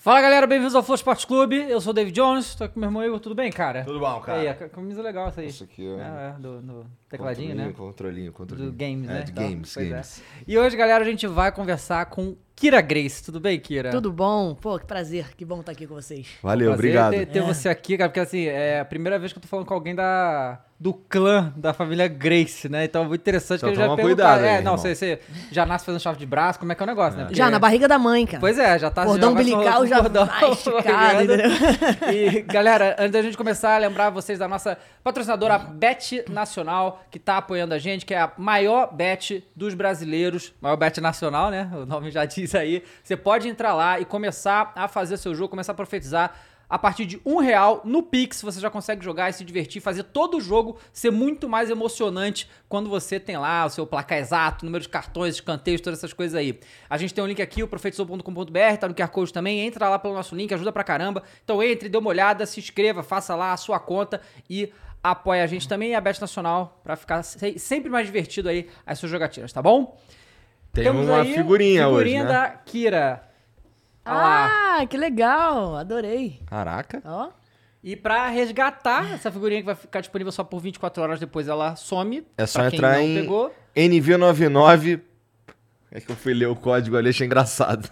Fala galera, bem-vindos ao Flow Esporte Clube, eu sou o David Jones, tô aqui com meu irmão Igor, tudo bem, cara? Tudo bom, cara. Aí, a camisa legal essa aí. Isso aqui, ó. É, do tecladinho, né? Controlinho. Do games, né? Do games. É. E hoje, galera, a gente vai conversar com Kyra Gracie, tudo bem, Kyra? Tudo bom, pô, que prazer, que bom estar aqui com vocês. Valeu, obrigado. Ter você aqui, cara, porque assim, é a primeira vez que eu tô falando com alguém do clã da família Gracie, né? Então, muito interessante. Só que eu já perguntava. É, aí, não, você já nasce fazendo chave de braço, como é que é o negócio, né? Porque... Já na barriga da mãe, cara. Pois é, já tá cordão umbilical, já vai esticado. E, galera, antes da gente começar, lembrar vocês da nossa patrocinadora, a Bet Nacional, que tá apoiando a gente, que é a maior bet dos brasileiros, maior bet nacional, né? O nome já diz aí. Você pode entrar lá e começar a fazer seu jogo, começar a profetizar. A partir de R$1 no Pix, você já consegue jogar e se divertir, fazer todo o jogo ser muito mais emocionante quando você tem lá o seu placar exato, número de cartões, escanteios, todas essas coisas aí. A gente tem um link aqui, o profetizou.com.br, tá no QR Code também, entra lá pelo nosso link, ajuda pra caramba. Então entre, dê uma olhada, se inscreva, faça lá a sua conta e apoia a gente também e a Bet Nacional pra ficar sempre mais divertido aí as suas jogatinas, tá bom? Temos uma aí, figurinha hoje, né? Da Kyra. Ah, que legal! Adorei. Caraca. Ó. E pra resgatar essa figurinha que vai ficar disponível só por 24 horas depois, ela some. É só entrar em NV99... É que eu fui ler o código ali, achei engraçado.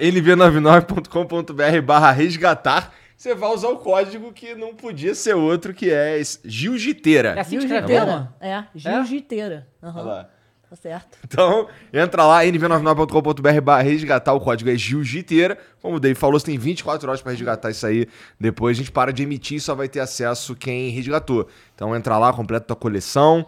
NV99.com.br/resgatar. Você vai usar o código que não podia ser outro, que é Jiu-Jiteira. É assim que escreveu? É, Jiu-Jiteira. Aham. Olha lá. Tá certo. Então, entra lá, nv99.com.br/resgatar, o código é Jiu-Jiteira. Como o Dave falou, você tem 24 horas para resgatar isso aí. Depois a gente para de emitir e só vai ter acesso quem resgatou. Então entra lá, completa a tua coleção,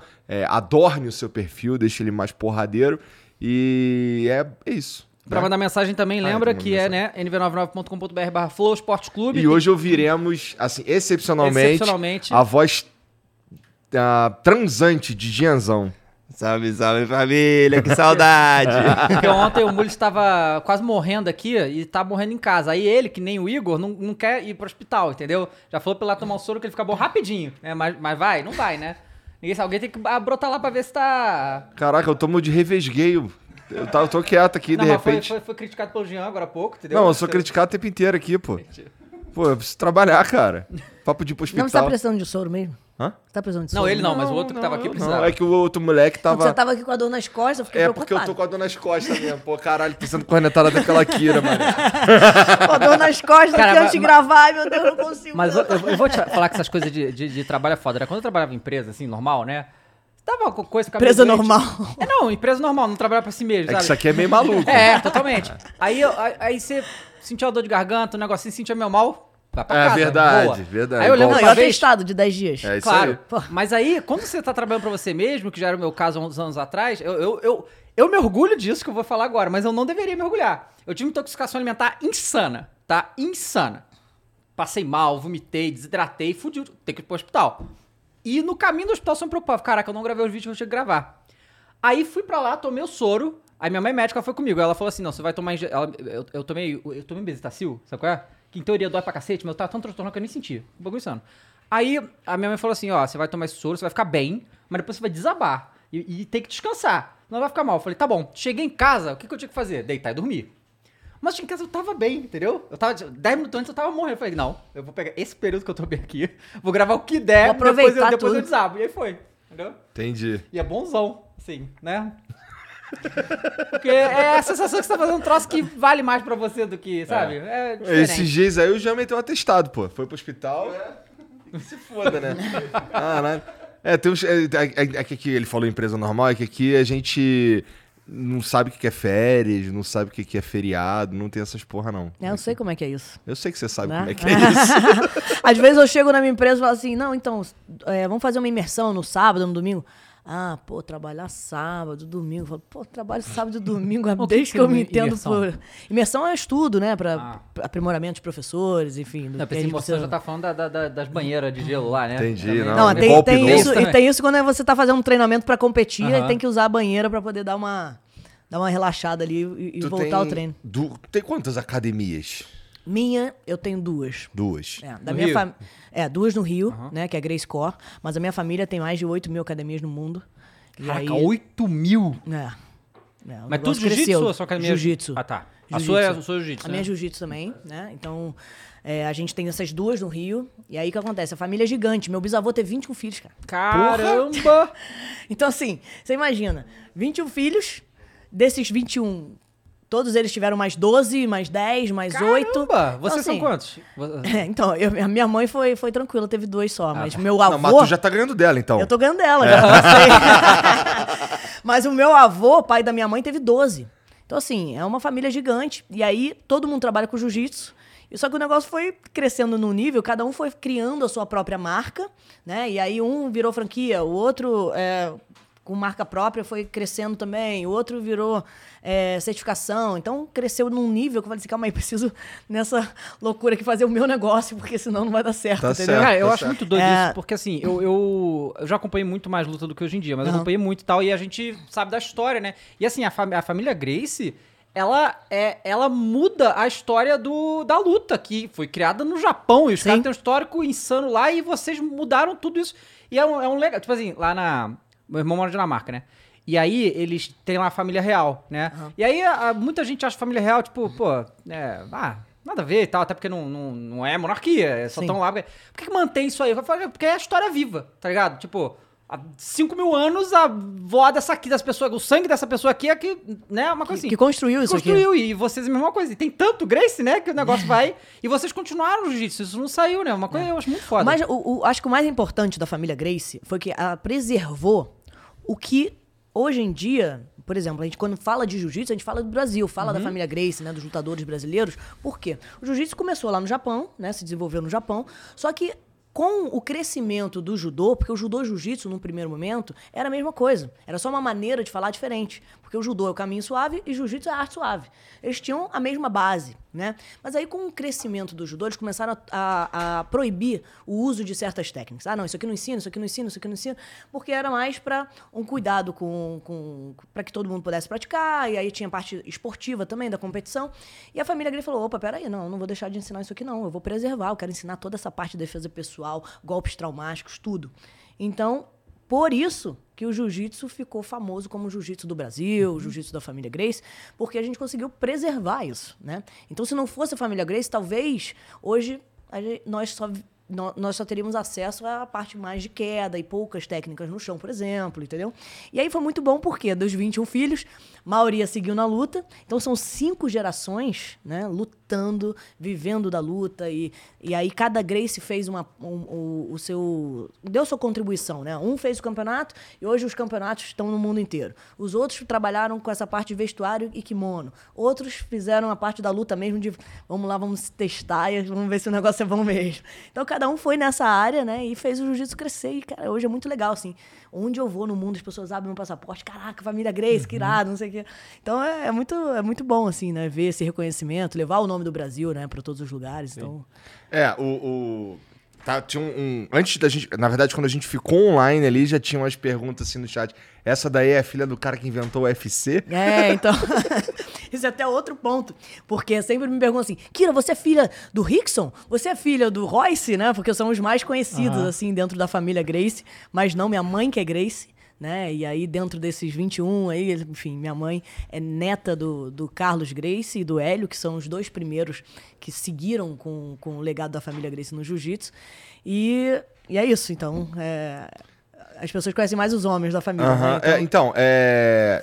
adorne o seu perfil, deixa ele mais porradeiro. E é isso. Pra mandar mensagem também, lembra que é, né, nv99.com.br/Flow Esporte Clube. E hoje ouviremos, assim, excepcionalmente, a voz transante de Jeanzão. Salve, salve família, que saudade! Porque ontem o Mulho estava quase morrendo aqui e tá morrendo em casa. Aí ele, que nem o Igor, não quer ir pro hospital, entendeu? Já falou pra ele lá tomar um soro que ele fica bom rapidinho, né? Mas vai? Não vai, né? Alguém tem que brotar lá pra ver se tá... Caraca, eu tomo de revesgueio. Eu tô quieto aqui, de repente. Foi criticado pelo Jean agora há pouco, entendeu? Não, eu sou criticado o tempo inteiro aqui, pô. Mentira. Pô, eu preciso trabalhar, cara. Papo de ir pro hospital. Não, você tá precisando de soro mesmo? Hã? Você tá precisando de soro? Não, ele não, mas o outro que tava aqui precisava. Não, é que o outro moleque tava... Quando você tava aqui com a dor nas costas, eu fiquei preocupado. É, porque eu tô com a dor nas costas mesmo. Pô, caralho, tô sendo cornetada daquela Kyra, mano. Com a dor nas costas, cara, antes de gravar, meu Deus, eu não consigo. Mas eu vou te falar que essas coisas de trabalho é foda, né? Quando eu trabalhava em empresa, assim, normal, né? Tava com coisa... Empresa normal. É, não, empresa normal, não trabalhar pra si mesmo, sabe? É que isso aqui é meio maluco. É, totalmente. Aí você... Sentia a dor de garganta, um negocinho, sentia meu mal, vai pra casa. É verdade, boa. Verdade. Aí eu lembro eu atestado de 10 dias. É isso claro. Aí. Mas aí, quando você tá trabalhando pra você mesmo, que já era o meu caso há uns anos atrás, eu me orgulho disso que eu vou falar agora, mas eu não deveria me orgulhar. Eu tive intoxicação alimentar insana, tá? Insana. Passei mal, vomitei, desidratei, fudi, tem que ir pro hospital. E no caminho do hospital, só me preocupava. Caraca, eu não gravei os vídeos que eu tinha que gravar. Aí fui pra lá, tomei o soro. Aí minha mãe médica foi comigo, ela falou assim, não, você vai tomar... Eu tomei Bezetacil, sabe qual é? Que em teoria dói pra cacete, mas eu tava tão transtornado que eu nem senti, um pouco insano. Aí a minha mãe falou assim, ó, você vai tomar esse soro, você vai ficar bem, mas depois você vai desabar e tem que descansar, não vai ficar mal. Eu falei, tá bom, cheguei em casa, o que eu tinha que fazer? Deitar e dormir. Mas em casa eu tava bem, entendeu? Eu tava 10 minutos antes eu tava morrendo. Eu falei, não, eu vou pegar esse período que eu tô bem aqui, vou gravar o que der, depois eu desabo. E aí foi, entendeu? Entendi. E é bonzão, assim, né? Porque é a sensação que você tá fazendo um troço que vale mais pra você do que, sabe? É diferente. Esses dias aí eu já meti um atestado, pô. Foi pro hospital. Se foda, né? Caralho. É, tem uns... É que aqui ele falou empresa normal, é que aqui a gente não sabe o que é férias, não sabe o que é feriado, não tem essas porra, não. Eu sei como é que é isso. Eu sei que você sabe, né? Como é que é isso. Às vezes eu chego na minha empresa e falo assim, não, então, vamos fazer uma imersão no sábado, no domingo. Ah, pô, trabalhar sábado, domingo. Eu falo, pô, trabalho sábado e domingo desde que eu me entendo imersão? Por... Imersão é estudo, né? Pra aprimoramento de professores, enfim. Do não, que a gente precisa... Você já tá falando das banheiras de gelo lá, né? Entendi, não. Não, tem isso, e tem isso quando você tá fazendo um treinamento pra competir, e tem que usar a banheira pra poder dar uma relaxada ali e voltar ao treino. Tem quantas academias? Minha, eu tenho duas. Duas? É, da minha família. É, duas no Rio, né? Que é a Grace Core. Mas a minha família tem mais de 8 mil academias no mundo. Caraca, 8 mil? É. Mas tudo jiu-jitsu ou a sua academia? Jiu-jitsu. Ah, tá. A sua é jiu-jitsu. A minha é jiu-jitsu também, né? Então, a gente tem essas duas no Rio. E aí o que acontece? A família é gigante. Meu bisavô teve 21 filhos, cara. Caramba! Então, assim, você imagina. 21 filhos, desses 21... Todos eles tiveram mais 12, mais 10, mais 8. Caramba! Vocês são quantos? Então, a minha mãe foi tranquila, teve 2 só. Mas meu avô... Não, mas tu já tá ganhando dela, então. Eu tô ganhando dela, já sei. Mas o meu avô, pai da minha mãe, teve 12. Então, assim, é uma família gigante. E aí, todo mundo trabalha com jiu-jitsu. Só que o negócio foi crescendo num nível, cada um foi criando a sua própria marca, né? E aí, um virou franquia, o outro... com marca própria, foi crescendo também. O outro virou certificação. Então, cresceu num nível que eu falei assim, calma aí, preciso, nessa loucura aqui, fazer o meu negócio, porque senão não vai dar certo, tá, entendeu? Certo, eu acho muito doido isso, porque assim, eu já acompanhei muito mais luta do que hoje em dia, mas eu acompanhei muito e tal, e a gente sabe da história, né? E assim, a família Gracie... Ela muda a história da luta, que foi criada no Japão, e os caras têm um histórico insano lá, e vocês mudaram tudo isso. E é um legal... Tipo assim, lá na... Meu irmão mora na Dinamarca, né? E aí, eles têm lá a família real, né? Uhum. E aí, muita gente acha família real, tipo, nada a ver e tal, até porque não é monarquia, é só tão lá. Por que mantém isso aí? Porque é a história viva, tá ligado? Tipo, há 5.000 anos, a vó das pessoas, o sangue dessa pessoa aqui é que, né? Uma coisa assim. Que construiu isso aqui. Construiu, e vocês, a mesma coisa. E tem tanto Gracie, né? Que o negócio vai... E vocês continuaram o jiu-jitsu, isso não saiu, né? Uma coisa eu acho muito foda. Mas acho que o mais importante da família Gracie foi que ela preservou o que, hoje em dia, por exemplo, a gente quando fala de jiu-jitsu, a gente fala do Brasil, fala da família Gracie, né, dos lutadores brasileiros. Por quê? O jiu-jitsu começou lá no Japão, né, se desenvolveu no Japão, só que com o crescimento do judô, porque o judô e o jiu-jitsu, num primeiro momento, era a mesma coisa. Era só uma maneira de falar diferente. Porque o judô é o caminho suave e o jiu-jitsu é a arte suave. Eles tinham a mesma base, né? Mas aí, com o crescimento do judô, eles começaram a proibir o uso de certas técnicas. Ah, não, isso aqui não ensina, isso aqui não ensina, isso aqui não ensina. Porque era mais para um cuidado para que todo mundo pudesse praticar. E aí tinha a parte esportiva também, da competição. E a família Gracie falou, opa, peraí, não vou deixar de ensinar isso aqui, não. Eu vou preservar, eu quero ensinar toda essa parte de defesa pessoal, golpes traumáticos, tudo. Então, por isso que o jiu-jitsu ficou famoso como o jiu-jitsu do Brasil, o jiu-jitsu da família Gracie, porque a gente conseguiu preservar isso, né? Então, se não fosse a família Gracie, talvez hoje nós só teríamos acesso à parte mais de queda e poucas técnicas no chão, por exemplo, entendeu? E aí foi muito bom porque dos 21 filhos, a maioria seguiu na luta. Então são 5 gerações, né, lutando, vivendo da luta. E aí cada Gracie fez deu sua contribuição, né? Um fez o campeonato e hoje os campeonatos estão no mundo inteiro. Os outros trabalharam com essa parte de vestuário e kimono. Outros fizeram a parte da luta mesmo de vamos lá, vamos testar e vamos ver se o negócio é bom mesmo. Então cada um foi nessa área, né? E fez o jiu-jitsu crescer. E, cara, hoje é muito legal, assim. Onde eu vou no mundo, as pessoas abrem meu passaporte. Caraca, família Gracie, que irado, não sei o quê. Então é muito bom, assim, né? Ver esse reconhecimento, levar o nome do Brasil, né? Pra todos os lugares. Então... Tinha antes da gente... Na verdade, quando a gente ficou online ali, já tinha umas perguntas, assim, no chat. Essa daí é a filha do cara que inventou o UFC? É, então... Isso é até outro ponto, porque sempre me perguntam assim, Kyra, você é filha do Rickson? Você é filha do Royce, né? Porque são os mais conhecidos, assim, dentro da família Gracie. Mas não, minha mãe que é Gracie, né? E aí, dentro desses 21 aí, enfim, minha mãe é neta do Carlos Gracie e do Hélio, que são os 2 primeiros que seguiram com o legado da família Gracie no jiu-jitsu. E é isso, então... As pessoas conhecem mais os homens da família. Né? Então,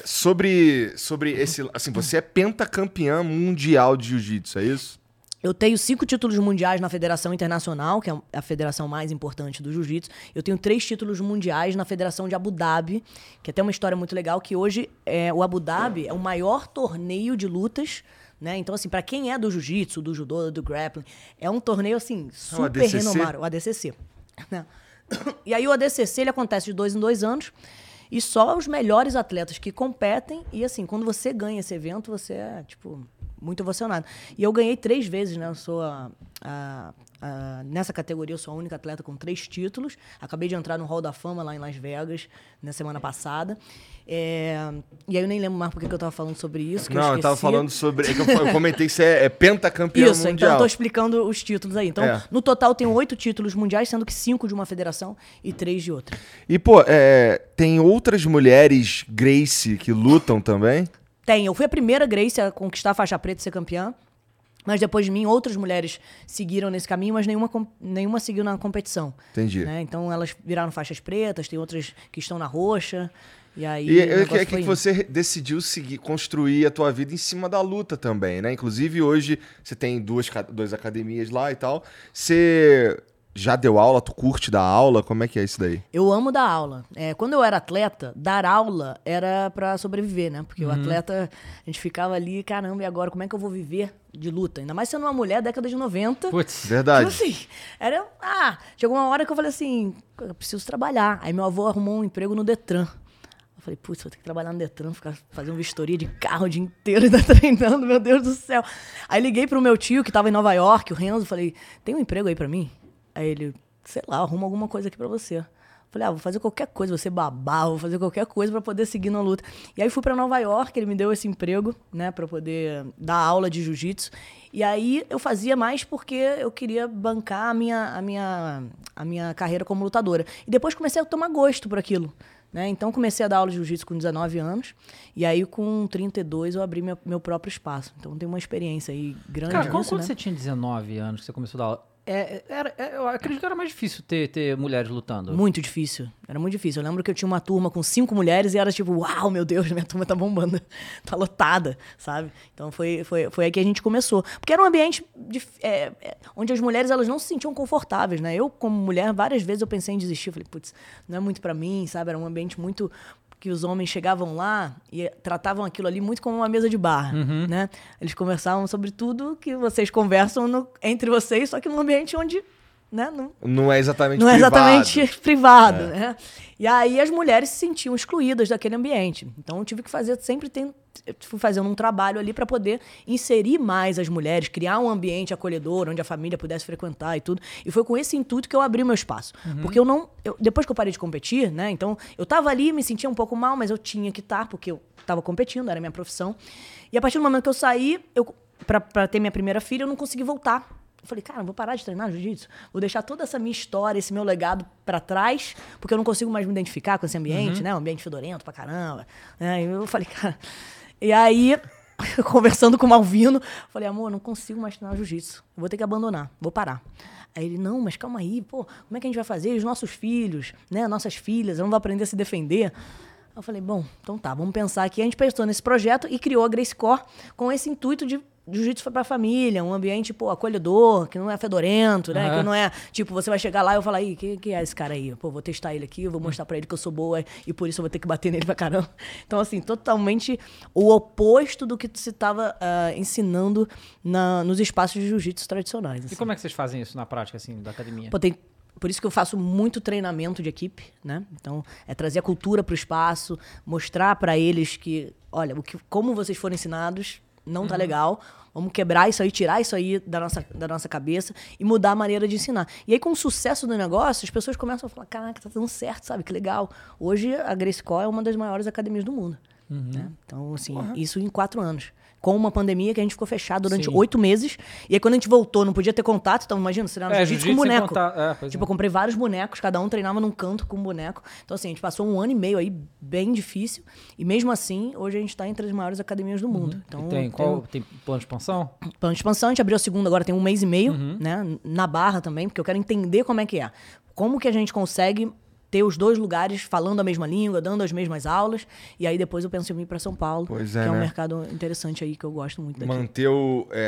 sobre esse... Assim, você é pentacampeã mundial de jiu-jitsu, é isso? Eu tenho 5 títulos mundiais na Federação Internacional, que é a federação mais importante do jiu-jitsu. Eu tenho 3 títulos mundiais na Federação de Abu Dhabi, que é até uma história muito legal, que hoje o Abu Dhabi é o maior torneio de lutas, né? Então, assim, pra quem é do jiu-jitsu, do judô, do grappling, é um torneio, assim, super renomado. O ADCC. E aí o ADCC, ele acontece de 2 em 2 anos, e só os melhores atletas que competem, e assim, quando você ganha esse evento, você é, tipo... muito emocionado. E eu ganhei 3 vezes, né? Eu sou nessa categoria, eu sou a única atleta com 3 títulos. Acabei de entrar no Hall da Fama lá em Las Vegas, na semana passada. E aí eu nem lembro mais porque que eu tava falando sobre isso. Não, eu tava falando sobre... Eu comentei que você é pentacampeão mundial. Isso, então eu tô explicando os títulos aí. Então, no total, eu tenho 8 títulos mundiais, sendo que 5 de uma federação e 3 de outra. E, pô, tem outras mulheres Gracie que lutam também? Tem, eu fui a primeira Gracie a conquistar a faixa preta e ser campeã, mas depois de mim outras mulheres seguiram nesse caminho, mas nenhuma seguiu na competição. Entendi. Né? Então elas viraram faixas pretas, tem outras que estão na roxa, e aí... E é que você decidiu seguir, construir a tua vida em cima da luta também, né? Inclusive hoje você tem duas academias lá e tal, você... Já deu aula? Tu curte dar aula? Como é que é isso daí? Eu amo dar aula. Quando eu era atleta, dar aula era pra sobreviver, né? Porque o atleta, a gente ficava ali, caramba, e agora como é que eu vou viver de luta? Ainda mais sendo uma mulher, década de 90. Putz, verdade. Então, assim, chegou uma hora que eu falei assim, eu preciso trabalhar. Aí meu avô arrumou um emprego no Detran. Eu falei, putz, vou ter que trabalhar no Detran, fazer uma vistoria de carro o dia inteiro e tá treinando, meu Deus do céu. Aí liguei pro meu tio, que tava em Nova York, o Renzo, falei, tem um emprego aí pra mim? Aí ele, sei lá, arruma alguma coisa aqui pra você. Falei, vou fazer qualquer coisa, vou ser babá, vou fazer qualquer coisa pra poder seguir na luta. E aí fui pra Nova York, ele me deu esse emprego, né, pra poder dar aula de jiu-jitsu. E aí eu fazia mais porque eu queria bancar a minha carreira como lutadora. E depois comecei a tomar gosto por aquilo, né? Então comecei a dar aula de jiu-jitsu com 19 anos. E aí com 32 eu abri meu próprio espaço. Então tem uma experiência aí grande. Cara, quando você tinha 19 anos que você começou a dar aula? Eu acredito que era mais difícil ter mulheres lutando. Muito difícil. Era muito difícil. Eu lembro que eu tinha uma turma com 5 mulheres e era tipo, uau, meu Deus, minha turma tá bombando. Tá lotada, sabe? Então foi aí que a gente começou. Porque era um ambiente onde as mulheres elas não se sentiam confortáveis, né? Eu, como mulher, várias vezes eu pensei em desistir. Falei, putz, não é muito pra mim, sabe? Era um ambiente muito... que os homens chegavam lá e tratavam aquilo ali muito como uma mesa de bar, né? Eles conversavam sobre tudo que vocês conversam entre vocês, só que num ambiente onde, né? Não é exatamente privado, né? E aí as mulheres se sentiam excluídas daquele ambiente. Então eu tive que fazer, fui fazendo um trabalho ali para poder inserir mais as mulheres, criar um ambiente acolhedor, onde a família pudesse frequentar e tudo. E foi com esse intuito que eu abri meu espaço. Porque depois que eu parei de competir, né? Então eu tava ali, me sentia um pouco mal, mas eu tinha que estar, porque eu tava competindo, era minha profissão. E a partir do momento que eu saí, para ter minha primeira filha, eu não consegui voltar. Eu falei, cara, vou parar de treinar jiu-jitsu. Vou deixar toda essa minha história, esse meu legado pra trás, porque eu não consigo mais me identificar com esse ambiente, né? Um ambiente fedorento pra caramba. Eu falei, cara... E aí, conversando com o Malvino, falei, amor, não consigo mais treinar jiu-jitsu. Eu vou ter que abandonar, vou parar. Aí ele, não, mas calma aí, pô, como é que a gente vai fazer? Os nossos filhos, né? Nossas filhas, eu não vou aprender a se defender. Eu falei, bom, então tá, vamos pensar aqui. A gente pensou nesse projeto e criou a Gracie Core com esse intuito de jiu-jitsu foi pra família, um ambiente, pô, acolhedor, que não é fedorento, né? Que não é, tipo, você vai chegar lá e eu falar, aí, que é esse cara aí? Pô, vou testar ele aqui, vou mostrar pra ele que eu sou boa e por isso eu vou ter que bater nele pra caramba. Então, assim, totalmente o oposto do que se tava ensinando nos espaços de jiu-jitsu tradicionais. Assim. E como é que vocês fazem isso na prática, assim, da academia? Pô, por isso que eu faço muito treinamento de equipe, né? Então, é trazer a cultura pro espaço, mostrar pra eles que, olha, como vocês foram ensinados... Não tá legal, vamos quebrar isso aí, tirar isso aí da nossa cabeça e mudar a maneira de ensinar. E aí, com o sucesso do negócio, as pessoas começam a falar, caraca, tá dando certo, sabe? Que legal. Hoje, a Gracie Core é uma das maiores academias do mundo. Né? Então, assim, isso em 4 anos. Com uma pandemia que a gente ficou fechado durante 8 meses. E aí, quando a gente voltou, não podia ter contato. Então, imagina, você era jiu-jitsu com boneco. Eu comprei vários bonecos, cada um treinava num canto com um boneco. Então, assim, a gente passou 1 ano e meio aí bem difícil. E mesmo assim, hoje a gente está entre as maiores academias do mundo. Então, tem plano de expansão? Plano de expansão, a gente abriu a segunda, agora tem 1 mês e meio, né? Na Barra também, porque eu quero entender como é que é. Como que a gente consegue ter os dois lugares falando a mesma língua, dando as mesmas aulas, e aí depois eu penso em vir para São Paulo, pois é, que é um mercado interessante aí que eu gosto muito daqui.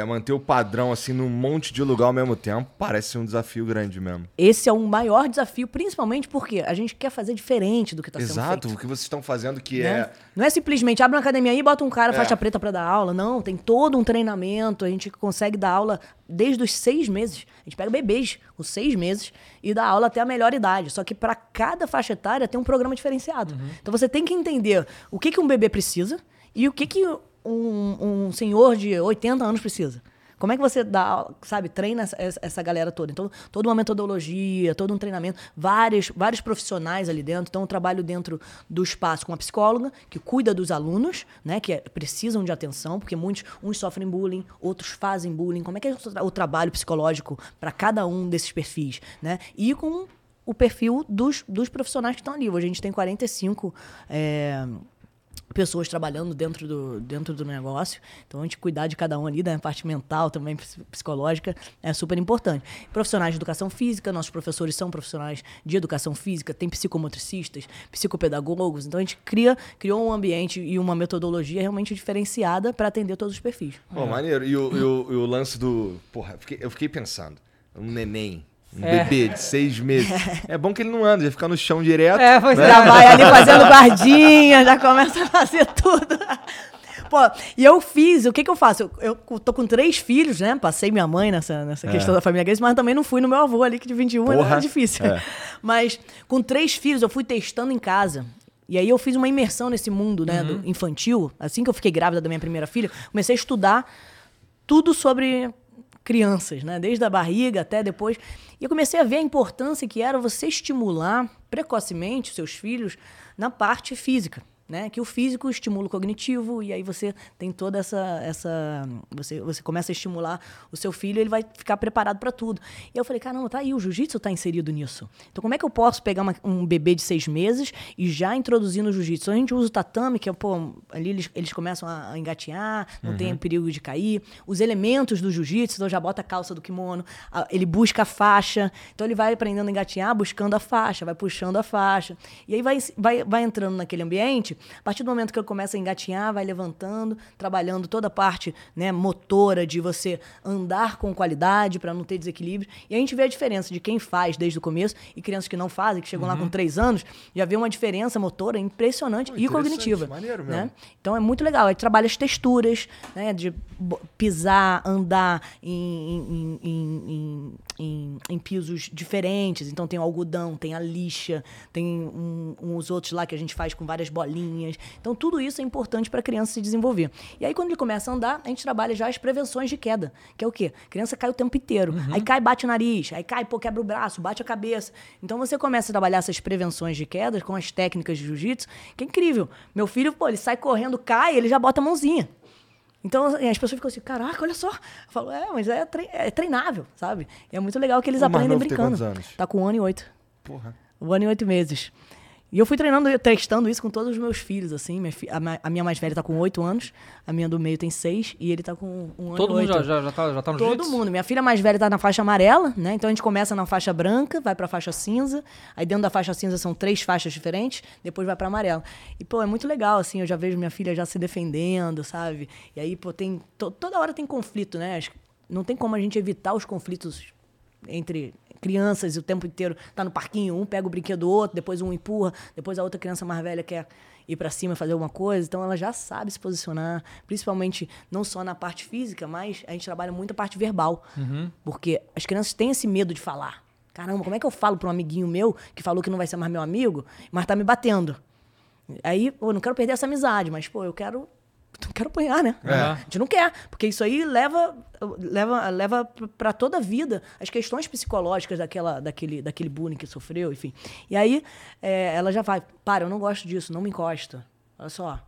Manter o padrão assim num monte de lugar ao mesmo tempo parece um desafio grande mesmo. Esse é um maior desafio, principalmente porque a gente quer fazer diferente do que está sendo feito. Exato, o que vocês estão fazendo que é... Não é simplesmente abre uma academia aí, bota um cara faixa preta para dar aula, não, tem todo um treinamento, a gente consegue dar aula desde os 6 meses, a gente pega bebês com 6 meses e dá aula até a melhor idade, só que para cada faixa etária tem um programa diferenciado. Uhum. Então você tem que entender o que um bebê precisa e o que um senhor de 80 anos precisa. Como é que você dá, sabe, treina essa galera toda? Então, toda uma metodologia, todo um treinamento, vários profissionais ali dentro. Então, eu trabalho dentro do espaço com a psicóloga, que cuida dos alunos, né, que precisam de atenção, porque uns sofrem bullying, outros fazem bullying. Como é que é o trabalho psicológico para cada um desses perfis, né? E com o perfil dos profissionais que estão ali. Hoje a gente tem 45... pessoas trabalhando dentro do negócio. Então, a gente cuidar de cada um ali, da parte mental também, psicológica, é super importante. Profissionais de educação física, nossos professores são profissionais de educação física, tem psicomotricistas, psicopedagogos. Então, a gente criou um ambiente e uma metodologia realmente diferenciada para atender todos os perfis. Pô, maneiro. E o lance do... Porra, eu fiquei pensando. Um neném. Bebê de 6 meses. É bom que ele não anda, já fica no chão direto. Já vai ali fazendo guardinha, já começa a fazer tudo. Pô, e eu fiz, o que eu faço? Eu tô com 3 filhos, né? Passei minha mãe nessa questão da família Gracie, mas também não fui no meu avô ali, que de 21 era difícil. É. Mas com 3 filhos eu fui testando em casa. E aí eu fiz uma imersão nesse mundo, né, do infantil. Assim que eu fiquei grávida da minha primeira filha, comecei a estudar tudo sobre... crianças, né? Desde a barriga até depois. E eu comecei a ver a importância que era você estimular precocemente os seus filhos na parte física, né? Que o físico estimula o cognitivo e aí você tem toda essa você começa a estimular o seu filho, ele vai ficar preparado para tudo. E eu falei, caramba, tá aí, o jiu-jitsu tá inserido nisso. Então como é que eu posso pegar um bebê de 6 meses e já introduzir no jiu-jitsu? A gente usa o tatame, que é, ali eles começam a engatinhar, não tem perigo de cair. Os elementos do jiu-jitsu, então já bota a calça do kimono, ele busca a faixa, então ele vai aprendendo a engatinhar, buscando a faixa, vai puxando a faixa. E aí vai entrando naquele ambiente. A partir do momento que ele começa a engatinhar, vai levantando, trabalhando toda a parte, né, motora de você andar com qualidade para não ter desequilíbrio. E a gente vê a diferença de quem faz desde o começo e crianças que não fazem, que chegam lá com 3 anos, já vê uma diferença motora impressionante e cognitiva. Maneiro mesmo. Né? Então é muito legal. Aí trabalha as texturas, né, de pisar, andar em pisos diferentes. Então tem o algodão, tem a lixa, tem uns outros lá que a gente faz com várias bolinhas. Então, tudo isso é importante para a criança se desenvolver. E aí, quando ele começa a andar, a gente trabalha já as prevenções de queda, que é o quê? A criança cai o tempo inteiro. Aí cai, bate o nariz. Aí cai, quebra o braço, bate a cabeça. Então, você começa a trabalhar essas prevenções de quedas com as técnicas de jiu-jitsu, que é incrível. Meu filho, ele sai correndo, cai, ele já bota a mãozinha. Então, as pessoas ficam assim, caraca, olha só. Eu falo, mas é treinável, sabe? E é muito legal que eles aprendem brincando. Tá com 1 ano e 8. Porra. 1 ano e 8 meses. E eu fui testando isso com todos os meus filhos, assim. A minha mais velha tá com 8 anos, a minha do meio tem 6 e ele tá com 1 ano. Todo mundo já tá no jiu-jitsu? Todo mundo. Minha filha mais velha tá na faixa amarela, né? Então a gente começa na faixa branca, vai pra faixa cinza. Aí dentro da faixa cinza são 3 faixas diferentes, depois vai pra amarela. E, é muito legal, assim. Eu já vejo minha filha já se defendendo, sabe? E aí, tem... Toda hora tem conflito, né? Não tem como a gente evitar os conflitos entre... crianças, e o tempo inteiro tá no parquinho, um pega o brinquedo do outro, depois um empurra, depois a outra criança mais velha quer ir para cima e fazer alguma coisa, então ela já sabe se posicionar, principalmente não só na parte física, mas a gente trabalha muito a parte verbal, porque as crianças têm esse medo de falar. Caramba, como é que eu falo para um amiguinho meu, que falou que não vai ser mais meu amigo, mas tá me batendo? Aí, eu não quero perder essa amizade, mas, eu quero... Não quero apanhar, né? É. A gente não quer, porque isso aí leva para toda a vida as questões psicológicas daquele bullying que sofreu, enfim. E aí ela já vai, eu não gosto disso, não me encosta, olha só,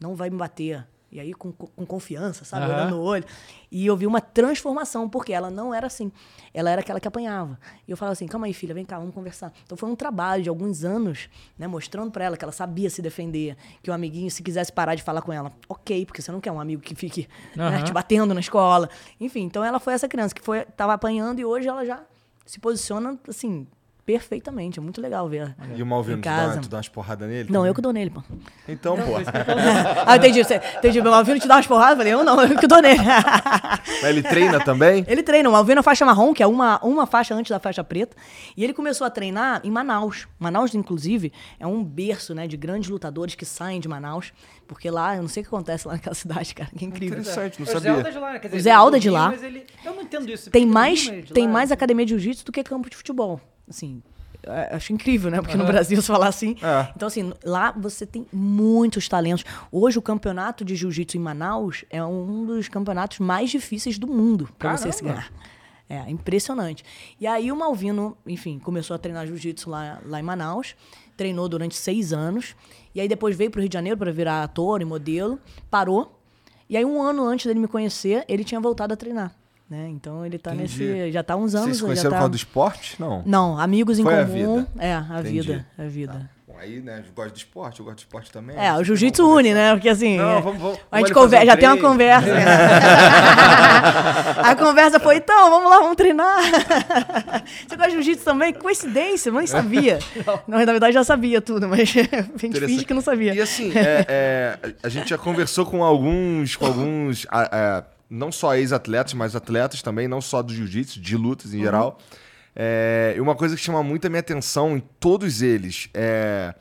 não vai me bater. E aí com confiança, sabe? Olhando no olho. E eu vi uma transformação, porque ela não era assim. Ela era aquela que apanhava. E eu falava assim, calma aí, filha, vem cá, vamos conversar. Então foi um trabalho de alguns anos, né? Mostrando pra ela que ela sabia se defender, que o amiguinho, se quisesse parar de falar com ela, ok, porque você não quer um amigo que fique te batendo na escola. Enfim, então ela foi essa criança que tava apanhando e hoje ela já se posiciona, assim... perfeitamente. É muito legal ver. E o Malvino, tu dá umas porradas nele? Não, também? Eu que dou nele, pô. Então, pô. Ah, entendi. Entendi. O Malvino te dá umas porradas? Eu falei, eu não, eu que dou nele. Mas ele treina também? Ele treina. O Malvino é faixa marrom, que é uma faixa antes da faixa preta. E ele começou a treinar em Manaus. Manaus, inclusive, é um berço, né, de grandes lutadores que saem de Manaus. Porque lá, eu não sei o que acontece lá naquela cidade, cara. Que incrível. Interessante, não sabia. O Zé Alda é de lá, né? Quer dizer, o Zé Alda é de lá. Mas ele... Eu não entendo isso. Tem mais academia de jiu-jitsu do que campo de futebol. Assim, acho incrível, né? Porque no Brasil, se falar assim... É. Então, assim, lá você tem muitos talentos. Hoje, o campeonato de jiu-jitsu em Manaus é um dos campeonatos mais difíceis do mundo pra você se ganhar. É, impressionante. E aí, o Malvino, enfim, começou a treinar jiu-jitsu lá em Manaus. Treinou durante 6 anos. E aí depois veio pro Rio de Janeiro para virar ator e modelo. Parou. E aí 1 ano antes dele me conhecer, ele tinha voltado a treinar. Né? Então ele tá nesse... Já tá há uns anos. Vocês se conheceram por causa do esporte? Não. Não, amigos em comum. A vida. Bom, aí, né, gosta de esporte, eu gosto de esporte também. É, o jiu-jitsu une, né? Porque assim... Não, vamos a gente já tem uma conversa. Né? A conversa foi, então, vamos lá, vamos treinar. Você gosta de jiu-jitsu também? Que coincidência, eu nem sabia. Não, na verdade já sabia tudo, mas a gente finge que não sabia. E assim, a gente já conversou com alguns não só ex-atletas, mas atletas também, não só do jiu-jitsu, de lutas em geral. E uma coisa que chama muito a minha atenção em todos eles é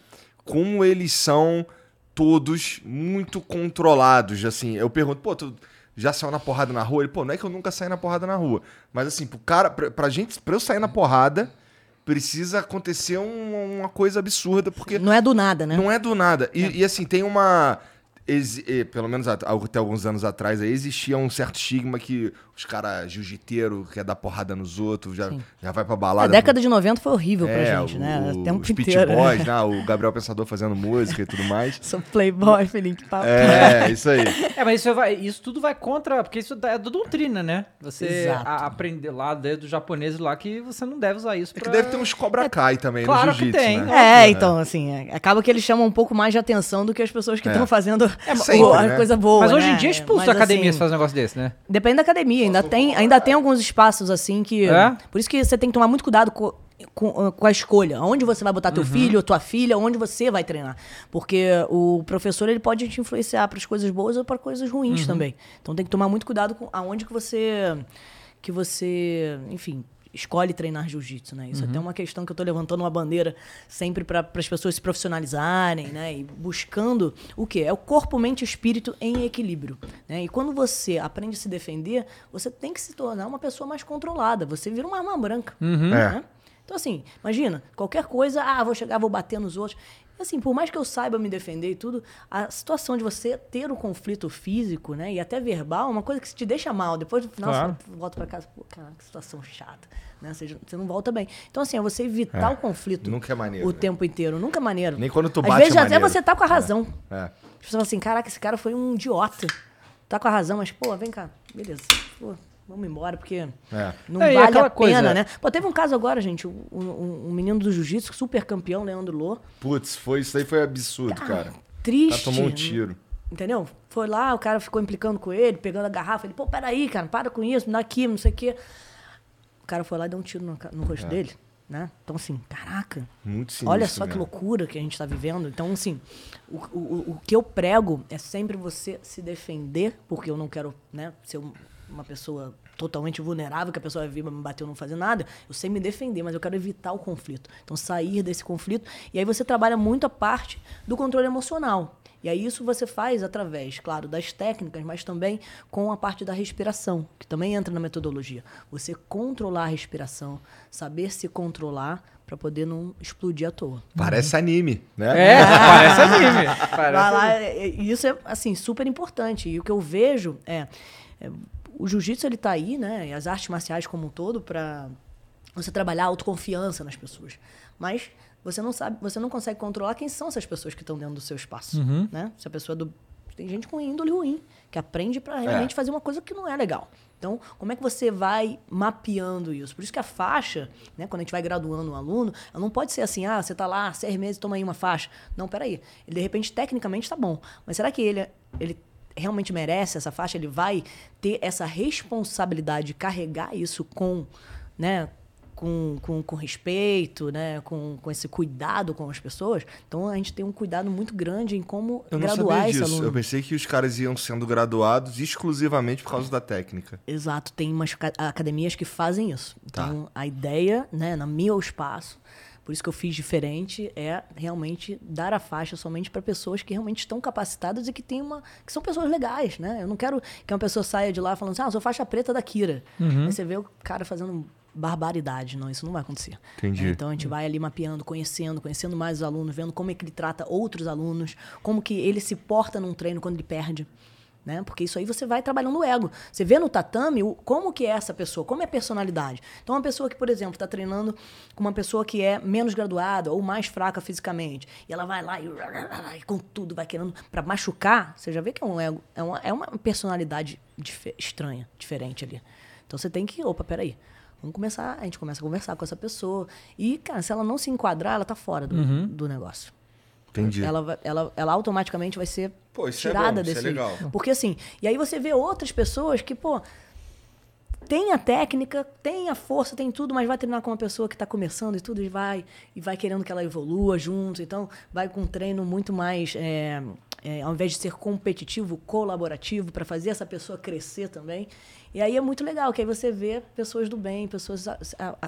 como eles são todos muito controlados. Assim, eu pergunto, pô, tu já saiu na porrada na rua? Ele, pô, não é que eu nunca saí na porrada na rua. Mas assim, pro cara, pra eu sair na porrada, precisa acontecer uma coisa absurda, porque... Não é do nada, né? Não é do nada. E assim, tem uma... Pelo menos até alguns anos atrás, aí existia um certo estigma que os caras jiu-jiteiro quer dar porrada nos outros, já vai pra balada. A década de 90 foi horrível pra gente, né? O tempo inteiro. Os Pit Boys, né? O Gabriel Pensador fazendo música e tudo mais. Sou playboy, Felipe Papo. É, isso aí. Mas isso tudo vai contra, porque isso é da doutrina, né? Você aprender lá do japonês lá que você não deve usar isso pra... É que deve ter uns Cobra Kai também no jiu-jitsu, que tem, né? Então, assim, acaba que eles chamam um pouco mais de atenção do que as pessoas que estão fazendo... Sempre, coisa boa. Mas hoje em dia é expulso da academia, assim, se faz um negócio desse, né? Depende da academia. Ainda tem alguns espaços assim que... É? Por isso que você tem que tomar muito cuidado com a escolha. Onde você vai botar teu filho ou tua filha, onde você vai treinar. Porque o professor ele pode te influenciar para as coisas boas ou para coisas ruins também. Então tem que tomar muito cuidado com aonde que você enfim... escolhe treinar jiu-jitsu, né? Isso é até uma questão que eu tô levantando uma bandeira sempre para as pessoas se profissionalizarem, né? E buscando o quê? É o corpo, mente e espírito em equilíbrio, né? E quando você aprende a se defender, você tem que se tornar uma pessoa mais controlada. Você vira uma arma branca, né? Então, assim, imagina, qualquer coisa, vou chegar, vou bater nos outros... Assim, por mais que eu saiba me defender e tudo, a situação de você ter um conflito físico, né, e até verbal, é uma coisa que te deixa mal. Depois, no final, você volta pra casa, pô, cara, que situação chata, né? Você não volta bem. Então, assim, é você evitar o conflito nunca é maneiro, o tempo inteiro. Nunca é maneiro. Nem quando tu bate. Às vezes, até você tá com a razão. As pessoas falam assim, caraca, esse cara foi um idiota. Tá com a razão, mas, pô, vem cá. Beleza. Pô, vamos embora, porque não vale a pena, né? Pô, teve um caso agora, gente, um menino do jiu-jitsu, super campeão, Leandro Lô. Putz, isso aí foi absurdo, cara. Triste. Tomou um tiro. Entendeu? Foi lá, o cara ficou implicando com ele, pegando a garrafa. Ele, pô, peraí, cara, para com isso, me dá aqui, não sei o quê. O cara foi lá e deu um tiro no rosto dele, né? Então, assim, caraca. Muito sinistro, olha só que loucura que a gente tá vivendo. Então, assim, o que eu prego é sempre você se defender, porque eu não quero, né, ser uma pessoa totalmente vulnerável, que a pessoa vai vir, me bateu, não fazer nada. Eu sei me defender, mas eu quero evitar o conflito. Então, sair desse conflito. E aí você trabalha muito a parte do controle emocional. E aí isso você faz através, claro, das técnicas, mas também com a parte da respiração, que também entra na metodologia. Você controlar a respiração, saber se controlar, pra poder não explodir à toa. Parece anime, né? Parece anime. Isso é, assim, super importante. E o que eu vejo o jiu-jitsu, ele tá aí, né? E as artes marciais como um todo, para você trabalhar a autoconfiança nas pessoas. Mas você não sabe, você não consegue controlar quem são essas pessoas que estão dentro do seu espaço, né? Se a pessoa Tem gente com índole ruim, que aprende para realmente fazer uma coisa que não é legal. Então, como é que você vai mapeando isso? Por isso que a faixa, né, quando a gente vai graduando um aluno, ela não pode ser assim, você tá lá 6 meses, toma aí uma faixa. Não, peraí. Ele, de repente, tecnicamente tá bom. Mas será que ele realmente merece essa faixa? Ele vai ter essa responsabilidade de carregar isso com, né, com respeito, né? Com esse cuidado com as pessoas. Então, a gente tem um cuidado muito grande em como graduar esse aluno. Eu não sabia disso. Eu pensei que os caras iam sendo graduados exclusivamente por causa da técnica. Exato. Tem umas academias que fazem isso. Então, a ideia, né, na minha o espaço, por isso que eu fiz diferente, é realmente dar a faixa somente para pessoas que realmente estão capacitadas e que tem que são pessoas legais, né? Eu não quero que uma pessoa saia de lá falando assim, eu sou faixa preta da Kyra. Uhum. Aí você vê o cara fazendo barbaridade. Não, isso não vai acontecer. Entendi. Então, a gente vai ali mapeando, conhecendo mais os alunos, vendo como é que ele trata outros alunos, como que ele se porta num treino quando ele perde, né? Porque isso aí você vai trabalhando o ego. Você vê no tatame como que é essa pessoa, como é a personalidade. Então, uma pessoa que, por exemplo, está treinando com uma pessoa que é menos graduada ou mais fraca fisicamente, e ela vai lá e com tudo vai querendo para machucar, você já vê que é um ego, é uma personalidade estranha, diferente ali. Então, você tem que, opa, peraí. Vamos começar, a gente começa a conversar com essa pessoa. E, cara, se ela não se enquadrar, ela tá fora do negócio. Entendi. Ela automaticamente vai ser tirada desse... Isso é legal. Porque assim, e aí você vê outras pessoas que, tem a técnica, tem a força, tem tudo, mas vai treinar com uma pessoa que está começando e tudo, e vai querendo que ela evolua junto. Então, vai com um treino muito mais... ao invés de ser competitivo, colaborativo, para fazer essa pessoa crescer também. E aí é muito legal, que aí você vê pessoas do bem, pessoas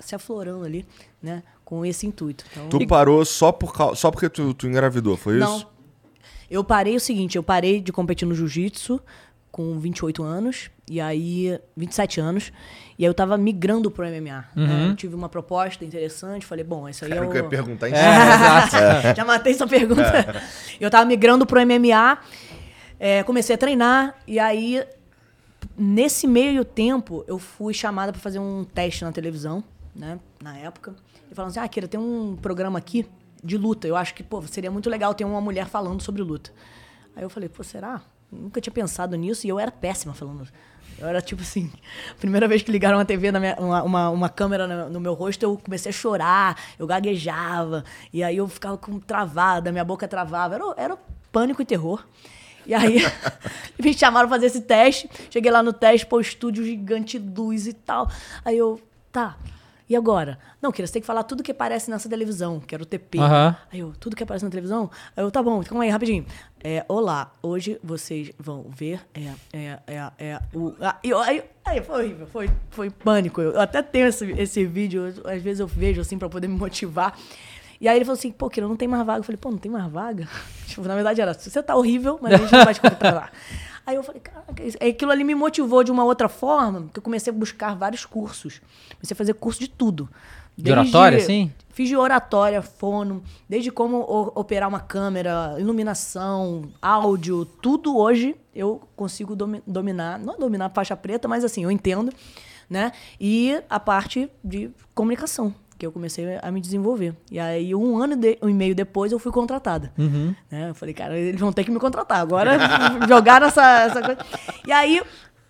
se aflorando ali, né? Com esse intuito. Então, tu parou só porque tu engravidou, foi isso? Não. Eu parei o seguinte, eu parei de competir no jiu-jitsu com 28 anos, e aí 27 anos, e aí eu tava migrando pro MMA. Uhum. Né? Eu tive uma proposta interessante, falei, isso aí é o... que eu ia perguntar em cima. Já matei sua pergunta. Eu tava migrando pro MMA, comecei a treinar, e aí, nesse meio tempo, eu fui chamada para fazer um teste na televisão, né, na época, e falando assim, Kyra, tem um programa aqui de luta, eu acho que, seria muito legal ter uma mulher falando sobre luta. Aí eu falei, será? Nunca tinha pensado nisso e eu era péssima falando. Eu era tipo assim, primeira vez que ligaram uma TV, uma câmera no meu rosto, eu comecei a chorar, eu gaguejava, e aí eu ficava travada, minha boca travava. Era pânico e terror. E aí me chamaram pra fazer esse teste, cheguei lá no teste, estúdio gigante, luz e tal. Aí eu, e agora? Não, Kyra, você tem que falar tudo que aparece nessa televisão, que era o TP. Uhum. Aí eu, tudo que aparece na televisão? Aí eu, calma aí, rapidinho. Olá, hoje vocês vão ver... foi horrível, foi pânico. Eu até tenho esse vídeo, às vezes eu vejo assim pra poder me motivar. E aí ele falou assim, Kyra, não tem mais vaga. Eu falei, não tem mais vaga? Tipo, na verdade era, você tá horrível, mas a gente não vai te contratar lá. Aí eu falei, caraca, aquilo ali me motivou de uma outra forma, porque eu comecei a buscar vários cursos. Comecei a fazer curso de tudo. De oratória, sim? Fiz de oratória, fono, desde como operar uma câmera, iluminação, áudio, tudo hoje eu consigo dominar. Não dominar a faixa preta, mas assim, eu entendo, né? E a parte de comunicação, que eu comecei a me desenvolver. E aí, um ano e meio depois, eu fui contratada. Uhum. Eu falei, cara, eles vão ter que me contratar. Agora, jogaram essa coisa. E aí,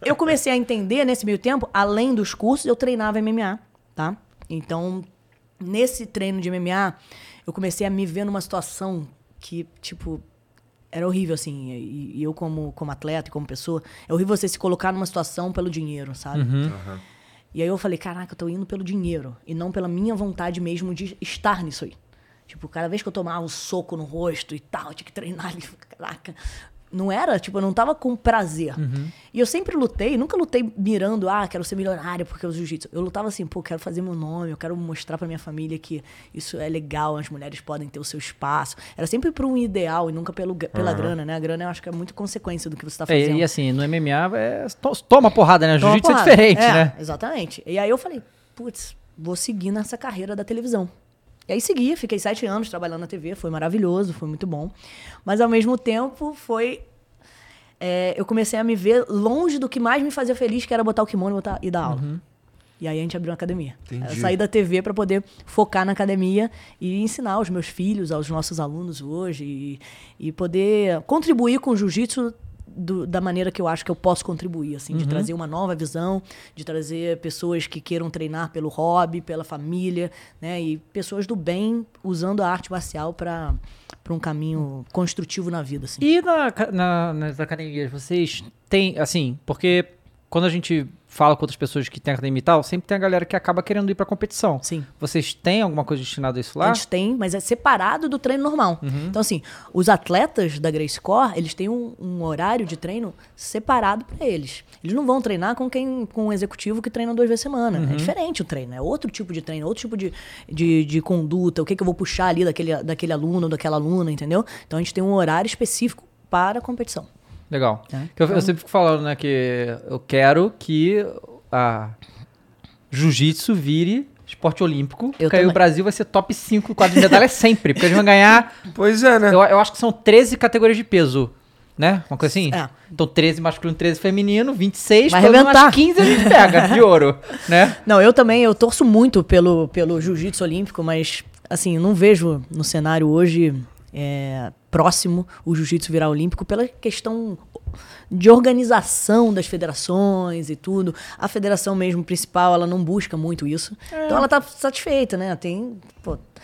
eu comecei a entender, nesse meio tempo, além dos cursos, eu treinava MMA, tá? Então, nesse treino de MMA, eu comecei a me ver numa situação que, era horrível, assim. E eu, como atleta e como pessoa, é horrível você se colocar numa situação pelo dinheiro, sabe? Uhum. Uhum. E aí eu falei, caraca, eu tô indo pelo dinheiro e não pela minha vontade mesmo de estar nisso aí. Cada vez que eu tomava um soco no rosto e tal, eu tinha que treinar, caraca. Não era, eu não tava com prazer. Uhum. E eu sempre lutei, nunca lutei mirando, quero ser milionária porque eu jiu-jitsu. Eu lutava assim, quero fazer meu nome, eu quero mostrar pra minha família que isso é legal, as mulheres podem ter o seu espaço. Era sempre por um ideal e nunca pela grana, né? A grana eu acho que é muito consequência do que você tá fazendo. E assim, no MMA, toma porrada, né? O jiu-jitsu é diferente, né? Exatamente. E aí eu falei, vou seguir nessa carreira da televisão. E aí segui, fiquei 7 anos trabalhando na TV, foi maravilhoso, foi muito bom. Mas ao mesmo tempo eu comecei a me ver longe do que mais me fazia feliz, que era botar o kimono e dar aula. Uhum. E aí a gente abriu uma academia. Entendi. Eu saí da TV para poder focar na academia e ensinar aos meus filhos, aos nossos alunos hoje, e poder contribuir com o jiu-jitsu da maneira que eu acho que eu posso contribuir, assim, de trazer uma nova visão, de trazer pessoas que queiram treinar pelo hobby, pela família, né? E pessoas do bem usando a arte marcial para um caminho construtivo na vida, assim. E nas academias, vocês têm, assim, porque quando a gente fala com outras pessoas que tentam imitar, sempre tem a galera que acaba querendo ir pra competição. Sim. Vocês têm alguma coisa destinada a isso lá? A gente tem, mas é separado do treino normal. Uhum. Então, assim, os atletas da Gracie Core, eles têm um horário de treino separado pra eles. Eles não vão treinar com um executivo que treina 2 vezes por semana. Uhum. É diferente o treino, é outro tipo de treino, outro tipo de conduta, o que eu vou puxar ali daquele aluno ou daquela aluna, entendeu? Então, a gente tem um horário específico para a competição. Legal. É, então... Eu sempre fico falando, né, que eu quero que a jiu-jitsu vire esporte olímpico, porque aí o Brasil vai ser top 5 quadro de medalha sempre, porque eles vão ganhar... Pois é, né? Eu acho que são 13 categorias de peso, né? Uma coisa assim? É. Então 13 masculino, 13 feminino, 26, vai umas 15 a gente pega de ouro, né? Não, eu também, eu torço muito pelo jiu-jitsu olímpico, mas, assim, não vejo no cenário hoje... próximo o jiu-jitsu virar olímpico pela questão de organização das federações e tudo. A federação mesmo principal, ela não busca muito isso. É. Então ela tá satisfeita, né?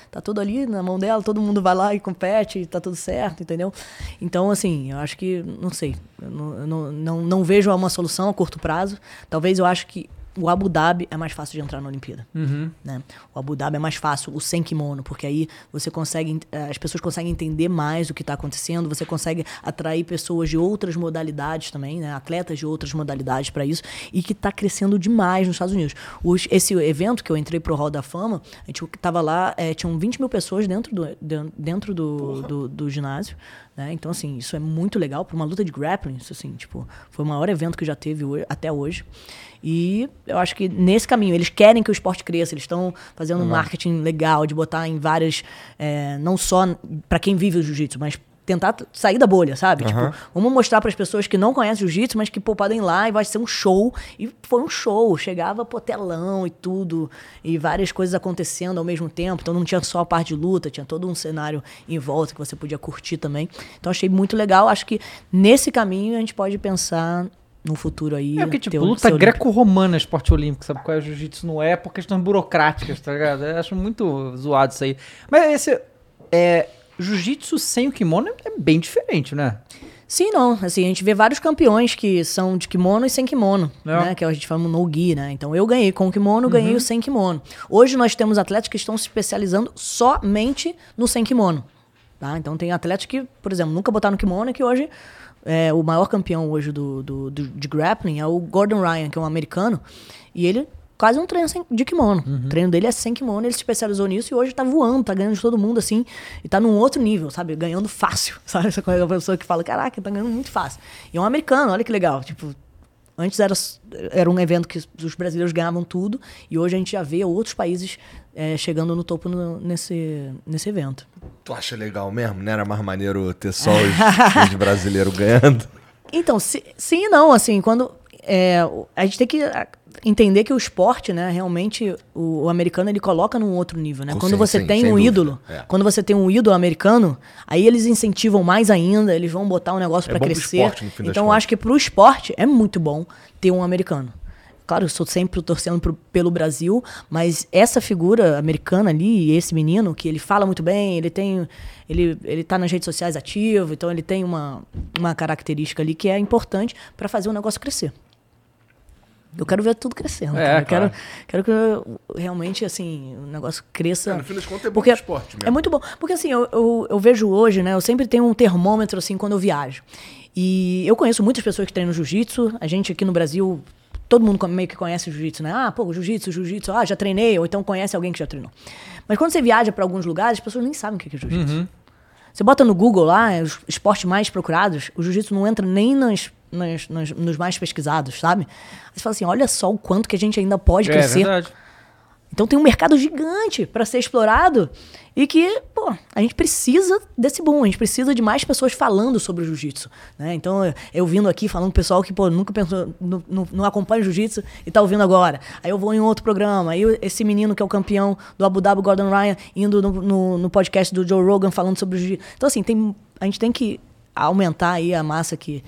Tá tudo ali na mão dela, todo mundo vai lá e compete, e tá tudo certo, entendeu? Então, assim, eu acho que, não sei, eu não vejo uma solução a curto prazo. Talvez eu acho que o Abu Dhabi é mais fácil de entrar na Olimpíada. Uhum. Né? O Abu Dhabi é mais fácil, o sem kimono, porque aí você consegue, as pessoas conseguem entender mais o que está acontecendo, você consegue atrair pessoas de outras modalidades também, né? Atletas de outras modalidades para isso, e que está crescendo demais nos Estados Unidos. Esse evento que eu entrei pro Hall da Fama, a gente estava lá, tinham 20 mil pessoas dentro do ginásio. Né? Então, assim, isso é muito legal para uma luta de grappling, isso, assim, tipo, foi o maior evento que já teve até hoje. E eu acho que nesse caminho, eles querem que o esporte cresça, eles estão fazendo um marketing legal de botar em várias, não só para quem vive o jiu-jitsu, mas tentar sair da bolha, sabe? Uhum. Tipo, vamos mostrar para as pessoas que não conhecem o jiu-jitsu, mas que, pô, podem ir lá e vai ser um show. E foi um show, chegava, pô, telão e tudo, e várias coisas acontecendo ao mesmo tempo. Então não tinha só a parte de luta, tinha todo um cenário em volta que você podia curtir também. Então achei muito legal. Acho que nesse caminho a gente pode pensar no futuro aí... É porque, tipo, luta greco-romana é esporte olímpico, sabe qual é? O jiu-jitsu não é por questões burocráticas, tá ligado? Eu acho muito zoado isso aí. Mas esse... jiu-jitsu sem o kimono é bem diferente, né? Sim, não. Assim, a gente vê vários campeões que são de kimono e sem kimono, né? Que a gente fala no gi, né? Então, eu ganhei com o kimono, ganhei o sem kimono. Hoje, nós temos atletas que estão se especializando somente no sem kimono, tá? Então, tem atletas que, por exemplo, nunca botaram kimono e que hoje... o maior campeão hoje de grappling é o Gordon Ryan, que é um americano. E ele... quase um treino de kimono. Uhum. O treino dele é sem kimono, ele se especializou nisso e hoje tá voando, tá ganhando de todo mundo, assim, e tá num outro nível, sabe? Ganhando fácil, sabe? Essa coisa, a pessoa que fala, caraca, tá ganhando muito fácil. E é um americano, olha que legal, tipo... Antes era um evento que os brasileiros ganhavam tudo, e hoje a gente já vê outros países chegando no topo nesse evento. Tu acha legal mesmo, né? Era mais maneiro ter só os brasileiros ganhando? Então, sim e não, assim, quando... a gente tem que entender que o esporte, né, realmente o americano, ele coloca num outro nível, né? Quando você tem um ídolo, quando você tem um ídolo americano, aí eles incentivam mais ainda, eles vão botar um negócio pra crescer. Pro esporte, no fim das contas. Eu acho que pro esporte é muito bom ter um americano. Claro, eu sou sempre torcendo pelo Brasil, mas essa figura americana ali, esse menino, que ele fala muito bem, ele tá nas redes sociais ativo, então ele tem uma característica ali que é importante pra fazer o negócio crescer. Eu quero ver tudo crescendo. Claro. Quero que realmente, assim, o negócio cresça. No fim das contas, é bom pro esporte mesmo. É muito bom. Porque, assim, eu vejo hoje, né? Eu sempre tenho um termômetro, assim, quando eu viajo. E eu conheço muitas pessoas que treinam jiu-jitsu. A gente aqui no Brasil, todo mundo meio que conhece jiu-jitsu, né? Ah, pô, jiu-jitsu. Ah, já treinei. Ou então conhece alguém que já treinou. Mas quando você viaja pra alguns lugares, as pessoas nem sabem o que é jiu-jitsu. Uhum. Você bota no Google lá, os esportes mais procurados, o jiu-jitsu não entra nem nos mais pesquisados, sabe? Aí você fala assim, olha só o quanto que a gente ainda pode crescer. É verdade. Então tem um mercado gigante para ser explorado e que, pô, a gente precisa desse boom, a gente precisa de mais pessoas falando sobre o jiu-jitsu, né? Então eu vindo aqui falando pro pessoal que, pô, nunca pensou, não acompanha o jiu-jitsu e tá ouvindo agora. Aí eu vou em outro programa, aí esse menino que é o campeão do Abu Dhabi, Gordon Ryan, indo no podcast do Joe Rogan falando sobre o jiu-jitsu. Então, assim, a gente tem que aumentar aí a massa que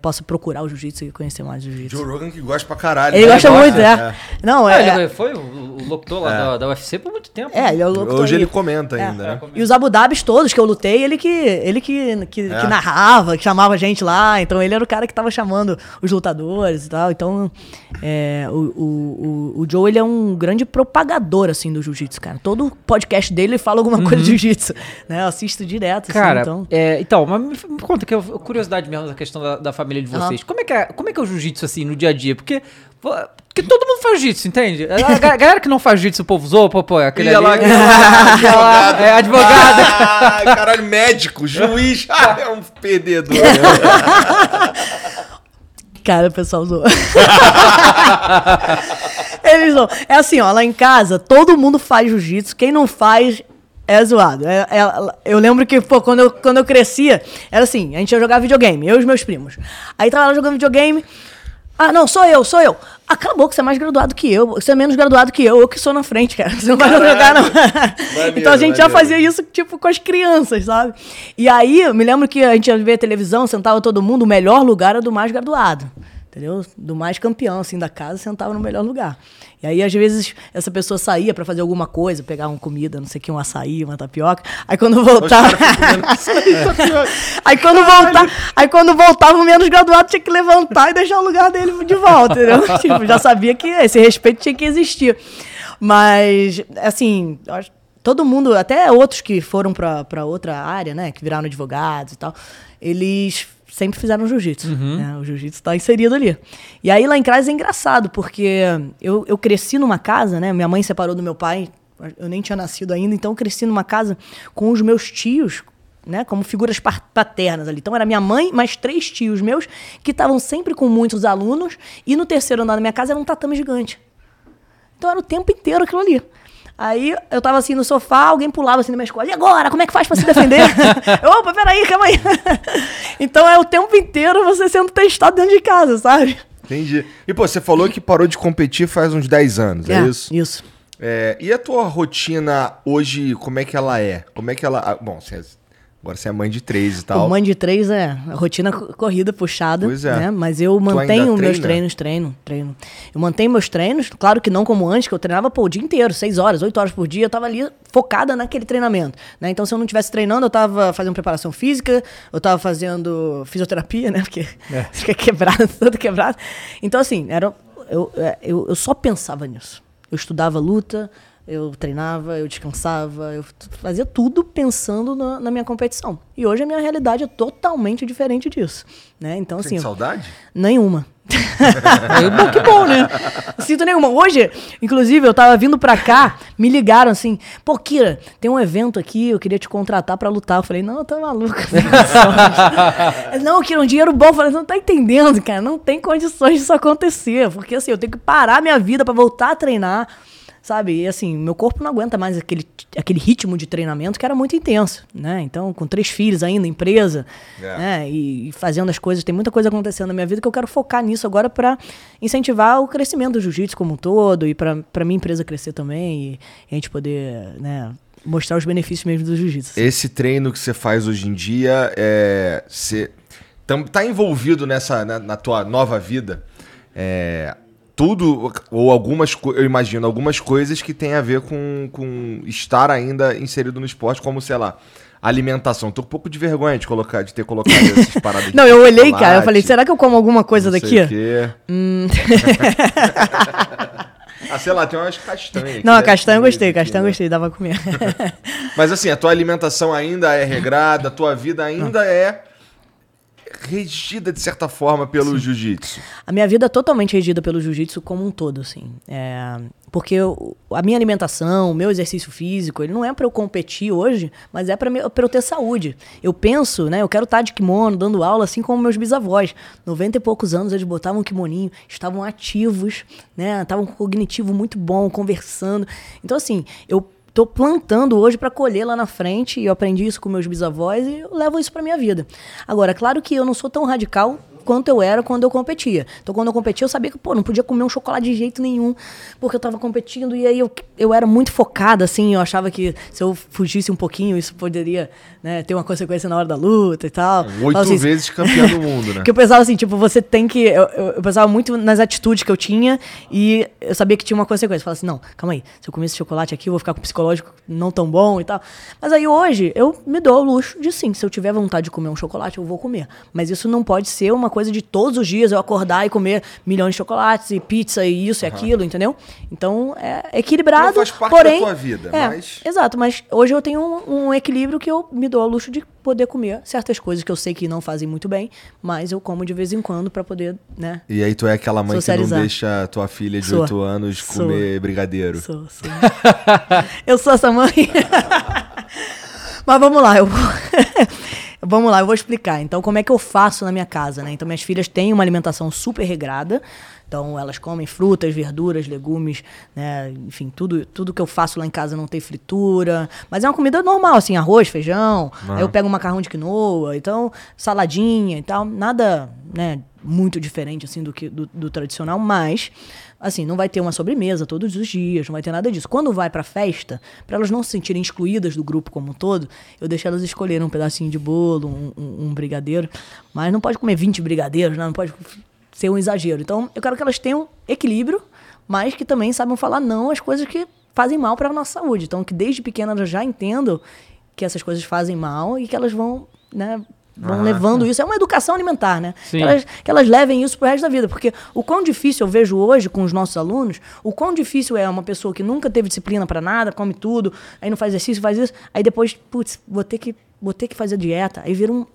possa procurar o jiu-jitsu e conhecer mais o jiu-jitsu. Joe Rogan que gosta pra caralho. Ele gosta muito, né? É. Não, ele foi o locutor lá da UFC por muito tempo. É, ele é o locutor. Hoje ele comenta ainda, né? E os Abu Dhabis todos que eu lutei, ele que narrava, que chamava a gente lá. Então ele era o cara que tava chamando os lutadores e tal. Então o Joe, ele é um grande propagador, assim, do jiu-jitsu, cara. Todo podcast dele ele fala alguma coisa de jiu-jitsu, né? Eu assisto direto, cara, assim, então... Então, mas me conta, que eu curiosidade mesmo da questão da família de vocês. Uhum. Como é que é o jiu-jitsu, assim, no dia a dia? Porque todo mundo faz jiu-jitsu, entende? A galera que não faz jiu-jitsu, o povo zoa, pô, aquele ali. Advogado. É advogado. Ah, caralho, médico, juiz. Ah, é um perdedor. Cara, o pessoal zoa. Eles zoam. É assim, ó, lá em casa, todo mundo faz jiu-jitsu. Quem não faz... é zoado. Eu lembro que, pô, quando eu crescia, era assim, a gente ia jogar videogame, eu e os meus primos. Aí tava lá jogando videogame. Ah, não, sou eu. Acabou que você é mais graduado que eu, você é menos graduado que eu que sou na frente, cara. Você não vai jogar, não. Então a gente já fazia isso, tipo, com as crianças, sabe? E aí, eu me lembro que a gente ia ver a televisão, sentava todo mundo, o melhor lugar era do mais graduado. Entendeu? Do mais campeão, assim, da casa, sentava no melhor lugar. E aí, às vezes, essa pessoa saía pra fazer alguma coisa, pegar uma comida, não sei o que, um açaí, uma tapioca. Aí quando voltava... Aí quando voltava, o menos graduado tinha que levantar e deixar o lugar dele de volta, entendeu? Tipo, já sabia que esse respeito tinha que existir. Mas, assim, todo mundo, até outros que foram pra outra área, né, que viraram advogados e tal, eles... sempre fizeram jiu-jitsu. Né? O jiu-jitsu tá inserido ali. E aí lá em casa é engraçado, porque eu cresci numa casa, né? Minha mãe separou do meu pai, eu nem tinha nascido ainda, então eu cresci numa casa com os meus tios, né? Como figuras paternas ali. Então era minha mãe, mais 3 tios meus, que estavam sempre com muitos alunos, e no terceiro andar da minha casa era um tatame gigante. Então era o tempo inteiro aquilo ali. Aí eu tava assim no sofá, alguém pulava assim na minha escola. E agora? Como é que faz pra se defender? Opa, peraí, calma aí. Então é o tempo inteiro você sendo testado dentro de casa, sabe? Entendi. E pô, você falou que parou de competir faz uns 10 anos, é isso? Isso. E a tua rotina hoje, como é que ela é? Como é que ela... Bom, agora você é mãe de 3 e tal. Mãe de 3 é a rotina corrida, puxada. Pois é. Né? Mas eu mantenho meus treinos. Eu mantenho meus treinos, claro que não como antes, que eu treinava o dia inteiro, 6 horas, 8 horas por dia. Eu tava ali focada naquele treinamento. Né? Então, se eu não estivesse treinando, eu tava fazendo preparação física, eu tava fazendo fisioterapia, né? Porque fica quebrado, todo quebrado. Então, assim, eu só pensava nisso. Eu estudava luta... eu treinava, eu descansava, eu fazia tudo pensando na minha competição. E hoje a minha realidade é totalmente diferente disso, né? Então, assim, saudade? Nenhuma. Que bom, né? Sinto nenhuma. Hoje, inclusive, eu tava vindo pra cá, me ligaram assim, pô, Kyra, tem um evento aqui, eu queria te contratar pra lutar. Eu falei, não, eu tô maluca. Não, Kyra, um dinheiro bom. Eu falei, não tá entendendo, cara, não tem condições disso acontecer. Porque, assim, eu tenho que parar minha vida pra voltar a treinar. Sabe, e assim, meu corpo não aguenta mais aquele ritmo de treinamento que era muito intenso, né? Então, com 3 filhos ainda, empresa, né? E fazendo as coisas, tem muita coisa acontecendo na minha vida que eu quero focar nisso agora pra incentivar o crescimento do jiu-jitsu como um todo e pra minha empresa crescer também e a gente poder, né, mostrar os benefícios mesmo do jiu-jitsu. Assim. Esse treino que você faz hoje em dia, você tá envolvido na tua nova vida, tudo, ou algumas, eu imagino, algumas coisas que tem a ver com estar ainda inserido no esporte, como, sei lá, alimentação. Tô com um pouco de vergonha de ter colocado essas paradas de... Não, eu olhei, chocolate, cara, eu falei, será que eu como alguma coisa não daqui? Sei o quê. Ah, sei lá, tem umas castanhas. Não, a castanha eu gostei, dava pra comer. Mas assim, a tua alimentação ainda é regrada, a tua vida ainda é... regida, de certa forma, pelo jiu-jitsu? A minha vida é totalmente regida pelo jiu-jitsu como um todo, assim. Porque a minha alimentação, o meu exercício físico, ele não é pra eu competir hoje, mas é pra eu ter saúde. Eu penso, né, eu quero estar de kimono, dando aula, assim como meus bisavós. 90 e poucos anos, eles botavam o kimoninho, estavam ativos, né, estavam com um cognitivo muito bom, conversando. Então, assim, eu tô plantando hoje para colher lá na frente, e eu aprendi isso com meus bisavós e eu levo isso para minha vida. Agora, claro que eu não sou tão radical quanto eu era quando eu competia. Então, quando eu competia, eu sabia que, pô, não podia comer um chocolate de jeito nenhum, porque eu tava competindo, e aí eu era muito focada, assim, eu achava que se eu fugisse um pouquinho, isso poderia, né, ter uma consequência na hora da luta e tal. 8 assim, vezes campeã do mundo, né? Que eu pensava assim, tipo, você tem que... Eu pensava muito nas atitudes que eu tinha, e eu sabia que tinha uma consequência. Eu falava assim, não, calma aí, se eu comer esse chocolate aqui, eu vou ficar com um psicológico não tão bom e tal. Mas aí hoje, eu me dou o luxo de, sim, se eu tiver vontade de comer um chocolate, eu vou comer. Mas isso não pode ser uma coisa de todos os dias eu acordar e comer milhões de chocolates e pizza e isso e aquilo, entendeu? Então, é equilibrado, não faz parte, porém, da tua vida, mas... Exato, mas hoje eu tenho um equilíbrio que eu me dou ao luxo de poder comer certas coisas que eu sei que não fazem muito bem, mas eu como de vez em quando pra poder, né? E aí tu é aquela mãe socializar, que não deixa tua filha de 8 anos comer brigadeiro. Sou. Eu sou essa mãe. Mas vamos lá, eu vou explicar. Então, como é que eu faço na minha casa, né? Então, minhas filhas têm uma alimentação super regrada. Então, elas comem frutas, verduras, legumes, né? Enfim, tudo que eu faço lá em casa não tem fritura. Mas é uma comida normal, assim, arroz, feijão. Aí eu pego um macarrão de quinoa, então, saladinha e tal. Nada, né, muito diferente, assim, do tradicional, mas... Assim, não vai ter uma sobremesa todos os dias, não vai ter nada disso. Quando vai pra festa, pra elas não se sentirem excluídas do grupo como um todo, eu deixo elas escolherem um pedacinho de bolo, um brigadeiro. Mas não pode comer 20 brigadeiros, né? Não pode ser um exagero. Então, eu quero que elas tenham equilíbrio, mas que também saibam falar não às coisas que fazem mal pra nossa saúde. Então, que desde pequena elas já entendam que essas coisas fazem mal e que elas vão, né... Vão levando isso. É uma educação alimentar, né? Que elas levem isso pro resto da vida. Porque o quão difícil eu vejo hoje com os nossos alunos, o quão difícil é uma pessoa que nunca teve disciplina pra nada, come tudo, aí não faz exercício, faz isso, aí depois, putz, vou ter que fazer dieta. Aí vira uma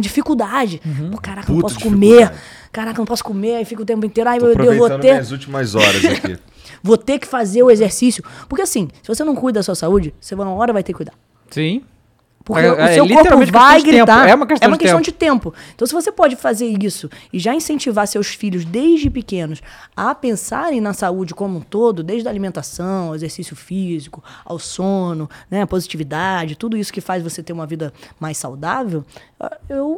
dificuldade. Pô, caraca, não posso comer. Caraca, não posso comer. Aí fica o tempo inteiro. Ai, meu Deus, vou ter... minhas últimas horas aqui. Vou ter que fazer o exercício. Porque assim, se você não cuida da sua saúde, você uma hora vai ter que cuidar. Sim. Porque o seu corpo vai gritar. É uma questão de tempo. Então, se você pode fazer isso e já incentivar seus filhos desde pequenos a pensarem na saúde como um todo, desde a alimentação, ao exercício físico, ao sono, né, positividade, tudo isso que faz você ter uma vida mais saudável,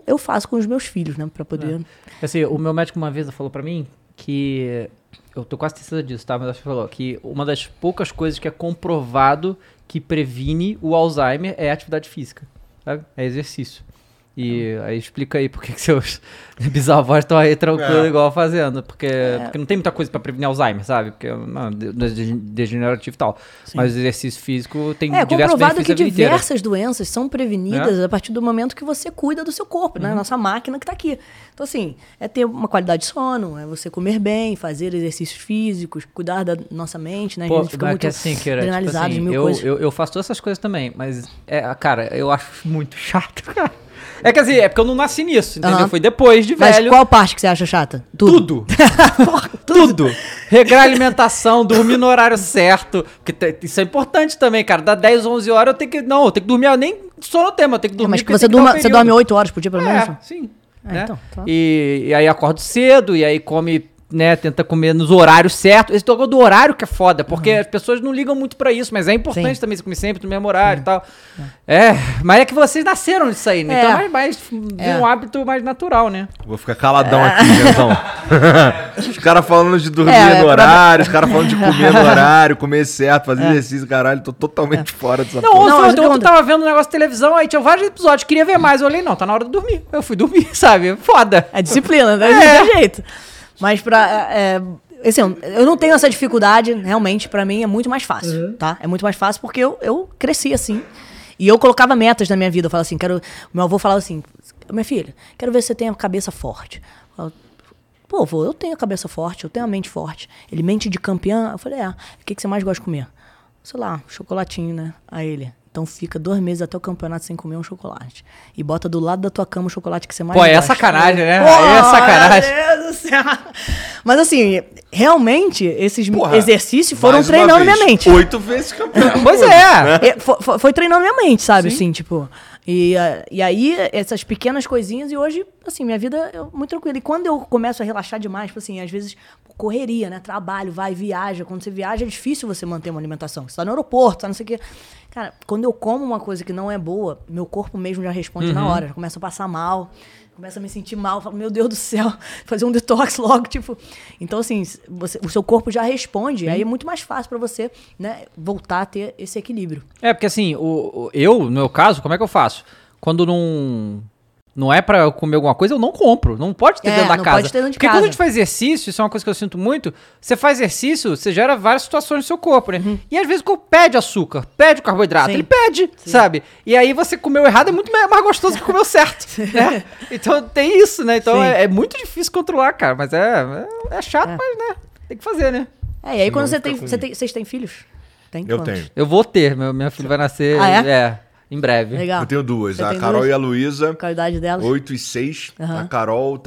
eu faço com os meus filhos, né, para poder... É. Assim, o meu médico uma vez falou para mim que... Eu tô quase certeza disso, tá? Mas acho que falou que uma das poucas coisas que é comprovado que previne o Alzheimer é a atividade física, sabe? É exercício. E aí explica aí por que seus bisavós estão aí tranquilo igual fazendo. Porque não tem muita coisa pra prevenir Alzheimer, sabe? Porque é degenerativo e tal. Sim. Mas o exercício físico tem diversos benefícios. É comprovado que diversas doenças são prevenidas a partir do momento que você cuida do seu corpo, né? Nossa máquina que tá aqui. Então, assim, é ter uma qualidade de sono, é você comer bem, fazer exercícios físicos, cuidar da nossa mente, né? Pô, a gente fica muito adrenalizado de mil coisas. Eu faço todas essas coisas também, mas, cara, eu acho muito chato, cara. É que assim, é porque eu não nasci nisso, entendeu? Foi depois de velho. Mas qual parte que você acha chata? Tudo. Tudo. Regrar a alimentação, dormir no horário certo. Porque isso é importante também, cara. Dá 10, 11 horas eu tenho que... Não, eu tenho que dormir, eu nem sou no tema, eu tenho que dormir. Mas que você dorme 8 horas por dia, pelo menos? Sim. Né? Então, tá. E aí acordo cedo, e aí come... Né, tenta comer nos horários certos. Esse negócio do horário que é foda, porque as pessoas não ligam muito pra isso, mas é importante também você comer sempre no mesmo horário e tal. Mas é que vocês nasceram disso aí, né? Então é mais um hábito mais natural, né? Vou ficar caladão aqui, Genzão. Os caras falando de dormir no horário, os caras falando de comer no horário, comer certo, fazer exercício, caralho, tô totalmente fora dessa porra. Ontem eu tava vendo um negócio de televisão, aí tinha vários episódios, queria ver mais, eu olhei, não, tá na hora de dormir. Eu fui dormir, sabe? Foda. É disciplina, né? É jeito. Mas pra... assim, eu não tenho essa dificuldade, realmente, pra mim é muito mais fácil, tá? É muito mais fácil porque eu cresci assim. E eu colocava metas na minha vida. Eu falava assim, meu avô falava assim, minha filha, quero ver se você tem a cabeça forte. Eu falava, pô, avô, eu tenho a cabeça forte, eu tenho a mente forte. Ele, mente de campeã. Eu falei, o que você mais gosta de comer? Sei lá, chocolatinho, né? Aí ele... Então fica 2 meses até o campeonato sem comer um chocolate. E bota do lado da tua cama o chocolate que você mais gosta. Pô, é sacanagem, né? Pô, é sacanagem. Meu Deus do céu. Mas assim, realmente, esses exercícios foram treinando minha mente. 8 vezes campeão. Pois é. Foi treinando minha mente, sabe? Sim. Assim, tipo... E aí, essas pequenas coisinhas, e hoje, assim, minha vida é muito tranquila. E quando eu começo a relaxar demais, assim, às vezes, correria, né? Trabalho, vai, viaja. Quando você viaja, é difícil você manter uma alimentação. Você tá no aeroporto, tá não sei o quê. Cara, quando eu como uma coisa que não é boa, meu corpo mesmo já responde na hora. Já começa a passar mal. começa a me sentir mal, falo, meu Deus do céu, fazer um detox logo, tipo... Então, assim, você, o seu corpo já responde, aí é muito mais fácil pra você, né, voltar a ter esse equilíbrio. É, porque assim, eu, no meu caso, como é que eu faço? Quando não é pra comer alguma coisa, eu não compro. Não pode ter dentro da casa. Pode ter dentro de casa. Porque quando a gente faz exercício, isso é uma coisa que eu sinto muito, você faz exercício, você gera várias situações no seu corpo, né? Uhum. E às vezes o corpo pede açúcar, pede carboidrato, ele pede, sabe? E aí você comeu errado é muito mais gostoso que comeu certo, né? Então tem isso, né? Então é muito difícil controlar, cara. Mas é chato, mas, né? Tem que fazer, né? É, e aí quando vocês têm filhos? Eu tenho. Eu vou ter, minha filha vai nascer... Ah, é? Em breve. Legal. Eu tenho duas. Você a Carol duas? E a Luísa. Qual a idade delas? 8 e 6. Uhum. A Carol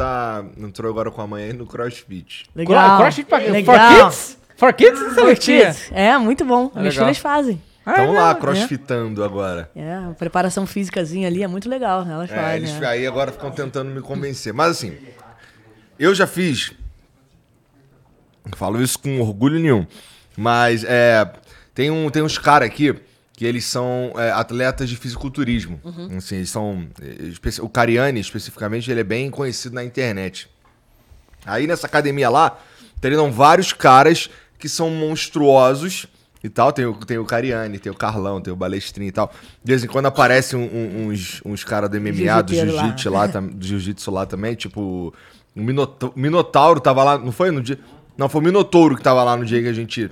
entrou agora com a mãe aí no CrossFit. Legal. CrossFit pra kids? For kids? For kids. É, muito bom. Meus filhos fazem. Estão lá crossfitando agora. É, a preparação físicazinha ali é muito legal. Elas fazem. Eles aí agora ficam tentando me convencer. Mas assim, eu já fiz. Não falo isso com orgulho nenhum. Mas tem uns caras aqui que eles são atletas de fisiculturismo. Uhum. Assim, eles são, o Cariani, especificamente, ele é bem conhecido na internet. Aí, nessa academia lá, treinam vários caras que são monstruosos e tal. Tem o Cariani, tem o Carlão, tem o Balestrinho e tal. De vez em quando aparecem uns caras do MMA, do jiu-jitsu lá também. Tipo, o Minotauro tava lá, não foi? No dia? Não, foi o Minotauro que tava lá no dia que a gente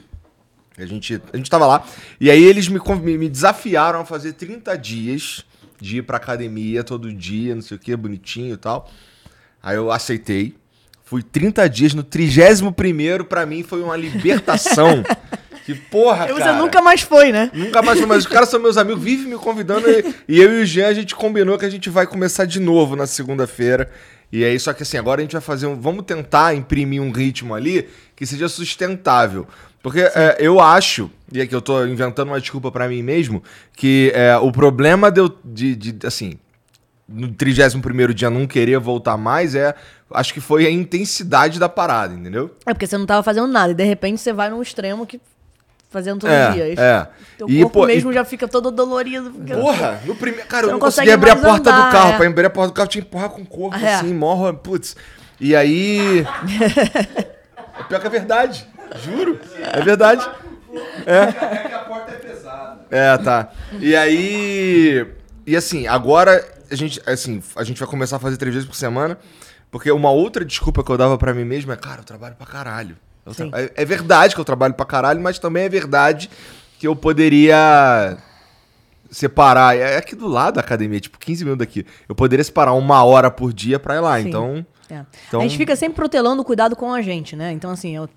tava lá, e aí eles me desafiaram a fazer 30 dias de ir pra academia todo dia, não sei o que, bonitinho e tal. Aí eu aceitei, fui 30 dias, no 31º pra mim foi uma libertação. Que porra, cara. Você nunca mais foi, né? Nunca mais foi, mas os caras são meus amigos, vivem me convidando, e eu e o Jean, a gente combinou que a gente vai começar de novo na segunda-feira. E aí, só que assim, agora a gente vai fazer vamos tentar imprimir um ritmo ali que seja sustentável. Porque eu acho, e aqui eu tô inventando uma desculpa pra mim mesmo, que o problema assim, no 31º dia não querer voltar mais acho que foi a intensidade da parada, entendeu? É porque você não tava fazendo nada, e de repente você vai num extremo que... Fazendo todo dia. O corpo já fica todo dolorido. Porra! No primeiro, cara, eu não conseguia abrir a porta do carro. Pra abrir a porta do carro, eu tinha que empurrar com o corpo, assim, morro, putz. E aí... Pior que é verdade. Juro. É verdade. É que a porta é pesada. É, tá. E aí... E assim, agora a gente vai começar a fazer 3 vezes por semana, porque uma outra desculpa que eu dava pra mim mesmo é, cara, eu trabalho pra caralho. É verdade que eu trabalho pra caralho, mas também é verdade que eu poderia separar... É aqui do lado da academia, tipo 15 minutos daqui. Eu poderia separar 1 hora por dia pra ir lá, então... A gente fica sempre protelando o cuidado com a gente, né? Então, assim, eu...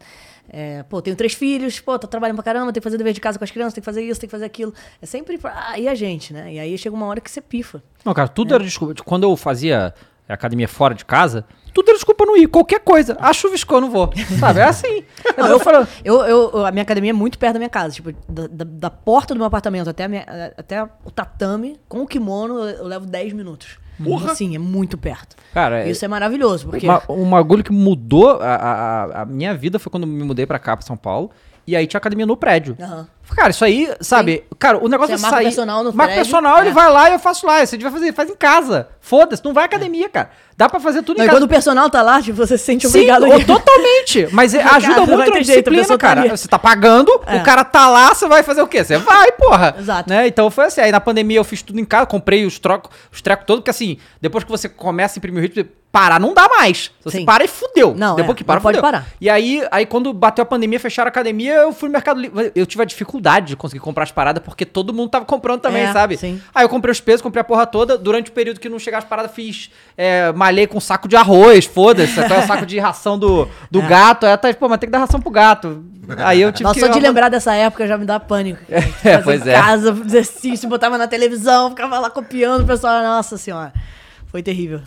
tenho 3 filhos, tô trabalhando pra caramba, tenho que fazer dever de casa com as crianças, tenho que fazer isso, tenho que fazer aquilo. É sempre... e a gente, né? E aí chega uma hora que você pifa. Não, cara, tudo era desculpa. Quando eu fazia academia fora de casa... Tudo era desculpa não ir, qualquer coisa. A chuviscou, não vou. Sabe? É assim. Não, a minha academia é muito perto da minha casa. Tipo, da porta do meu apartamento até o tatame, com o kimono, eu levo 10 minutos. Porra. Assim, é muito perto. Cara, isso é maravilhoso. Porque... Um bagulho que mudou a minha vida foi quando eu me mudei pra cá, pra São Paulo. E aí tinha academia no prédio. Uhum. Cara, isso aí, sabe? Sim. Cara, o negócio é sair... Marca personal no prédio. Marca personal, ele vai lá e eu faço lá. Você devia fazer, faz em casa. Foda-se, não vai à academia, cara. Dá pra fazer tudo em casa. Quando o personal tá lá, tipo, você se sente obrigado... Sim, totalmente. Mas ajuda muito a disciplina, cara. Você tá pagando, o cara tá lá, você vai fazer o quê? Você vai, porra. Exato. Né? Então foi assim. Aí na pandemia eu fiz tudo em casa, comprei os trecos todos, porque assim, depois que você começa a imprimir o ritmo... Parar não dá mais. Você para e fudeu. Não, depois que para, não pode parar. E aí, quando bateu a pandemia, fecharam a academia, eu fui no Mercado Livre. Eu tive a dificuldade de conseguir comprar as paradas, porque todo mundo tava comprando também, sabe? Sim. Aí eu comprei os pesos, comprei a porra toda. Durante o período que não chegava as paradas, fiz... malhei com um saco de arroz, foda-se. Até o saco de ração do gato. Aí eu tava, mas tem que dar ração pro gato. Aí eu tive só de lembrar dessa época já me dá pânico. Pois é. Casa, exercício, botava na televisão, ficava lá copiando o pessoal. Nossa senhora. Foi terrível.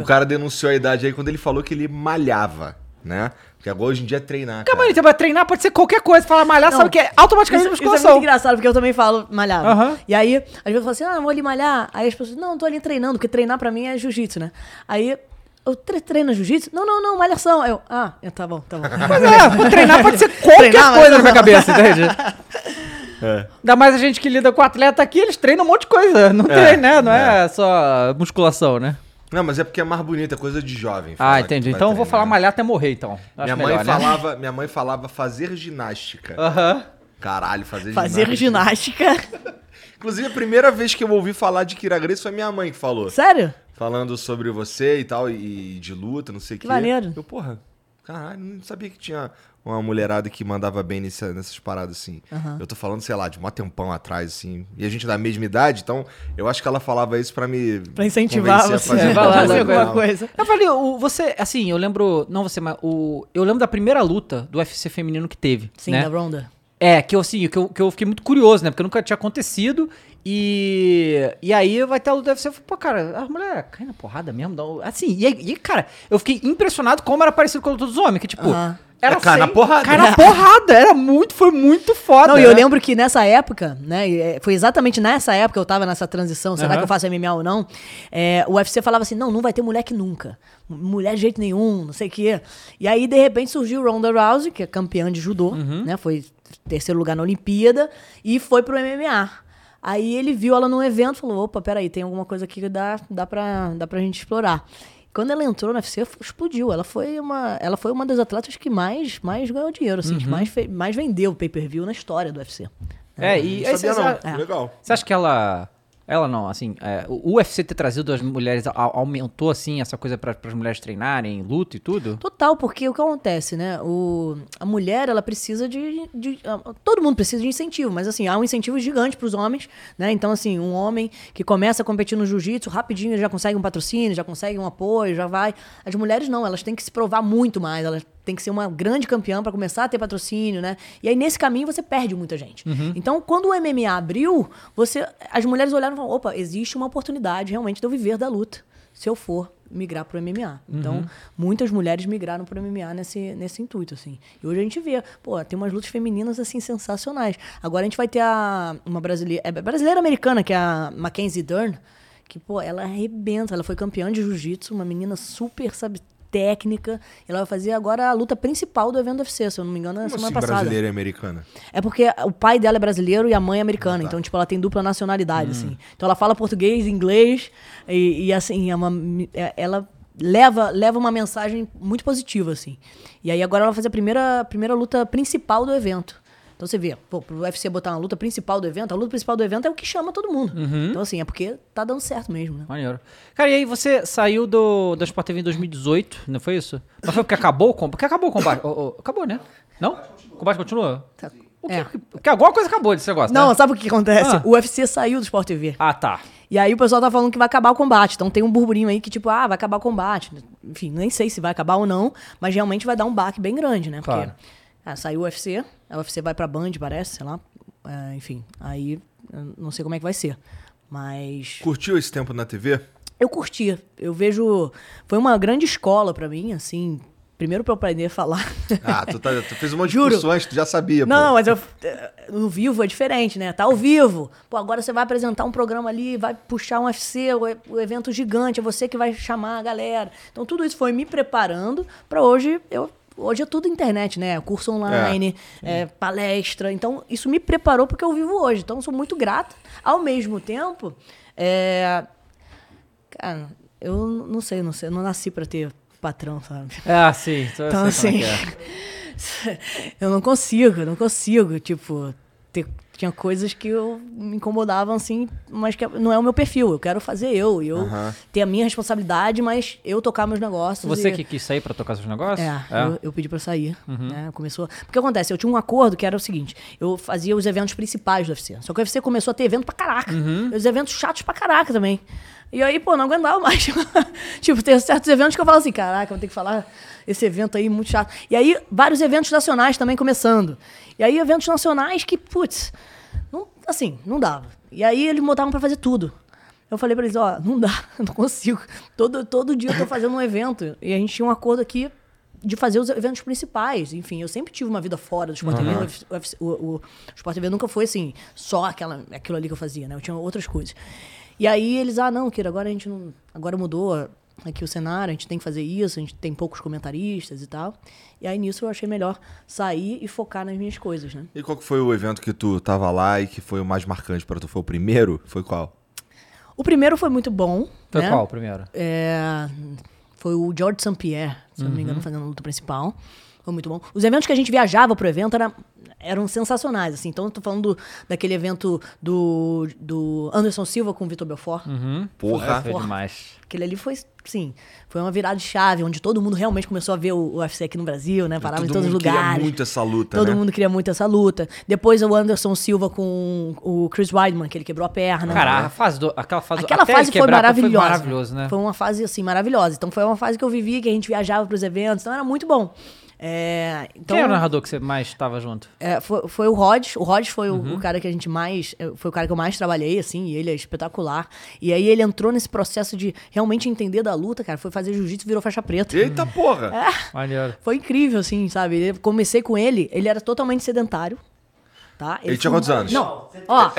O cara denunciou a idade aí quando ele falou que ele malhava, né? Porque agora hoje em dia é treinar. Calma aí, você vai treinar, pode ser qualquer coisa. Falar malhar, não, sabe o que é? Automaticamente musculação. Isso é muito engraçado, porque eu também falo malhava. Uhum. E aí, às vezes eu falo assim, eu vou ali malhar. Aí as pessoas, não, eu tô ali treinando, porque treinar pra mim é jiu-jitsu, né? Aí... Eu treino jiu-jitsu? Não, malhação. Eu, tá bom. Mas vou treinar pode ser qualquer coisa na minha cabeça, entende? Ainda mais a gente que lida com atleta aqui, eles treinam um monte de coisa. Não tem, né? Não é só musculação, né? Não, mas é porque é mais bonita, é coisa de jovem. Ah, entendi. Então eu vou falar malhar até morrer, então. Minha mãe, melhor, falava, né? Minha mãe falava fazer ginástica. Aham. Uhum. Caralho, fazer ginástica. Inclusive, a primeira vez que eu ouvi falar de Kyra Gracie foi minha mãe que falou. Sério? Falando sobre você e tal, e de luta, não sei o que. Que maneiro. Eu, porra, caralho, não sabia que tinha uma mulherada que mandava bem nessas paradas, assim. Uhum. Eu tô falando, sei lá, de mó tempão atrás, assim. E a gente da mesma idade, então eu acho que ela falava isso pra me... Pra incentivar você a fazer alguma coisa. Eu falei, você, assim, eu lembro... Não você, mas eu lembro da primeira luta do UFC feminino que teve. Sim, né? Da Ronda. É, que eu, assim, que eu fiquei muito curioso, né? Porque nunca tinha acontecido. E aí vai ter a luta do UFC. Eu falei, pô, cara, a mulher cai na porrada mesmo. Assim, e cara, eu fiquei impressionado como era parecido com a luta dos homens. Que, tipo... Uhum. Era cara na porrada. Cara na porrada. Foi muito foda. Não, né? E eu lembro que nessa época, né? Foi exatamente nessa época que eu tava nessa transição. Será que eu faço MMA ou não? O UFC falava assim, não vai ter moleque nunca. Mulher de jeito nenhum, não sei o quê. E aí, de repente, surgiu o Ronda Rousey, que é campeã de judô, né? Foi terceiro lugar na Olimpíada e foi pro MMA. Aí ele viu ela num evento e falou, opa, peraí, tem alguma coisa aqui que dá pra gente explorar. Quando ela entrou na UFC, explodiu. Ela foi uma das atletas que mais ganhou dinheiro, assim, que mais vendeu o pay-per-view na história do UFC. Legal. Você acha que o UFC ter trazido as mulheres aumentou, assim, essa coisa para as mulheres treinarem, luta e tudo? Total, porque o que acontece, né? A mulher, ela precisa de... Todo mundo precisa de incentivo, mas, assim, há um incentivo gigante para os homens, né? Então, assim, um homem que começa a competir no jiu-jitsu, rapidinho já consegue um patrocínio, já consegue um apoio, já vai... As mulheres não, elas têm que se provar muito mais, elas... Tem que ser uma grande campeã para começar a ter patrocínio, né? E aí, nesse caminho, você perde muita gente. Uhum. Então, quando o MMA abriu, as mulheres olharam e falaram, opa, existe uma oportunidade realmente de eu viver da luta, se eu for migrar pro MMA. Então, muitas mulheres migraram pro MMA nesse intuito, assim. E hoje a gente vê, pô, tem umas lutas femininas, assim, sensacionais. Agora a gente vai ter uma brasileira-americana, que é a Mackenzie Dern, que, pô, ela arrebenta. Ela foi campeã de jiu-jitsu, uma menina super, sabe, técnica. Ela vai fazer agora a luta principal do evento do UFC, se eu não me engano, na semana passada. Brasileira e americana? É porque o pai dela é brasileiro e a mãe é americana. Tá. Então, tipo, ela tem dupla nacionalidade, assim. Então, ela fala português, inglês e assim, ela leva uma mensagem muito positiva, assim. E aí, agora ela vai fazer a primeira luta principal do evento. Então, você vê, pô, pro UFC botar uma luta principal do evento, a luta principal do evento é o que chama todo mundo. Então, assim, é porque tá dando certo mesmo, né? Maneiro. Cara, e aí você saiu da Sport TV em 2018, não foi isso? Mas foi porque acabou o combate? Porque acabou o combate. Acabou, né? Não? O combate continua? Tá. Porque alguma coisa acabou desse negócio, né? Não, sabe o que acontece? O UFC saiu do Sport TV. Ah, tá. E aí o pessoal tá falando que vai acabar o combate. Então tem um burburinho aí que tipo, vai acabar o combate. Enfim, nem sei se vai acabar ou não, mas realmente vai dar um baque bem grande, né? Porque... Claro. Saiu o UFC, a UFC vai pra Band, parece, sei lá. Enfim, aí não sei como é que vai ser, mas... Curtiu esse tempo na TV? Eu curti, eu vejo... Foi uma grande escola pra mim, assim... Primeiro pra eu aprender a falar. Tu fez um monte de discussões, tu já sabia. Não, mas no vivo é diferente, né? Tá ao vivo. Pô, agora você vai apresentar um programa ali, vai puxar um UFC, o evento gigante, é você que vai chamar a galera. Então tudo isso foi me preparando pra hoje eu... Hoje é tudo internet, né? Curso online, palestra. Então, isso me preparou porque eu vivo hoje. Então, eu sou muito grata. Ao mesmo tempo, cara, eu não sei. Eu não nasci pra ter patrão, sabe? Ah, sim. Então, assim, eu não consigo, tipo... Tinha coisas que eu me incomodavam, assim, mas que não é o meu perfil. Eu quero fazer eu ter a minha responsabilidade, mas eu tocar meus negócios. Você que quis sair pra tocar seus negócios? Eu pedi pra sair. Né? Começou... Porque acontece, eu tinha um acordo que era o seguinte, eu fazia os eventos principais do UFC. Só que o UFC começou a ter evento pra caraca. Os eventos chatos pra caraca também. E aí, pô, não aguentava mais. Tipo, tem certos eventos que eu falo assim, caraca, vou ter que falar esse evento aí muito chato. E aí, vários eventos nacionais também começando. E aí, eventos nacionais que, putz, não dava. E aí, eles botavam pra fazer tudo. Eu falei pra eles, não dá, não consigo. Todo dia eu tô fazendo um evento. E a gente tinha um acordo aqui de fazer os eventos principais. Enfim, eu sempre tive uma vida fora do Sport TV. O Sport TV nunca foi, assim, só aquilo ali que eu fazia, né? Eu tinha outras coisas. E aí eles, não, Kyra, agora a gente não... Agora mudou aqui o cenário, a gente tem que fazer isso, a gente tem poucos comentaristas e tal. E aí nisso eu achei melhor sair e focar nas minhas coisas, né? E qual que foi o evento que tu tava lá e que foi o mais marcante pra tu? Foi o primeiro? Foi qual? O primeiro foi muito bom. Foi né? Qual o primeiro? Foi o George St. Pierre, se não me engano, fazendo a luta principal. Foi muito bom. Os eventos que a gente viajava pro evento eram sensacionais, assim. Então, eu tô falando daquele evento do Anderson Silva com o Vitor Belfort. Porra, foi demais. Aquele ali foi, sim, foi uma virada de chave, onde todo mundo realmente começou a ver o UFC aqui no Brasil, né? Parava em todos os lugares. Todo mundo queria muito essa luta, né? Todo mundo queria muito essa luta. Depois, o Anderson Silva com o Chris Weidman, que ele quebrou a perna. Cara, aquela fase foi maravilhosa. Foi maravilhoso, né? Foi uma fase, assim, maravilhosa. Então, foi uma fase que eu vivi, que a gente viajava pros eventos. Então, era muito bom. Então, quem era o narrador que você mais estava junto? Foi o Rods. O Rods foi o cara que a gente mais... Foi o cara que eu mais trabalhei, assim. E ele é espetacular. E aí ele entrou nesse processo de realmente entender da luta, cara. Foi fazer jiu-jitsu e virou faixa preta. Eita porra! Foi incrível, assim, sabe? Comecei com ele. Ele era totalmente sedentário. Tá? Ele tinha quantos anos? Não. Ó,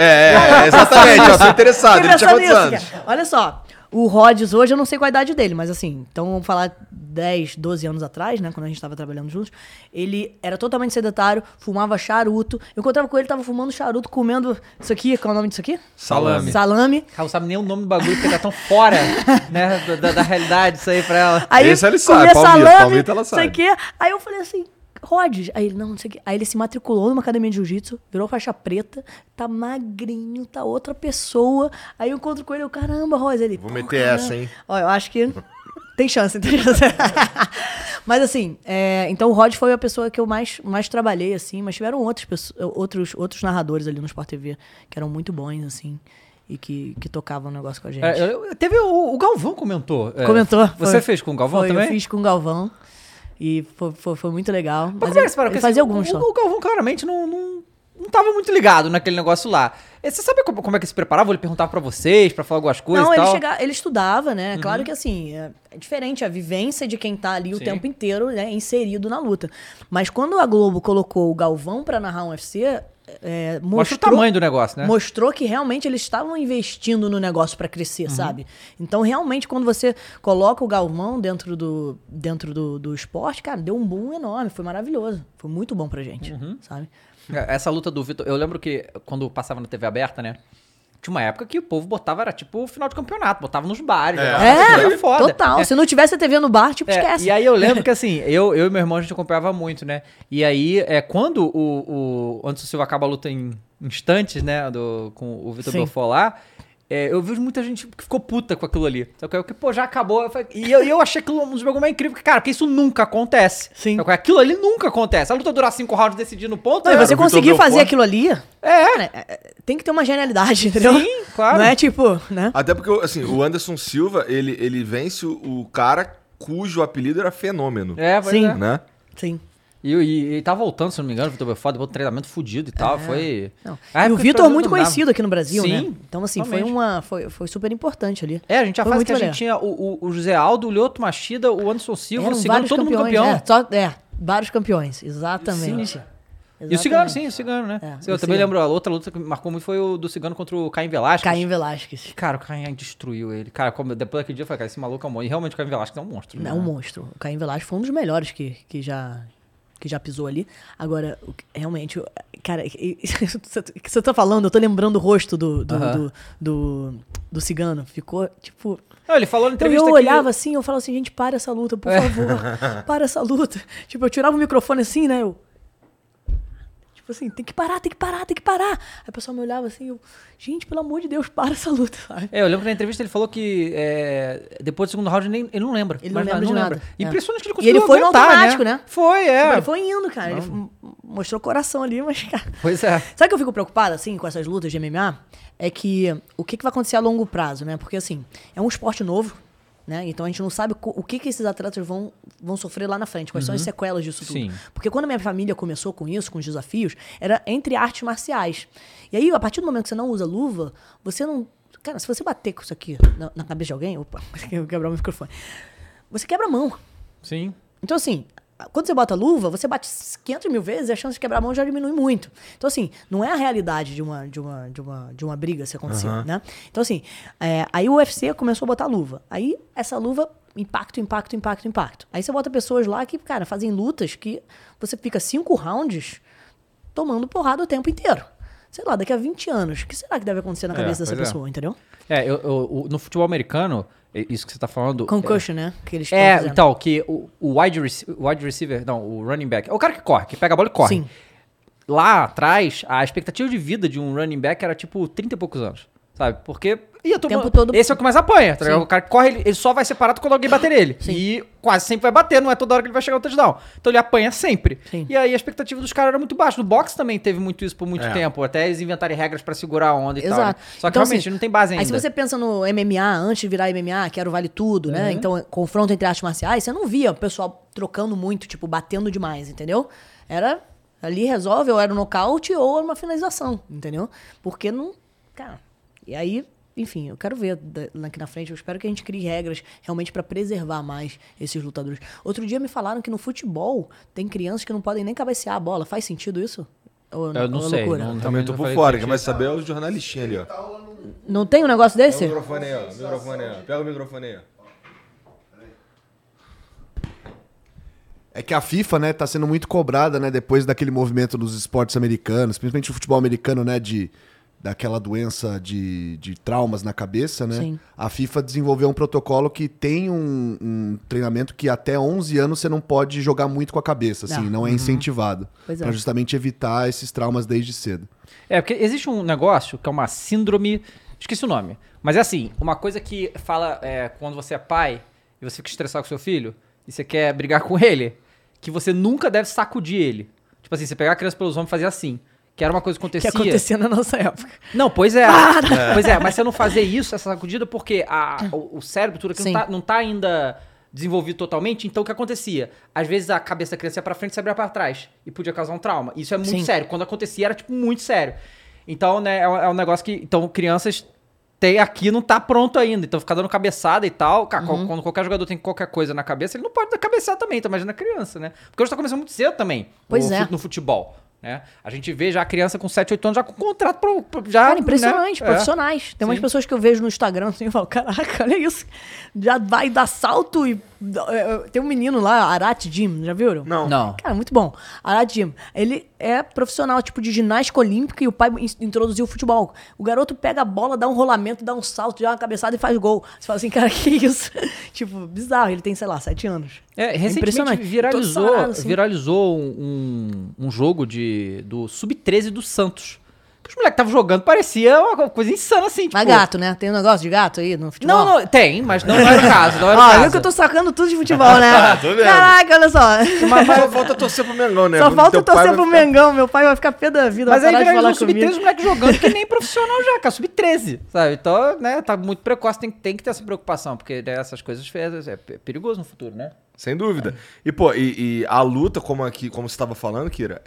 exatamente. Eu sou interessado. Ele tinha quantos anos? Cara. Olha só. O Rods hoje, eu não sei qual a idade dele, mas assim, então vamos falar 10, 12 anos atrás, né, quando a gente tava trabalhando juntos, ele era totalmente sedentário, fumava charuto, eu encontrava com ele, tava fumando charuto, comendo isso aqui, qual é o nome disso aqui? Salame. Ela não sabe nem o nome do bagulho, porque tá tão fora, né, da realidade isso aí pra ela. Aí, esse ela sabe, palmito ela sabe. Isso aqui, aí eu falei assim... Rods, aí ele, não sei o que. Aí ele se matriculou numa academia de jiu-jitsu, virou faixa preta, tá magrinho, tá outra pessoa. Aí eu encontro com ele, eu, caramba, Rods, ele... Vou meter essa, hein? Olha, eu acho que tem chance. Mas assim, então o Rods foi a pessoa que eu mais trabalhei, assim, mas tiveram outros narradores ali no Sport TV que eram muito bons, assim. E que tocava um negócio com a gente. Teve o Galvão comentou. Comentou. Você fez com o Galvão também? Eu fiz com o Galvão. E foi muito legal. Mas como é que você parou? Porque fazia alguns só. O Galvão claramente não tava muito ligado naquele negócio lá. Você sabe como é que ele se preparava? Ele perguntava pra vocês, pra falar algumas coisas e tal? Não, ele estudava, né? Claro que assim, é diferente a vivência de quem tá ali o tempo inteiro, né? Inserido na luta. Mas quando a Globo colocou o Galvão pra narrar um UFC... Mostra o tamanho do negócio, né? Mostrou que realmente eles estavam investindo no negócio pra crescer, sabe? Então, realmente, quando você coloca o Galvão dentro do esporte, cara, deu um boom enorme, foi maravilhoso. Foi muito bom pra gente, sabe? Essa luta do Vitor... Eu lembro que quando passava na TV aberta, né? Tinha uma época que o povo botava, era tipo final de campeonato, botava nos bares. Era foda. Total. Se não tivesse a TV no bar, tipo, esquece. E aí eu lembro que assim, eu e meu irmão, a gente acompanhava muito, né? E aí, quando o Anderson Silva acaba a luta em instantes, né? Com o Vitor Belfort lá, eu vejo muita gente que ficou puta com aquilo ali. Só que, pô, já acabou. E eu achei aquilo um dos bagulhos mais incríveis. Cara, porque isso nunca acontece. Sim. Então, aquilo ali nunca acontece. A luta durar 5 rounds decidir no ponto... Não, você conseguir fazer aquilo ali... Tem que ter uma genialidade, entendeu? Sim, claro. Não é tipo... né? Até porque, assim, o Anderson Silva, ele vence o cara cujo apelido era Fenômeno. Né? Sim. E tá voltando, se não me engano, o Vitor Belfort, depois do treinamento fudido e tal, foi... E o Vitor é muito conhecido aqui no Brasil, sim, né? Então, assim, foi super importante ali. A gente já faz que a gente tinha o José Aldo, o Lyoto Machida, o Anderson Silva, o Cigano, todo mundo campeão. Vários campeões, exatamente. E o Cigano, sim, o Cigano, né? Eu também lembro, a outra luta que marcou muito foi o do Cigano contra o Cain Velasquez. Cara, o Cain destruiu ele. Cara, depois daquele dia, eu falei, cara, esse maluco é um monstro. E realmente o Cain Velasquez é um monstro. É um monstro. O Cain Velasquez foi um dos melhores que já pisou ali. Agora, realmente, cara, o que você tá falando, eu tô lembrando o rosto do Cigano. Ficou, tipo... Não, ele falou na entrevista que... Eu olhava assim, eu falava assim, gente, para essa luta, por favor. Para essa luta. Tipo, eu tirava o microfone assim, né? Tipo assim, tem que parar. Aí o pessoal me olhava assim, gente, pelo amor de Deus, para essa luta, sabe? Eu lembro que na entrevista ele falou que depois do segundo round ele não lembra. Ele não lembra de nada. Impressionante que ele conseguiu aguentar, ele foi no automático, né? Tipo, ele foi indo, cara. Ele mostrou coração ali, mas, cara... Pois é. Sabe o que eu fico preocupada, assim, com essas lutas de MMA? É que o que vai acontecer a longo prazo, né? Porque, assim, é um esporte novo, né? Então a gente não sabe o que esses atletas vão sofrer lá na frente, quais são as sequelas disso tudo. Sim. Porque quando a minha família começou com isso, com os desafios, era entre artes marciais. E aí, a partir do momento que você não usa luva, você não... Cara, se você bater com isso aqui na cabeça de alguém... Opa, eu vou quebrar o microfone. Você quebra a mão. Sim. Então, assim... Quando você bota luva, você bate 500 mil vezes e a chance de quebrar a mão já diminui muito. Então, assim, não é a realidade de uma briga se acontecer, né? Então, assim, aí o UFC começou a botar luva. Aí, essa luva, impacto. Aí você bota pessoas lá que, cara, fazem lutas que você fica 5 rounds tomando porrada o tempo inteiro. sei lá, daqui a 20 anos, o que será que deve acontecer na cabeça dessa pessoa, entendeu? No futebol americano, isso que você tá falando... Concussion, né? Que eles então, que o wide receiver, não, o running back, é o cara que corre, que pega a bola e corre. Sim. Lá atrás, a expectativa de vida de um running back era tipo 30 e poucos anos, sabe? Porque... Todo... Esse é o que mais apanha, tá ligado? O cara que corre, ele só vai ser parado quando alguém bater nele. Sim. E quase sempre vai bater, não é toda hora que ele vai chegar no touchdown. Então ele apanha sempre. Sim. E aí a expectativa dos caras era muito baixa. No boxe também teve muito isso por muito tempo. Até eles inventarem regras pra segurar a onda e tal. Né? Só que então, realmente não tem base ainda. Aí se você pensa no MMA, antes de virar MMA, que era o vale tudo, né? Então confronto entre artes marciais, você não via o pessoal trocando muito, tipo, batendo demais, entendeu? Era, ali resolve, ou era um nocaute ou era uma finalização, entendeu? Porque não... Cara, e aí... Enfim, eu quero ver aqui na frente. Eu espero que a gente crie regras realmente para preservar mais esses lutadores. Outro dia me falaram que no futebol tem crianças que não podem nem cabecear a bola. Faz sentido isso? Ou, eu não sei. Loucura? Não, também tô por fora. Quem vai saber é os jornalistinhos ali, ó. Não tem um negócio desse? Pega o microfone aí, ó. Pega o microfone aí, ó. É que a FIFA, né, tá sendo muito cobrada, né, depois daquele movimento dos esportes americanos, principalmente o futebol americano, né, daquela doença de traumas na cabeça, né? Sim. A FIFA desenvolveu um protocolo que tem um treinamento que até 11 anos você não pode jogar muito com a cabeça, assim, não é incentivado. Pois é. Pra justamente evitar esses traumas desde cedo. É, porque existe um negócio que é uma síndrome... Esqueci o nome. Mas é assim, uma coisa que fala quando você é pai e você fica estressado com seu filho e você quer brigar com ele, que você nunca deve sacudir ele. Tipo assim, você pegar a criança pelos ombros e fazer assim. Que era uma coisa que acontecia... Que acontecia na nossa época. Não, pois é. Pois é, mas você não fazer isso, essa sacudida, porque o cérebro, tudo aquilo, não tá ainda desenvolvido totalmente. Então, o que acontecia? Às vezes, a cabeça da criança ia pra frente e se abria pra trás. E podia causar um trauma. Isso é muito sério. Quando acontecia, era, tipo, muito sério. Então, né, é um negócio que... Então, crianças... Aqui não tá pronto ainda, então fica dando cabeçada e tal. Cara, quando qualquer jogador tem qualquer coisa na cabeça, ele não pode dar cabeçada também, tá imaginando a criança, né? Porque hoje tá começando muito cedo também, no futebol, né? A gente vê já a criança com 7, 8 anos já com contrato já, cara, impressionante, né? Profissionais. Tem umas pessoas que eu vejo no Instagram assim, eu falo, caraca, olha isso. Já vai dar salto e... Tem um menino lá, Arati Jim, já viram? Não. Cara, muito bom. Arati Jim, ele é profissional, tipo, de ginástica olímpica, e o pai introduziu o futebol. O garoto pega a bola, dá um rolamento, dá um salto, dá uma cabeçada e faz gol. Você fala assim, cara, que isso? Tipo, bizarro. Ele tem, sei lá, 7 anos. Recentemente viralizou um jogo do Sub-13 do Santos. Os moleques estavam jogando, parecia uma coisa insana, assim. Tipo... Mas gato, né? Tem um negócio de gato aí no futebol? Não, tem, mas não era o caso. Olha que eu tô sacando tudo de futebol, né? Caraca, olha só. Mas só falta torcer pro Mengão, né? Só falta torcer pro Mengão. Meu pai vai ficar pé da vida. Mas aí viralizou Sub-13, os moleques jogando que nem profissional já, cara. Sub-13, sabe? Então, né, tá muito precoce. Tem que ter essa preocupação, porque essas coisas é perigoso no futuro, né? Sem dúvida. E, pô, e a luta, como você tava falando, Kyra,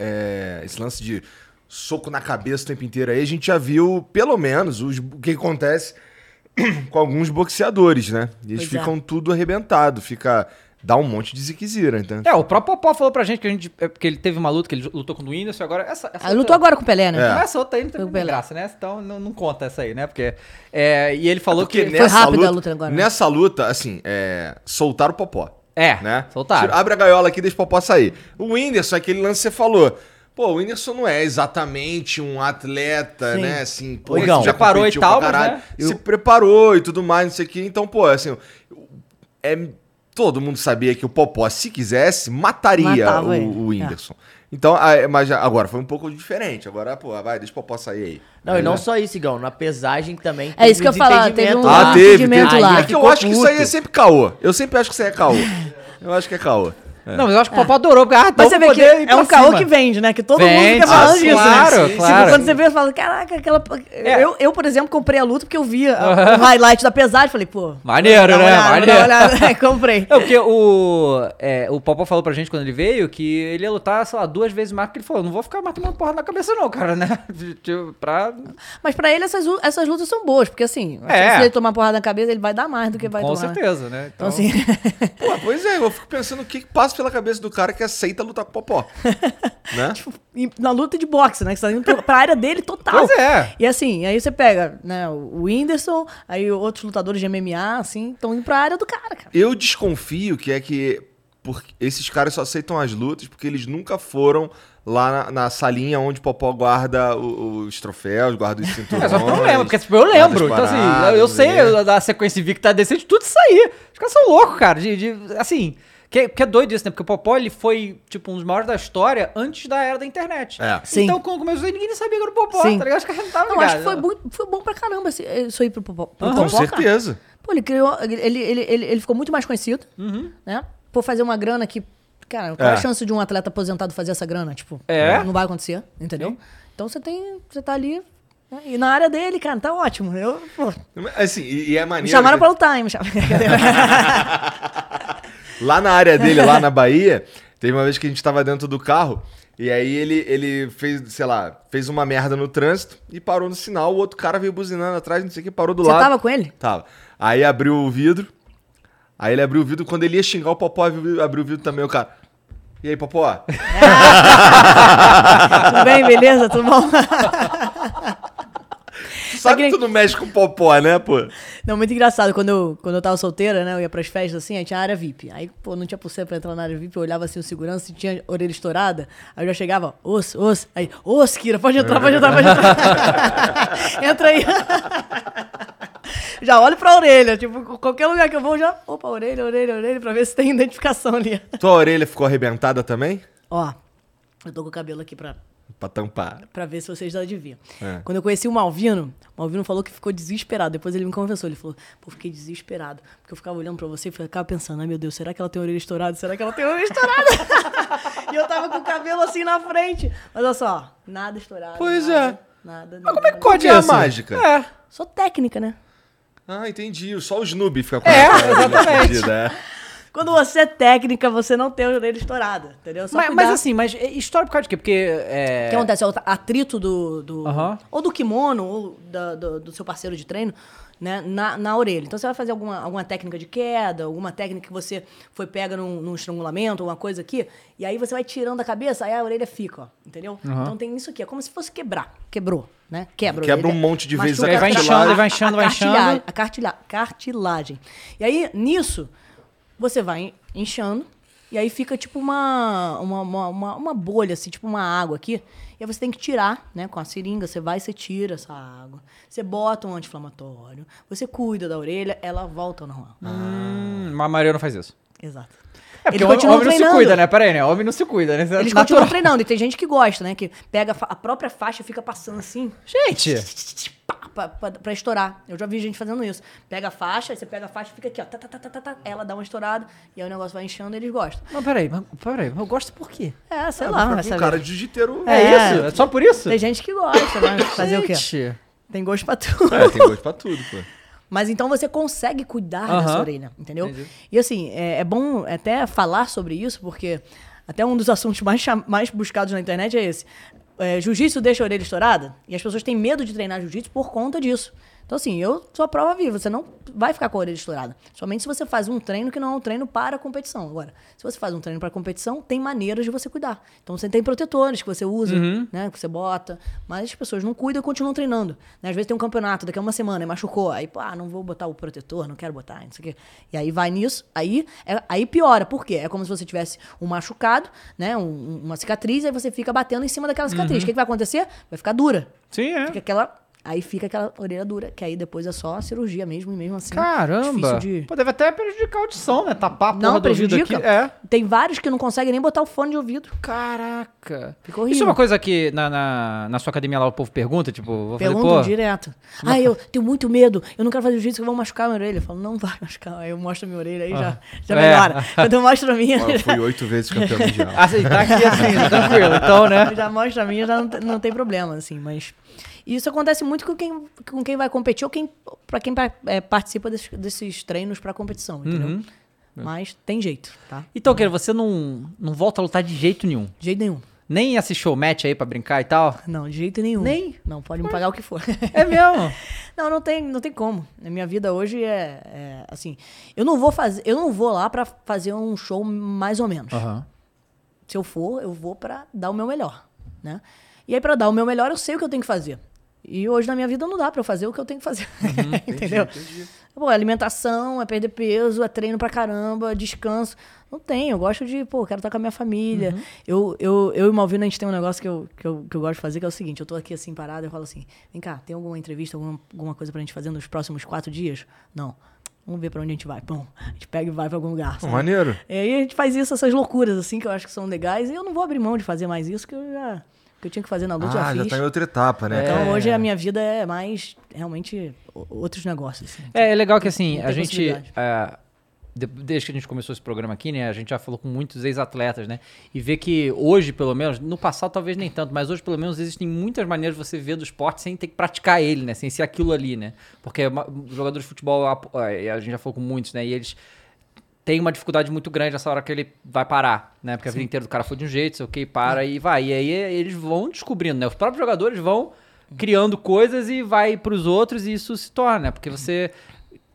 esse lance de... soco na cabeça o tempo inteiro. Aí a gente já viu, pelo menos, o que acontece com alguns boxeadores, né? Eles ficam tudo arrebentado, dá um monte de ziquezira, então. O próprio Popó falou pra gente que ele teve uma luta, que ele lutou com o Whindersson, agora... Ele lutou agora com o Pelé, né? Mas essa outra aí não tem muita graça, né? Então não conta essa aí, né? Porque... e ele falou que... Foi rápida a luta agora. Nessa luta, assim, soltaram o Popó. Né? Soltaram. Abre a gaiola aqui e deixa o Popó sair. O Whindersson, aquele lance que você falou... Pô, o Whindersson não é exatamente um atleta, né? Assim, pô, ele já parou e tal, mas, né? Se preparou e tudo mais, não sei o quê. Então, pô, assim, todo mundo sabia que o Popó, se quisesse, matava o Whindersson. Então, mas agora foi um pouco diferente. Agora, pô, vai, deixa o Popó sair aí. Não, e não só isso, Igão. Na pesagem também teve isso que eu falar, teve um entendimento lá. É que eu acho que isso aí é sempre caô. Eu sempre acho que isso aí é caô. Eu acho que é caô. Não, mas eu acho que o Popó adorou, porque mas você vê que é um caô que vende, né? Que todo mundo fica falando disso, né? Claro. Tipo, quando você vê, você fala, caraca, aquela... Eu, por exemplo, comprei a luta porque eu via o highlight da pesagem, falei, pô... Maneiro, né? Maneiro. Comprei. É, porque o Popó falou pra gente quando ele veio que ele ia lutar, sei lá, 2 vezes mais, porque ele falou, não vou ficar matando uma porra na cabeça não, cara, né? Mas pra ele essas lutas são boas, porque assim, se ele tomar porrada na cabeça, ele vai dar mais do que vai tomar. Com certeza, né? Então, assim... Pô, pois é, eu fico pensando o que passa pela cabeça do cara que aceita lutar com o Popó. Né? Tipo, na luta de boxe, né? Que você tá indo pra área dele total. Pois é. E assim, aí você pega, né, o Whindersson, aí outros lutadores de MMA, assim, estão indo pra área do cara. Eu desconfio que esses caras só aceitam as lutas porque eles nunca foram lá na salinha onde o Popó guarda os troféus, guarda os cinturões. É só porque eu não lembro, porque tipo, eu lembro. Então, assim, eu sei da sequência invicta decente, tudo isso aí. Os caras são loucos, cara. Assim, que é doido isso, né? Porque o Popó, ele foi, tipo, um dos maiores da história antes da era da internet. É. Sim. Então, quando começou, ninguém sabia que era o Popó, Sim. tá ligado? Acho que a gente não tava ligado. Eu acho que foi bom pra caramba isso aí pro Popó. Com certeza. Cara. Pô, ele criou. Ele ficou muito mais conhecido, né? Por fazer uma grana que. Cara, qual a chance de um atleta aposentado fazer essa grana? Tipo, não vai acontecer, entendeu? Sim. Então você tá ali. Né? E na área dele, cara, tá ótimo. Assim, e é maneiro. Me chamaram pra lutar, hein? Lá na área dele, lá na Bahia, teve uma vez que a gente tava dentro do carro. E aí ele fez, sei lá, fez uma merda no trânsito e parou no sinal. O outro cara veio buzinando atrás, não sei o que, parou do lado. Você tava com ele? Tava. Aí abriu o vidro. Aí ele abriu o vidro, quando ele ia xingar o Popó, abriu o vidro também, o cara. E aí, Popó? Tudo bem, beleza? Tudo bom? Sabe que tu não mexe com o Popó, né, pô? Não, muito engraçado. Quando eu tava solteira, né, eu ia pras festas, assim, aí tinha a área VIP. Aí, pô, não tinha pulseira pra entrar na área VIP, eu olhava, assim, o segurança e tinha orelha estourada. Aí eu já chegava, osso. Aí, osso, Kyra, pode entrar. Entra aí. Já olho pra orelha, tipo, qualquer lugar que eu vou, já... Opa, orelha, pra ver se tem identificação ali. Tua orelha ficou arrebentada também? Ó, eu tô com o cabelo aqui pra tampar. Pra ver se vocês adivinham. É. Quando eu conheci o Malvino falou que ficou desesperado. Depois ele me confessou, ele falou, pô, fiquei desesperado. Porque eu ficava olhando pra você e ficava pensando, ai meu Deus, será que ela tem orelha estourada? E eu tava com o cabelo assim na frente. Mas olha só, nada estourado. Pois nada, é. Nada. Mas como é que pode a mágica? É. Só técnica, né? Ah, entendi. Só o Snoopy fica com exatamente. Quando você é técnica, você não tem a orelha estourada, entendeu? Só mas estoura por causa de quê? Porque o que acontece? É o atrito do ou do kimono, ou do seu parceiro de treino, né? Na orelha. Então você vai fazer alguma técnica de queda, alguma técnica que você foi pega num estrangulamento, alguma coisa aqui, e aí você vai tirando a cabeça, aí a orelha fica, ó, entendeu? Uhum. Então tem isso aqui, é como se fosse quebrar. Quebrou. Né? Quebra um monte de vezes. Aí vai inchando. A cartilagem. E aí, nisso, você vai inchando e aí fica tipo uma bolha, assim, tipo uma água aqui. E aí você tem que tirar, né? Com a seringa, você vai e você tira essa água. Você bota um anti-inflamatório, você cuida da orelha, ela volta ao normal. Mas a maioria não faz isso. Exato. É porque o homem não se cuida, né? Peraí, né? O homem não se cuida, né? Eles continuam treinando. E tem gente que gosta, né? Que pega a própria faixa e fica passando assim. Gente! Pra estourar. Eu já vi gente fazendo isso. Pega a faixa, aí você pega a faixa e fica aqui, ó. Tá. Ela dá uma estourada e aí o negócio vai inchando e eles gostam. Mas peraí. Eu gosto por quê? É, sei lá. O cara de jiu-jiteiro. É isso? É só por isso? Tem gente que gosta, né? Fazer o quê? Tem gosto pra tudo. É, tem gosto pra tudo, pô. Mas então você consegue cuidar da sua orelha, entendeu? Entendi. E assim, é bom até falar sobre isso, porque até um dos assuntos mais buscados na internet é esse. Jiu-jitsu deixa a orelha estourada e as pessoas têm medo de treinar jiu-jitsu por conta disso. Então assim, eu sou a prova viva, você não vai ficar com a orelha estourada. Somente se você faz um treino que não é um treino para a competição. Agora, se você faz um treino para a competição, tem maneiras de você cuidar. Então você tem protetores que você usa, né, que você bota, mas as pessoas não cuidam e continuam treinando. Né? Às vezes tem um campeonato, daqui a uma semana, e machucou, aí não vou botar o protetor, não quero botar, não sei o quê. E aí vai nisso, aí piora. Por quê? É como se você tivesse um machucado, né, uma cicatriz, aí você fica batendo em cima daquela cicatriz. O que vai acontecer? Vai ficar dura. Sim, é. Aí fica aquela orelha dura, que aí depois é só cirurgia mesmo, e mesmo assim... Caramba! Pô, deve até prejudicar a audição, né? Tapar a porra do ouvido aqui. É. Tem vários que não conseguem nem botar o fone de ouvido. Caraca! Ficou horrível. Isso é uma coisa que na sua academia lá o povo pergunta, tipo... Perguntam direto. Eu tenho muito medo, eu não quero fazer jiu-jitsu que vão machucar a minha orelha. Eu falo, não vai machucar. Aí eu mostro a minha orelha, aí já melhora. Quando eu mostro a minha... Eu fui 8 vezes campeão mundial. Tá aqui assim, tranquilo, então, né? Eu já mostro a minha, já não tem problema, assim, mas... E isso acontece muito com quem vai competir ou pra quem participa desses treinos pra competição, entendeu? Mas tem jeito, tá? Então, Kyra, você não volta a lutar de jeito nenhum? De jeito nenhum. Nem esse showmatch aí pra brincar e tal? Não, de jeito nenhum. Nem? Não, pode me pagar o que for. É mesmo? Não tem como. A minha vida hoje é assim... Eu não vou lá pra fazer um show mais ou menos. Se eu for, eu vou pra dar o meu melhor, né? E aí, pra dar o meu melhor, eu sei o que eu tenho que fazer. E hoje na minha vida não dá pra eu fazer o que eu tenho que fazer. Entendeu? Entendi. Pô, é alimentação, é perder peso, é treino pra caramba, descanso. Não tem, eu gosto de, pô, quero estar com a minha família. Uhum. Eu e o Malvino, a gente tem um negócio que eu gosto de fazer, que é o seguinte: eu tô aqui assim parado, eu falo assim, vem cá, tem alguma entrevista, alguma coisa pra gente fazer nos próximos 4 dias? Não. Vamos ver pra onde a gente vai. Bom, a gente pega e vai pra algum lugar. Sabe? Maneiro. E aí a gente faz isso, essas loucuras, assim, que eu acho que são legais. E eu não vou abrir mão de fazer mais isso, que eu já... que eu tinha que fazer na luta, já fiz. Ah, já tá em outra etapa, né? Então, hoje a minha vida é mais, realmente, outros negócios. Assim. É legal que, assim, a gente... desde que a gente começou esse programa aqui, né? A gente já falou com muitos ex-atletas, né? E vê que hoje, pelo menos... No passado, talvez nem tanto. Mas hoje, pelo menos, existem muitas maneiras de você ver do esporte sem ter que praticar ele, né? Sem ser aquilo ali, né? Porque jogadores de futebol... A gente já falou com muitos, né? E eles... tem uma dificuldade muito grande nessa hora que ele vai parar, né? Porque a vida inteira do cara foi de um jeito, sei o que, para e vai. E aí eles vão descobrindo, né? Os próprios jogadores vão criando coisas e vai pros outros e isso se torna, né? Porque você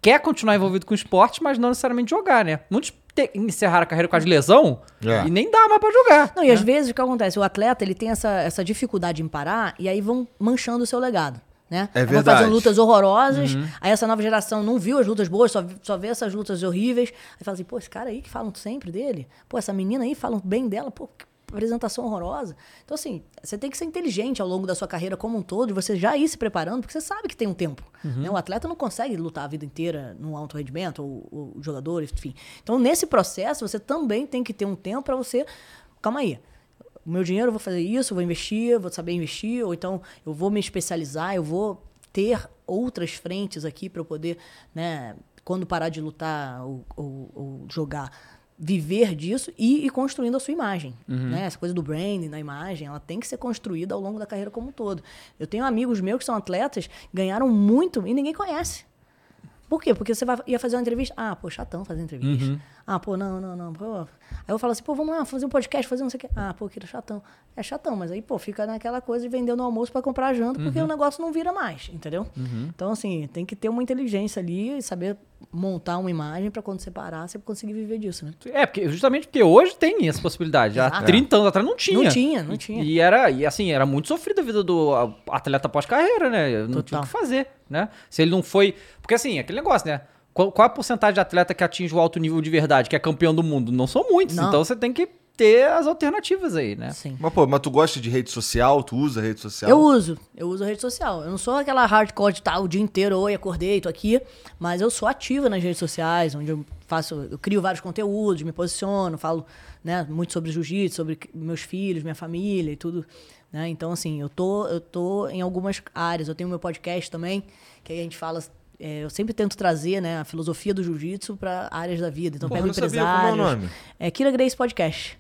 quer continuar envolvido com o esporte, mas não necessariamente jogar, né? Muitos encerraram a carreira por causa de lesão e nem dá mais pra jogar. Não, e às vezes o que acontece? O atleta, ele tem essa dificuldade em parar e aí vão manchando o seu legado. Né? É verdade. Vão fazendo lutas horrorosas, aí essa nova geração não viu as lutas boas, só vê essas lutas horríveis, aí fala assim, pô, esse cara aí que falam sempre dele, pô, essa menina aí falam bem dela, pô, que apresentação horrorosa. Então assim, você tem que ser inteligente ao longo da sua carreira como um todo, você já ir se preparando, porque você sabe que tem um tempo, né? O atleta não consegue lutar a vida inteira num alto rendimento, ou o jogador, enfim. Então nesse processo, você também tem que ter um tempo pra você, calma aí, o meu dinheiro eu vou fazer isso, eu vou investir, vou saber investir, ou então eu vou me especializar, eu vou ter outras frentes aqui para eu poder, né, quando parar de lutar ou jogar, viver disso e ir construindo a sua imagem. Né? Essa coisa do branding, da imagem, ela tem que ser construída ao longo da carreira como um todo. Eu tenho amigos meus que são atletas, ganharam muito e ninguém conhece. Por quê? Porque você ia fazer uma entrevista. Ah, pô, chatão fazer entrevista. Ah, pô, não. Pô. Aí eu falo assim, pô, vamos lá, fazer um podcast, fazer não sei o quê. Ah, pô, que chatão. É chatão, mas aí, pô, fica naquela coisa de vender no almoço pra comprar janta, porque o negócio não vira mais, entendeu? Então, assim, tem que ter uma inteligência ali e saber montar uma imagem pra quando você parar, você conseguir viver disso, né? É, porque, justamente porque hoje tem essa possibilidade. Há 30 anos atrás não tinha. Não tinha. E assim, era muito sofrido a vida do atleta pós-carreira, né? Não tinha o que fazer, né? Se ele não foi... Porque, assim, aquele negócio, né? Qual a porcentagem de atleta que atinge o alto nível de verdade, que é campeão do mundo? Não são muitos, então você tem que ter as alternativas aí, né? Sim. Mas, pô, tu gosta de rede social? Tu usa rede social? Eu uso rede social. Eu não sou aquela hardcore de tá, o dia inteiro, oi, acordei, tô aqui, mas eu sou ativa nas redes sociais, onde eu crio vários conteúdos, me posiciono, falo, né, muito sobre jiu-jitsu, sobre meus filhos, minha família e tudo, né? Então, assim, eu tô em algumas áreas, eu tenho meu podcast também, que aí a gente fala... eu sempre tento trazer, né, a filosofia do jiu-jitsu para áreas da vida. Então, pego empresários... Como é o nome? É Kyra Gracie Podcast.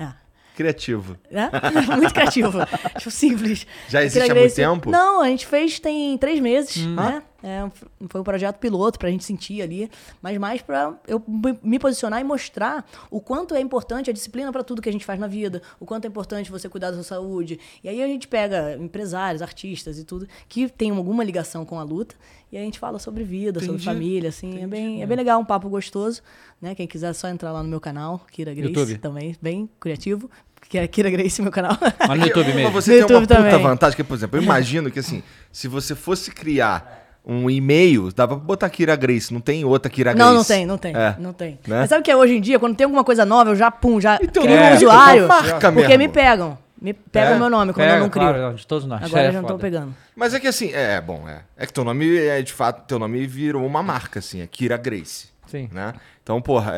É. Criativo. É? Muito criativo. Tipo, simples. Já existe Kyra há Gracie... muito tempo? Não, a gente fez tem 3 meses. Né? Foi um projeto piloto para a gente sentir ali. Mas mais para eu me posicionar e mostrar o quanto é importante a disciplina para tudo que a gente faz na vida. O quanto é importante você cuidar da sua saúde. E aí a gente pega empresários, artistas e tudo, que tem alguma ligação com a luta. E aí a gente fala sobre vida, sobre família, assim. Entendi. É bem legal, um papo gostoso, né? Quem quiser é só entrar lá no meu canal, Kyra Gracie, YouTube. Também, bem criativo, que é Kyra Gracie, meu canal. Mas no YouTube mesmo. Você no tem YouTube uma puta também. Vantagem, que, por exemplo, eu imagino que, assim, se você fosse criar um e-mail, dava pra botar Kyra Gracie, não tem outra Kyra Gracie. Não tem. É. Não tem. Né? Mas sabe o que é hoje em dia? Quando tem alguma coisa nova, eu já crio um usuário, marca porque mesmo. Me pegam o meu nome, quando eu não crio. Claro, de todos nós. Agora já não estão pegando. Mas é que assim, é que teu nome, de fato, teu nome virou uma marca, assim, é Kyra Gracie. Sim. Né? Então, porra,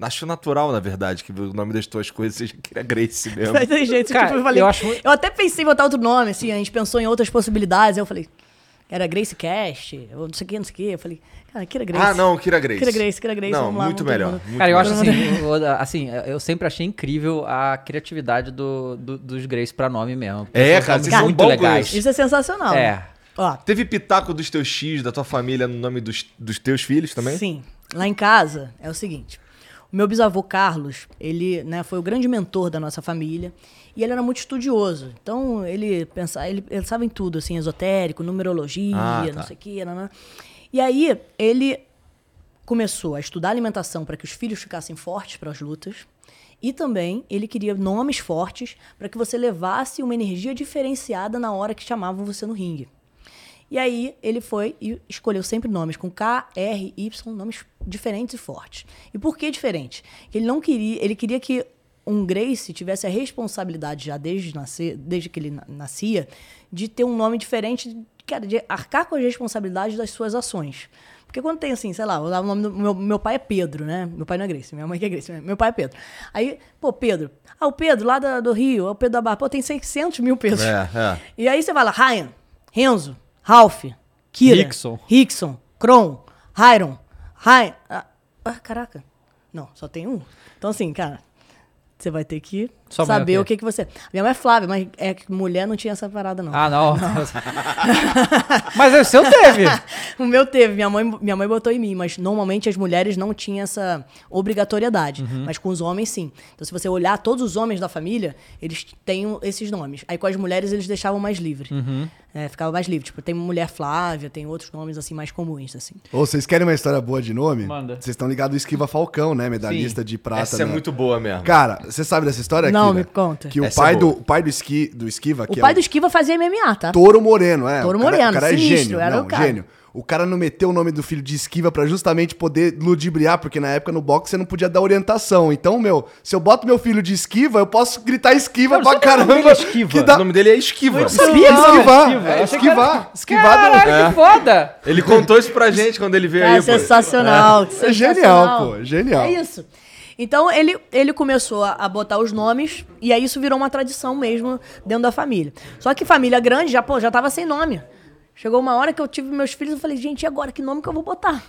acho natural, na verdade, que o nome das tuas coisas seja Kyra Gracie mesmo. Mas tem jeito, cara, tipo, eu falei, eu até pensei em botar outro nome, assim, a gente pensou em outras possibilidades, eu falei... Era Gracie Cast, não sei o que. Eu falei, cara, Kyra Gracie. Ah, não, Kyra Gracie. Não, vamos lá, muito melhor. Muito cara, eu acho assim, eu sempre achei incrível a criatividade dos Gracie pra nome mesmo. Cara, vocês são muito legais. Isso é sensacional. Ó, teve pitaco dos teus X, da tua família, no nome dos teus filhos também? Sim. Lá em casa, é o seguinte. O meu bisavô Carlos, ele, né, foi o grande mentor da nossa família. E ele era muito estudioso, então ele pensava em tudo, assim, esotérico, numerologia, não sei o quê. E aí ele começou a estudar alimentação para que os filhos ficassem fortes para as lutas E também ele queria nomes fortes para que você levasse uma energia diferenciada na hora que chamavam você no ringue. E aí ele foi e escolheu sempre nomes com K, R, Y, nomes diferentes e fortes. E por que diferente? Ele não queria, ele queria que um Gracie tivesse a responsabilidade já desde que ele nascia, de ter um nome diferente, cara, de arcar com as responsabilidades das suas ações. Porque quando tem assim, sei lá, o nome do meu pai é Pedro, né? Meu pai não é Gracie, minha mãe que é Gracie, meu pai é Pedro. Aí, pô, Pedro. Ah, o Pedro lá do Rio, o Pedro da Barra. Pô, tem 600 mil Pedros. E aí você fala Ryan, Renzo, Ralph, Kyra, Rickson, Kron, Ryan. Ah, caraca. Não, só tem um. Então assim, cara, você vai ter que só saber o que você... Minha mãe é Flávia, mas é que mulher não tinha essa parada, não. Ah, não. Mas o seu teve. O meu teve. Minha mãe botou em mim, mas normalmente as mulheres não tinham essa obrigatoriedade. Uhum. Mas com os homens, sim. Então, se você olhar todos os homens da família, eles têm esses nomes. Aí com as mulheres, eles deixavam mais livre. Uhum. É, ficava mais livre. Tipo, tem mulher Flávia, tem outros nomes assim mais comuns, assim. Ou vocês querem uma história boa de nome? Manda. Vocês estão ligados ao Esquiva Falcão, né? Medalhista de prata. Essa é muito boa mesmo. Cara, você sabe dessa história? Não, me conta. Que o pai do Esquiva... O pai do Esquiva fazia MMA, tá? Touro Moreno, é. Touro Moreno, o cara é gênio. Era o cara. Gênio. O cara não meteu o nome do filho de Esquiva pra justamente poder ludibriar, porque na época no boxe você não podia dar orientação. Então, se eu boto meu filho de Esquiva, eu posso gritar Esquiva pra caramba. O nome dele é Esquiva. Esquivar. Caralho, que foda. Ele contou isso pra gente quando ele veio aí. Sensacional. É genial, pô. Genial. É isso. Então, ele começou a botar os nomes e aí isso virou uma tradição mesmo dentro da família. Só que família grande já tava sem nome. Chegou uma hora que eu tive meus filhos e falei, gente, e agora? Que nome que eu vou botar?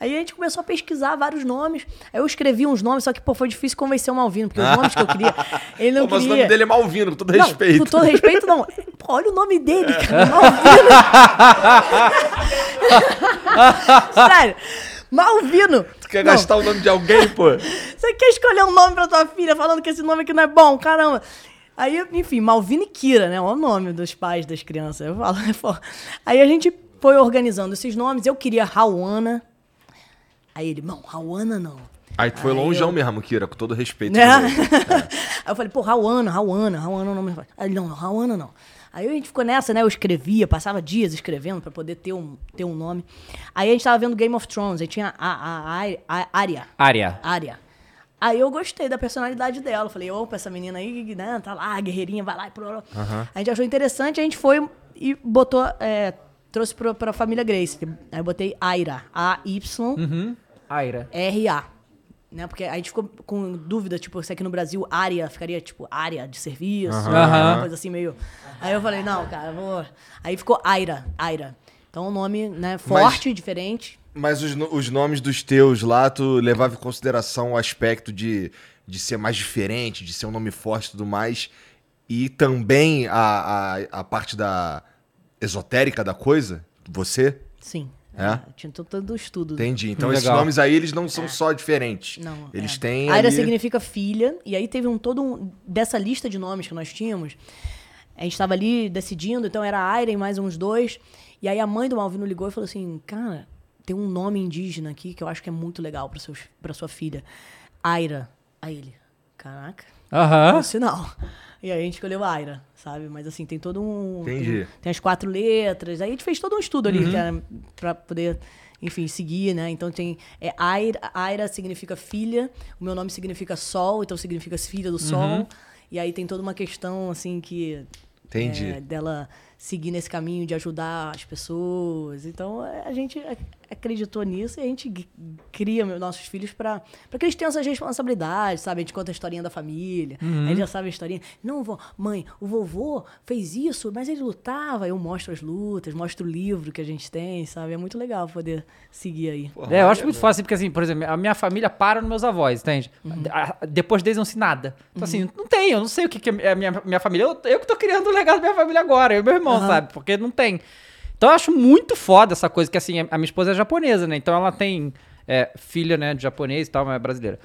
Aí a gente começou a pesquisar vários nomes. Aí eu escrevi uns nomes, só que foi difícil convencer o Malvino, porque os nomes que eu queria, ele não queria. Mas o nome dele é Malvino, com todo respeito. Com todo respeito, não. Pô, olha o nome dele, cara. Malvino. Sério. Malvino. Tu quer gastar o nome de alguém, pô? Você quer escolher um nome pra tua filha falando que esse nome aqui não é bom? Caramba. Aí, enfim, Malvino e Kyra, né? Olha o nome dos pais das crianças. Eu falo, né? Aí a gente foi organizando esses nomes. Eu queria Rauana. Aí ele, não, Rauana não. Aí tu foi longeão mesmo, Kyra, com todo respeito. É. Aí eu falei, pô, Rauana é o nome. Aí ele, não, Rauana não. Aí a gente ficou nessa, né? Eu escrevia, passava dias escrevendo pra poder ter um nome. Aí a gente tava vendo Game of Thrones, aí tinha a Arya. Aí eu gostei da personalidade dela. Falei, opa, essa menina aí, né? Tá lá, guerreirinha, vai lá e pro. Uhum. A gente achou interessante, a gente foi e botou, trouxe pra família Gracie. Aí eu botei Aira, A-Y-R-A. Né? Porque a gente ficou com dúvida, tipo, se aqui no Brasil área ficaria, tipo, área de serviço, uma coisa assim meio... Aí eu falei, não, cara, vou... Aí ficou Aira. Então, um nome, né, forte, diferente. Mas os nomes dos teus lá, tu levava em consideração o aspecto de ser mais diferente, de ser um nome forte e tudo mais, e também a parte da esotérica da coisa, você? Sim. É? Tinha todo o estudo. Entendi. Então esses nomes aí, eles não são só diferentes. Não, eles têm... Aira significa filha. E aí teve dessa lista de nomes que nós tínhamos, a gente estava ali decidindo, então era Aira e mais uns dois. E aí a mãe do Malvino ligou e falou assim, cara, tem um nome indígena aqui que eu acho que é muito legal pra sua filha. Aira. Aí ele, caraca, é um sinal. E aí a gente escolheu Aira, sabe? Mas assim, tem todo um... Entendi. Tem as 4 letras. Aí a gente fez todo um estudo ali, cara, pra poder, enfim, seguir, né? Então tem... Aira significa filha. O meu nome significa sol, então significa filha do sol. E aí tem toda uma questão, assim, que... Entendi. Dela seguir nesse caminho de ajudar as pessoas. Então, a gente acreditou nisso e a gente cria nossos filhos pra que eles tenham essas responsabilidades, sabe? A gente conta a historinha da família, aí eles já sabem a historinha. Não, mãe, o vovô fez isso, mas ele lutava. Eu mostro as lutas, mostro o livro que a gente tem, sabe? É muito legal poder seguir aí. Porra, eu acho muito fácil, porque assim, por exemplo, a minha família para nos meus avós, entende? Depois deles não se nada. Então assim, eu não sei o que é a minha família. Eu que tô criando o legado da minha família agora, eu e meu irmão. Sabe? Porque não tem. Então eu acho muito foda essa coisa, que assim, a minha esposa é japonesa, né? Então ela tem filha, né, de japonês e tal, mas é brasileira.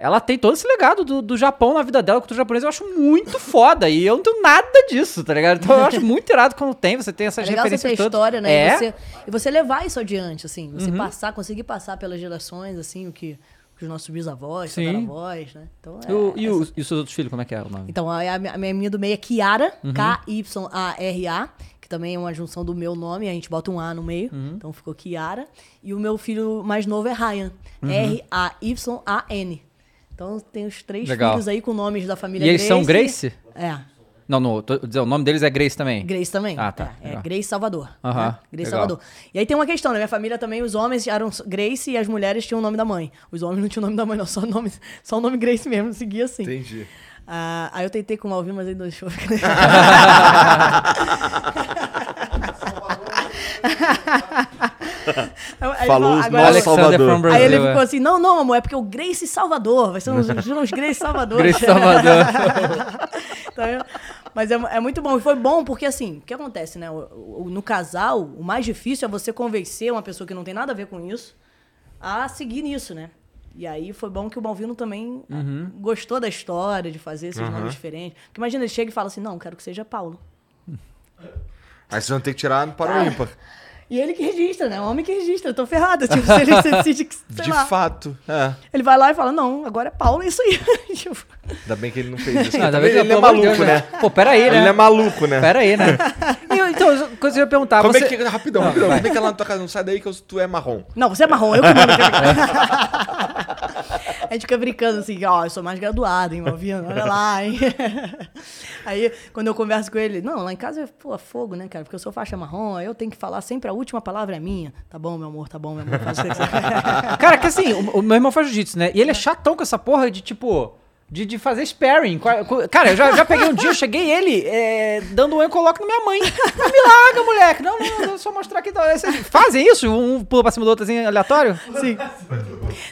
Ela tem todo esse legado do Japão na vida dela, cultura japonesa, eu acho muito foda. E eu não tenho nada disso, tá ligado? Então eu acho muito irado quando você tem essas referências. É legal você ter história, né? E você levar isso adiante, assim. Você conseguir passar pelas gerações, assim, o que... os nossos bisavós, tataravós, né? Então, e os seus outros filhos, como é que é o nome? Então, a minha menina do meio é Kyara, uhum. K-Y-A-R-A, que também é uma junção do meu nome, a gente bota um A no meio, uhum. Então ficou Kyara. E o meu filho mais novo é Ryan, uhum. R-A-Y-A-N. Então tem os três Legal. Filhos aí com nomes da família Gracie. E eles são Gracie? É. Não, o nome deles é Grace também? Grace também. Ah, tá. É Grace Salvador. Né? Grace Salvador. E aí tem uma questão, né? Minha família também, os homens eram Grace e as mulheres tinham o nome da mãe. Os homens não tinham o nome da mãe, não. Só o nome Grace mesmo, seguia assim. Entendi. Ah, aí eu tentei com o Malvino, mas ele não deixou. Aí falou agora Salvador. Aí ele ficou assim, não, amor, é porque o Grace Salvador. Vai ser uns Grace Salvador. Grace Salvador. Mas é muito bom. E foi bom porque, assim, o que acontece, né? No casal, o mais difícil é você convencer uma pessoa que não tem nada a ver com isso a seguir nisso, né? E aí foi bom que o Malvino também uhum. gostou da história, de fazer esses uhum. nomes diferentes. Porque imagina, ele chega e fala assim, não, quero que seja Paulo. Aí vocês vão ter que tirar para o ímpar. E ele que registra, né? O homem que registra. Eu tô ferrada. Tipo, se ele decide que, sei lá. De fato. É. Ele vai lá e fala, não, agora é Paulo, é isso aí. Tipo... Ainda bem que ele não fez isso. Ainda bem que ele é maluco, Deus, né? Pô, peraí, né? Ele é maluco, né? Peraí, né? Então, coisa que eu ia perguntar... Como você... é que... Rapidão. Como é que ela na tua casa não sai daí que tu é marrom? Não, você é marrom. Eu que mando. A gente fica brincando assim, ó, eu sou mais graduado, hein, Malvino? Olha lá, hein? Aí, quando eu converso com ele, não, lá em casa é fogo, né, cara? Porque eu sou faixa marrom, aí eu tenho que falar sempre a última palavra é minha. Tá bom, meu amor. Faz o que você quer. Cara, que assim, o meu irmão faz jiu-jitsu, né? E ele é chatão com essa porra de, tipo... De fazer sparring. Cara, eu já peguei um dia, eu cheguei ele dando um eu-coloco na minha mãe. Não me larga, moleque. Não, só mostrar aqui. Fazem isso? Um pula pra cima do outro, assim, aleatório? Sim.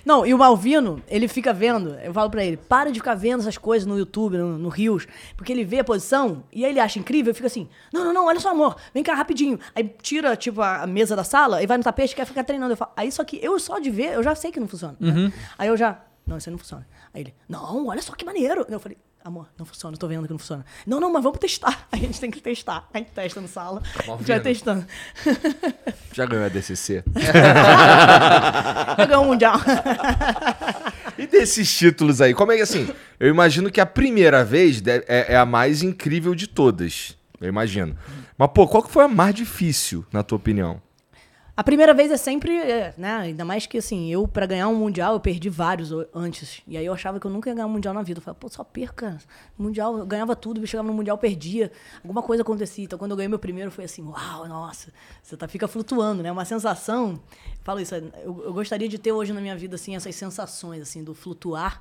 Não, e o Malvino, ele fica vendo, eu falo pra ele, para de ficar vendo essas coisas no YouTube, no Reels, porque ele vê a posição e aí ele acha incrível e fica assim, não, olha só, amor, vem cá rapidinho. Aí tira, tipo, a mesa da sala e vai no tapete e quer ficar treinando. Eu falo, aí só que eu só de ver, eu já sei que não funciona. Né? Uhum. Aí eu já... Não, isso aí não funciona. Aí ele, não, olha só que maneiro. Eu falei, amor, não funciona, eu tô vendo que não funciona. Não, mas vamos testar. Aí a gente tem que testar. A gente testa na sala, a gente vai testando. Já ganhou a ADCC? Já ganhou o Mundial. E desses títulos aí, como é que assim? Eu imagino que a primeira vez é a mais incrível de todas. Eu imagino. Mas, pô, qual que foi a mais difícil, na tua opinião? A primeira vez é sempre, né, ainda mais que assim, eu pra ganhar um mundial, eu perdi vários antes, e aí eu achava que eu nunca ia ganhar um mundial na vida, eu falava, pô, só perca, mundial, eu ganhava tudo, eu chegava no mundial, eu perdia, alguma coisa acontecia, então quando eu ganhei meu primeiro, foi assim, uau, nossa, você fica flutuando, né, uma sensação, falo isso, eu gostaria de ter hoje na minha vida, assim, essas sensações, assim, do flutuar,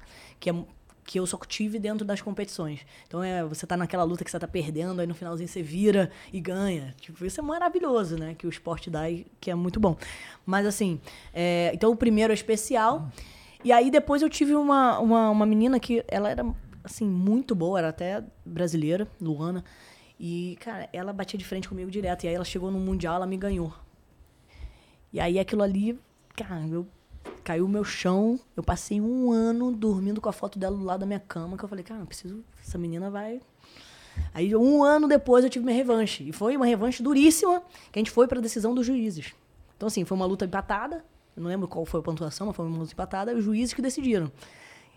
que eu só tive dentro das competições. Então, você tá naquela luta que você tá perdendo, aí no finalzinho você vira e ganha. Tipo, isso é maravilhoso, né? Que o esporte dá e que é muito bom. Mas, assim, então o primeiro é especial. E aí, depois eu tive uma menina que ela era, assim, muito boa. Era até brasileira, Luana. E, cara, ela batia de frente comigo direto. E aí, ela chegou no Mundial, ela me ganhou. E aí, aquilo ali, cara, caiu o meu chão, eu passei um ano dormindo com a foto dela do lado da minha cama, que eu falei, cara, eu preciso, essa menina vai... Aí, um ano depois, eu tive minha revanche. E foi uma revanche duríssima, que a gente foi pra decisão dos juízes. Então, assim, foi uma luta empatada, eu não lembro qual foi a pontuação, mas foi uma luta empatada, e os juízes que decidiram.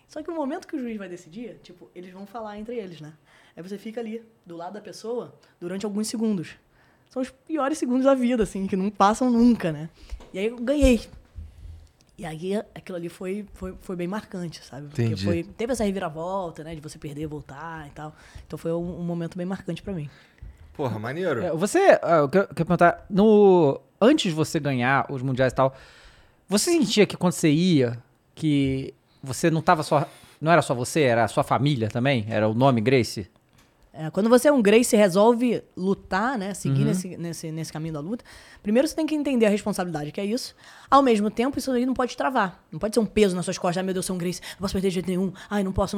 Só que o momento que o juiz vai decidir, tipo, eles vão falar entre eles, né? Aí você fica ali, do lado da pessoa, durante alguns segundos. São os piores segundos da vida, assim, que não passam nunca, né? E aí, eu ganhei. E aí, aquilo ali foi bem marcante, sabe? Porque teve essa reviravolta, né? De você perder, voltar e tal. Então, foi um momento bem marcante pra mim. Porra, maneiro. Você, eu quero perguntar, antes de você ganhar os mundiais e tal, você sentia que quando você ia, que você não tava só... Não era só você, era a sua família também? Era o nome Gracie? Quando você é um Gracie e resolve lutar, né? Seguir uhum. nesse caminho da luta, primeiro você tem que entender a responsabilidade que é isso. Ao mesmo tempo, isso aí não pode travar. Não pode ser um peso nas suas costas. Ai, meu Deus, eu sou um Gracie, não posso perder de jeito nenhum. Ai, não posso.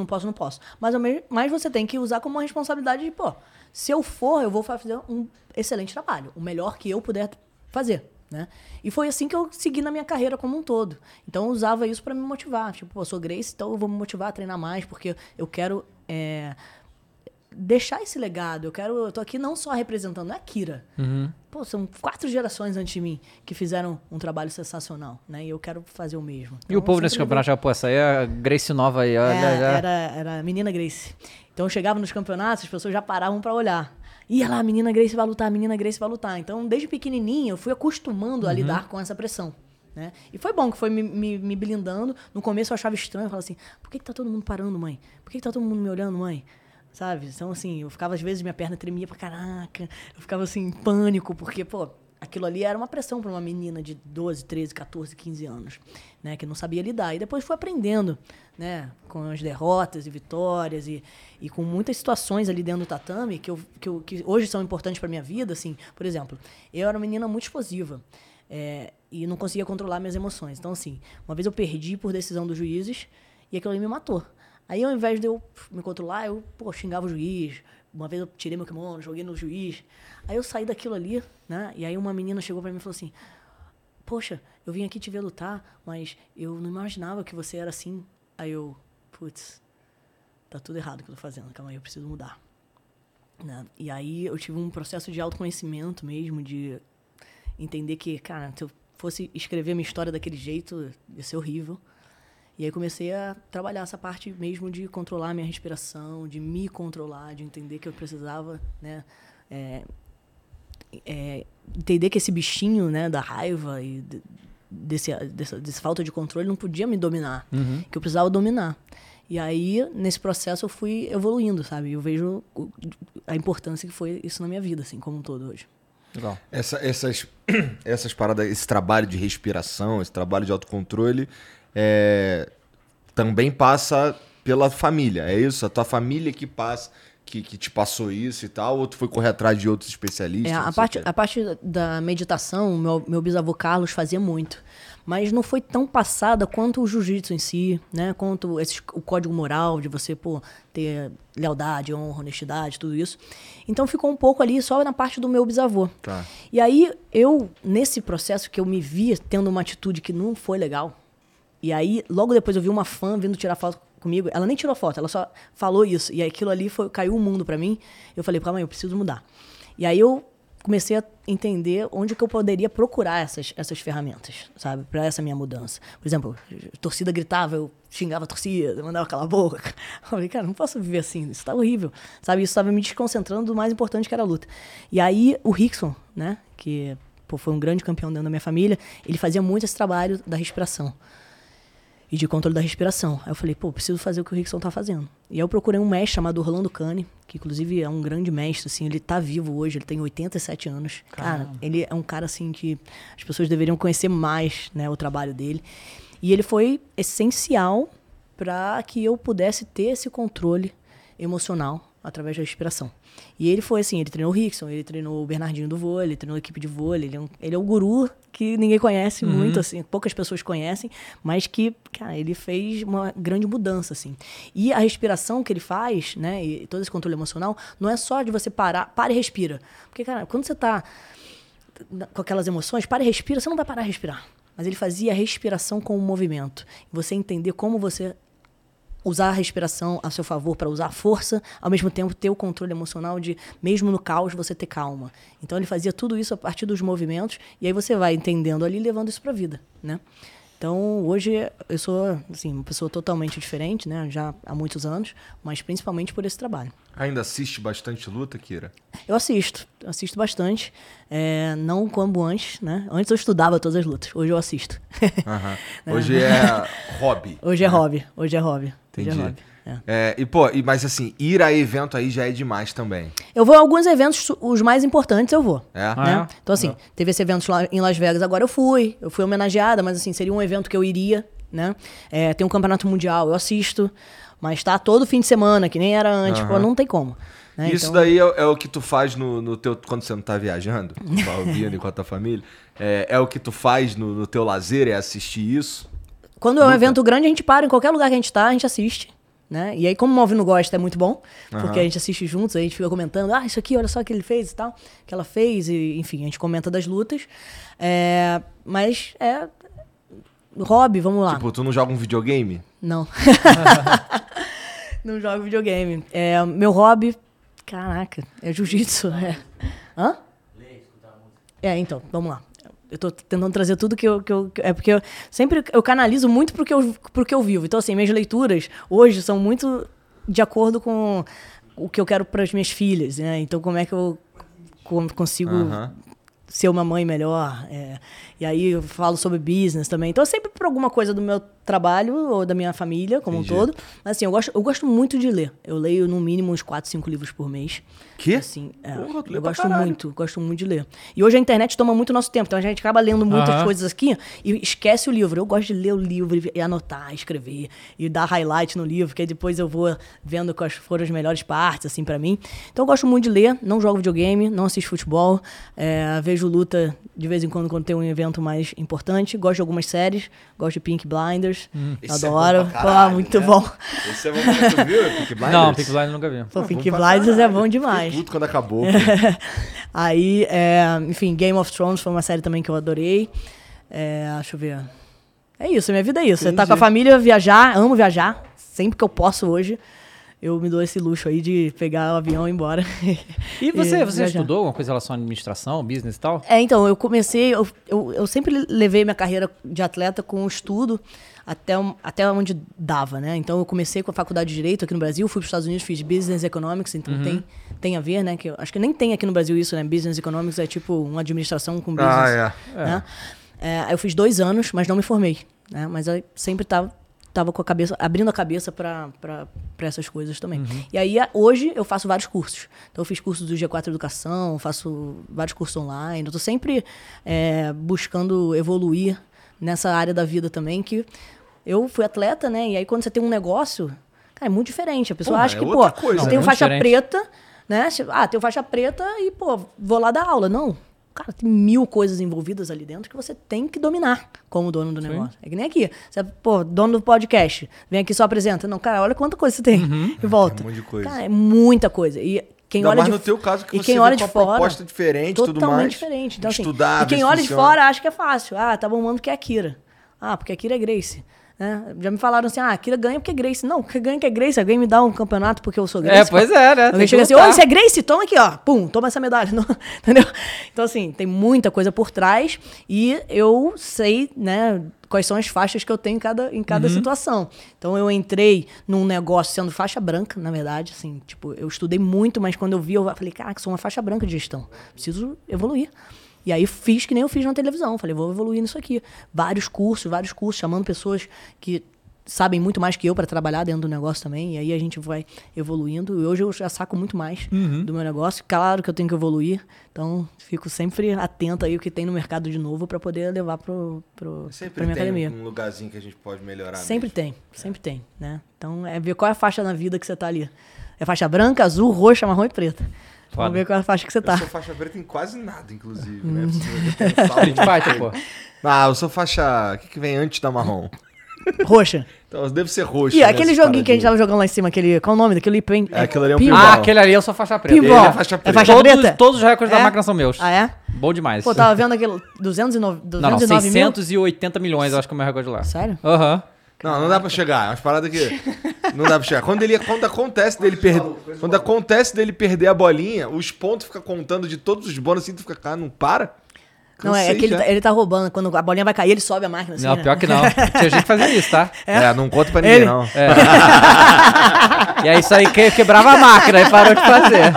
Mas você tem que usar como uma responsabilidade de, pô, se eu for, eu vou fazer um excelente trabalho. O melhor que eu puder fazer, né? E foi assim que eu segui na minha carreira como um todo. Então, eu usava isso pra me motivar. Tipo, pô, eu sou Gracie, então eu vou me motivar a treinar mais, porque eu quero... deixar esse legado. Eu tô aqui não só representando, não é a Kyra. Uhum. Pô, são 4 gerações antes de mim que fizeram um trabalho sensacional, né? E eu quero fazer o mesmo. Então, e o povo nesse campeonato já, pô, essa aí é a Gracie nova aí. Era a menina Gracie. Então eu chegava nos campeonatos, as pessoas já paravam pra olhar. Ia lá, a menina Gracie vai lutar, a menina Gracie vai lutar. Então, desde pequenininha, eu fui acostumando a lidar com essa pressão. Né? E foi bom que foi me blindando. No começo eu achava estranho, eu falava assim, por que que tá todo mundo parando, mãe? Por que que tá todo mundo me olhando, mãe? Sabe? Então, assim, eu ficava, às vezes, minha perna tremia pra caraca. Eu ficava, assim, em pânico, porque, pô, aquilo ali era uma pressão pra uma menina de 12, 13, 14, 15 anos, né? Que não sabia lidar. E depois fui aprendendo, né? Com as derrotas e vitórias e com muitas situações ali dentro do tatame que hoje são importantes pra minha vida, assim. Por exemplo, eu era uma menina muito explosiva. E não conseguia controlar minhas emoções. Então, assim, uma vez eu perdi por decisão dos juízes e aquilo ali me matou. Aí, ao invés de eu me controlar, eu xingava o juiz. Uma vez eu tirei meu kimono, joguei no juiz. Aí eu saí daquilo ali, né? E aí uma menina chegou pra mim e falou assim, poxa, eu vim aqui te ver lutar, mas eu não imaginava que você era assim. Aí eu, putz, tá tudo errado o que eu tô fazendo, calma aí, eu preciso mudar. Né? E aí eu tive um processo de autoconhecimento mesmo, de entender que, cara, se eu fosse escrever minha história daquele jeito, ia ser horrível. E aí comecei a trabalhar essa parte mesmo de controlar a minha respiração, de me controlar, de entender que eu precisava, né, entender que esse bichinho, né, da raiva e dessa falta de controle não podia me dominar, que eu precisava dominar. E aí, nesse processo, eu fui evoluindo, sabe? Eu vejo a importância que foi isso na minha vida, assim, como um todo hoje. Legal. Essas paradas, esse trabalho de respiração, esse trabalho de autocontrole... também passa pela família, é isso? A tua família que passa, que te passou isso e tal, ou tu foi correr atrás de outros especialistas? A parte da meditação, meu bisavô Carlos fazia muito, mas não foi tão passada quanto o jiu-jitsu em si, né? Quanto o código moral de você, ter lealdade, honra, honestidade, tudo isso. Então ficou um pouco ali só na parte do meu bisavô. Tá. E aí eu, nesse processo que eu me via tendo uma atitude que não foi legal, e aí, logo depois eu vi uma fã vindo tirar foto comigo. Ela nem tirou foto, ela só falou isso. E aquilo ali caiu o mundo pra mim. Eu falei, calma aí, eu preciso mudar. E aí eu comecei a entender onde que eu poderia procurar essas ferramentas, sabe? Pra essa minha mudança. Por exemplo, a torcida gritava, eu xingava a torcida, mandava calar a boca. Eu falei, cara, não posso viver assim, isso tá horrível. Sabe, isso estava me desconcentrando do mais importante, que era a luta. E aí, o Rickson, né? Que foi um grande campeão dentro da minha família. Ele fazia muito esse trabalho da respiração. E de controle da respiração. Aí eu falei, preciso fazer o que o Rickson tá fazendo. E aí eu procurei um mestre chamado Orlando Cane, que inclusive é um grande mestre, assim, ele tá vivo hoje, ele tem 87 anos. Caramba. Cara, ele é um cara, assim, que as pessoas deveriam conhecer mais, né, o trabalho dele. E ele foi essencial para que eu pudesse ter esse controle emocional através da respiração. E ele foi assim, ele treinou o Rickson, ele treinou o Bernardinho do vôlei, ele treinou a equipe de vôlei, ele é um guru que ninguém conhece muito, assim, poucas pessoas conhecem, mas que, cara, ele fez uma grande mudança, assim. E a respiração que ele faz, né, e todo esse controle emocional, não é só de você para e respira. Porque, cara, quando você tá com aquelas emoções, para e respira, você não vai parar de respirar. Mas ele fazia a respiração com o movimento. Você entender como você usar a respiração a seu favor para usar a força, ao mesmo tempo ter o controle emocional de, mesmo no caos, você ter calma. Então ele fazia tudo isso a partir dos movimentos, e aí você vai entendendo ali e levando isso para a vida, né? Então hoje eu sou, assim, uma pessoa totalmente diferente, né? Já há muitos anos, mas principalmente por esse trabalho. Ainda assiste bastante luta, Kyra? Eu assisto bastante, não como antes, né? Antes eu estudava todas as lutas, hoje eu assisto. Uhum. Hoje é hobby. Hoje é hobby, hoje é hobby. Entendi. Hoje é hobby. Mas assim, ir a evento aí já é demais também. Eu vou a alguns eventos, os mais importantes eu vou. Né? Então assim, teve esse evento lá em Las Vegas, agora eu fui homenageada, mas assim, seria um evento que eu iria, né? Tem um campeonato mundial, eu assisto, mas tá todo fim de semana, que nem era antes, não tem como. Né? Isso então... daí é o que tu faz no teu, quando você não tá viajando, com a Albina e com a tua família, é o que tu faz no teu lazer, é assistir isso? Quando é um evento grande, a gente para em qualquer lugar que a gente tá, a gente assiste. Né? E aí, como o Malvino gosta, é muito bom, porque a gente assiste juntos, a gente fica comentando, isso aqui, olha só o que ele fez e tal, que ela fez, e, enfim, a gente comenta das lutas, mas é hobby, vamos lá. Tipo, tu não joga um videogame? Não. Não jogo videogame. Meu hobby Caraca, é jiu-jitsu, é. Hã? Ler, escutar música. É, então, vamos lá. Eu tô tentando trazer tudo que eu... É porque eu sempre eu canalizo muito pro que eu vivo. Então, assim, minhas leituras hoje são muito de acordo com o que eu quero pras minhas filhas, né? Então, como é que eu consigo... ser uma mãe melhor, e aí eu falo sobre business também, então é sempre por alguma coisa do meu trabalho ou da minha família como um todo, mas assim, eu gosto muito de ler, eu leio no mínimo uns 4, 5 livros por mês. Que? Assim, eu gosto muito de ler, e hoje a internet toma muito nosso tempo, então a gente acaba lendo muitas coisas aqui e esquece o livro, eu gosto de ler o livro e anotar, escrever e dar highlight no livro, que aí depois eu vou vendo quais foram as melhores partes, assim, pra mim, então eu gosto muito de ler, não jogo videogame, não assisto futebol, vejo luta de vez em quando tem um evento mais importante. Gosto de algumas séries. Gosto de Pink Blinders. Adoro. É bom caralho, muito bom. Esse é bom. Tu viu Pink Blinders? Não, Pink Blinders nunca vi. Pô, Pink Blinders é bom demais. Tudo quando acabou. Aí, enfim, Game of Thrones foi uma série também que eu adorei. Deixa eu ver. É isso, minha vida é isso. Entendi. Você tá com a família, viajar. Amo viajar. Sempre que eu posso hoje. Eu me dou esse luxo aí de pegar o avião e ir embora. E você estudou alguma coisa em relação à administração, business e tal? Então, eu comecei... Eu sempre levei minha carreira de atleta com o estudo até onde dava, né? Então, eu comecei com a faculdade de Direito aqui no Brasil, fui para os Estados Unidos, fiz Business Economics, então tem a ver, né? Que eu acho que nem tem aqui no Brasil isso, né? Business Economics é tipo uma administração com business. Né? Eu fiz 2 anos, mas não me formei, né? Mas eu sempre estava com a cabeça, abrindo a cabeça para essas coisas também. E aí, hoje, eu faço vários cursos. Então, eu fiz cursos do G4 Educação, faço vários cursos online. Eu tô sempre buscando evoluir nessa área da vida também, que eu fui atleta, né? E aí, quando você tem um negócio, cara, é muito diferente. A pessoa acha que, coisa, tem faixa preta, né? Tem faixa preta e, vou lá dar aula. Não. Cara, tem 1000 coisas envolvidas ali dentro que você tem que dominar como dono do negócio. É que nem aqui. Você é, dono do podcast. Vem aqui só apresenta. Não, cara, olha quanta coisa você tem. E volta. É um monte de coisa. Cara, é muita coisa. E quem olha de fora... Mas no teu caso, que você olha de fora, proposta diferente, tudo mais. Totalmente diferente. Então, assim, estudar, e quem olha de fora acha que é fácil. Tá bombando porque é a Kyra. Porque a Kyra é Gracie. Né? Já me falaram assim, a Kyra ganha porque é Gracie. Não, porque ganha que é Gracie. Alguém me dá um campeonato porque eu sou Gracie. Pois é, né? Alguém chega assim, ô, isso é Gracie? Toma aqui, ó. Pum, toma essa medalha. Não, entendeu? Então, assim, tem muita coisa por trás e eu sei, né, quais são as faixas que eu tenho em cada situação. Então, eu entrei num negócio sendo faixa branca, na verdade, assim, tipo, eu estudei muito, mas quando eu vi, eu falei, caraca, sou uma faixa branca de gestão. Preciso evoluir. E aí fiz que nem eu fiz na televisão. Falei, vou evoluir nisso aqui. Vários cursos, chamando pessoas que sabem muito mais que eu para trabalhar dentro do negócio também. E aí a gente vai evoluindo. E hoje eu já saco muito mais do meu negócio. Claro que eu tenho que evoluir. Então, fico sempre atento aí o que tem no mercado de novo para poder levar pra minha academia. Sempre tem um lugarzinho que a gente pode melhorar. Sempre tem, né? Então, é ver qual é a faixa na vida que você tá ali. É faixa branca, azul, roxa, marrom e preta. Vamos ver qual é a faixa que você tá. Eu sou faixa preta em quase nada, inclusive. Né? Pô. Eu sou faixa... O que vem antes da marrom? Roxa. Então, deve ser roxa. E aquele joguinho que a gente tava jogando lá em cima, aquele... Qual o nome daquele? Aquele ali é um pinball. Aquele ali eu sou faixa preta. Pinball. É faixa preta. É faixa preta? Todos os recordes da máquina são meus. Bom demais. Pô, tava vendo aquele... 680 milhões, eu acho que é o meu recorde lá. Sério? Não dá pra chegar. As paradas que não dá pra chegar. Quando acontece dele perder a bolinha, os pontos ficam contando de todos os bônus, assim, tu fica, cara, não para. Não, é que ele tá roubando. Quando a bolinha vai cair, ele sobe a máquina. Assim, não, né? Pior que não. Tinha gente que fazia isso, tá? Não conta pra ninguém, não. E aí isso aí quebrava a máquina e parou de fazer.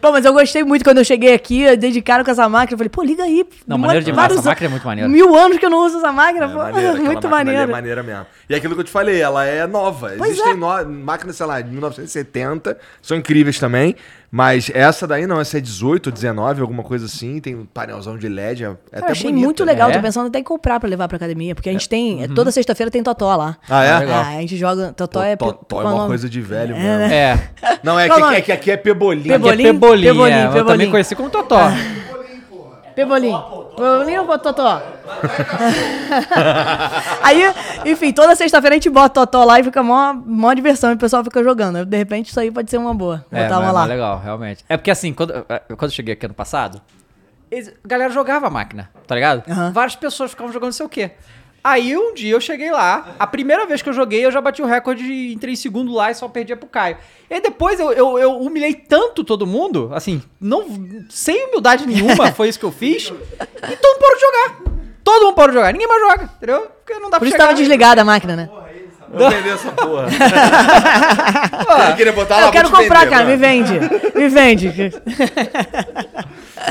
Bom, mas eu gostei muito quando eu cheguei aqui, dedicaram com essa máquina. Eu falei, liga aí. Não, maneiro demais. Essa máquina é muito maneira. 1000 anos que eu não uso essa máquina. Muito maneira. É maneira mesmo. E aquilo que eu te falei, ela é nova. Existem máquinas, sei lá, de 1970. São incríveis também. Mas essa daí não, essa é 18, 19, alguma coisa assim. Tem um painelzão de LED. Eu achei bonito, muito legal. Tô pensando até em comprar pra levar pra academia. Porque a gente tem... Toda sexta-feira tem totó lá. Legal. A gente joga... Totó é uma coisa de velho mesmo. Não, é que aqui é pebolinho. Pebolinho. Eu também conheci como totó. Pebolinho ou totó? Aí, enfim, toda sexta-feira a gente bota o totó lá e fica mó diversão. E o pessoal fica jogando. De repente isso aí pode ser uma boa. Botar uma lá. É legal, realmente. É porque assim, quando eu cheguei aqui ano passado, a galera jogava a máquina, tá ligado? Várias pessoas ficavam jogando não sei o quê. Aí um dia eu cheguei lá, a primeira vez que eu joguei eu já bati o recorde, entrei em segundo lá e só perdia pro Caio. E depois eu humilhei tanto todo mundo, assim, não, sem humildade nenhuma, foi isso que eu fiz, e todo mundo parou de jogar. Todo mundo parou de jogar, ninguém mais joga, entendeu? Porque não dá pra chegar. Por isso tava desligada a máquina, né? Vou vender essa porra. Eu queria botar lá, eu quero comprar, vender, cara, mano. Me vende.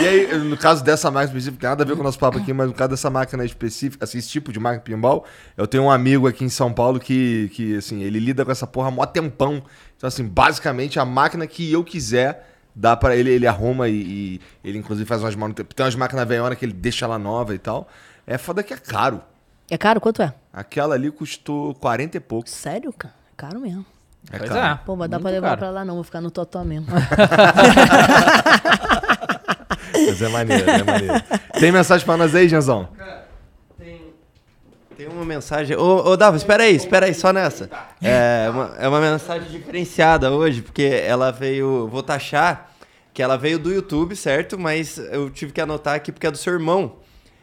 E aí, no caso dessa máquina específica, tem nada a ver com o nosso papo aqui, mas no caso dessa máquina específica, assim, esse tipo de máquina pinball, eu tenho um amigo aqui em São Paulo que assim, ele lida com essa porra há mó tempão. Então, assim, basicamente, a máquina que eu quiser, dá pra ele, ele arruma e ele, inclusive, faz umas manutenções. Tem umas máquinas velhona que ele deixa lá nova e tal. É foda que é caro. É caro? Quanto é? Aquela ali custou 40 e pouco. Sério, cara? É caro mesmo. É pois caro. É. Pô, mas dá muito pra levar caro. Pra lá não, vou ficar no totó mesmo. Mas é maneiro, é maneiro. Tem mensagem pra nós aí, Janzão? Cara, tem uma mensagem... Ô, Davi, espera aí, só nessa. É uma mensagem diferenciada hoje, porque ela veio... Vou taxar que ela veio do YouTube, certo? Mas eu tive que anotar aqui porque é do seu irmão.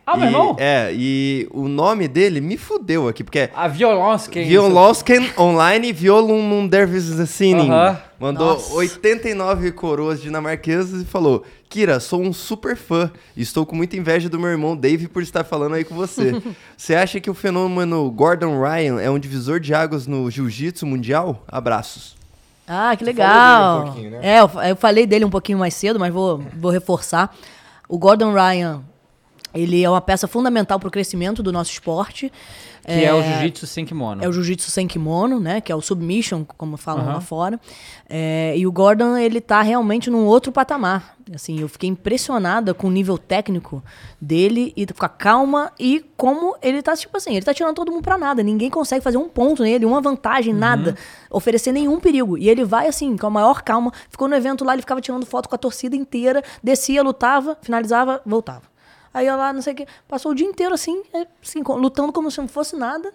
Ah, meu irmão? É, e o nome dele me fudeu aqui, porque é... A Violonsken. Violonsken Online Violum Dervisacinin. Mandou 89 coroas dinamarquesas e falou... Kyra, sou um super fã e estou com muita inveja do meu irmão Dave por estar falando aí com você. Você acha que o fenômeno Gordon Ryan é um divisor de águas no jiu-jitsu mundial? Abraços. Ah, que legal. Falou dele um pouquinho, né? Eu falei dele um pouquinho mais cedo, mas vou reforçar. O Gordon Ryan... Ele é uma peça fundamental para o crescimento do nosso esporte. Que é o jiu-jitsu sem kimono. É o jiu-jitsu sem kimono, né? Que é o submission, como falam lá fora. E o Gordon, ele tá realmente num outro patamar. Assim, eu fiquei impressionada com o nível técnico dele e com a calma e como ele tá, tipo assim, ele tá tirando todo mundo pra nada. Ninguém consegue fazer um ponto nele, uma vantagem, nada. Oferecer nenhum perigo. E ele vai, assim, com a maior calma. Ficou no evento lá, ele ficava tirando foto com a torcida inteira. Descia, lutava, finalizava, voltava. Aí eu lá, não sei o que, passou o dia inteiro assim, lutando como se não fosse nada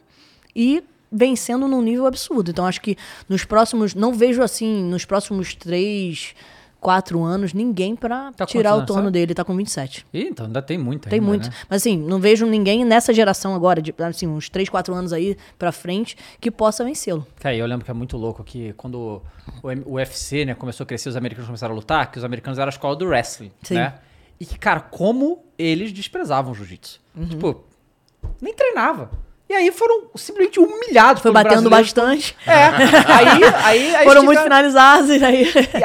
e vencendo num nível absurdo. Então acho que nos próximos 3-4 anos, ninguém pra tirar o torno dele. Tá com 27. Ih, então ainda tem muito. Tem ainda, muito. Né? Mas assim, não vejo ninguém nessa geração agora, de, assim, uns 3-4 anos aí pra frente, que possa vencê-lo. Cara, eu lembro que é muito louco que quando o UFC, né, começou a crescer, os americanos começaram a lutar, que os americanos eram a escola do wrestling, sim, né? E que, cara, como eles desprezavam o jiu-jitsu. Tipo, nem treinava. E aí foram simplesmente humilhados. Foi batendo bastante. É. Aí foram muito finalizados.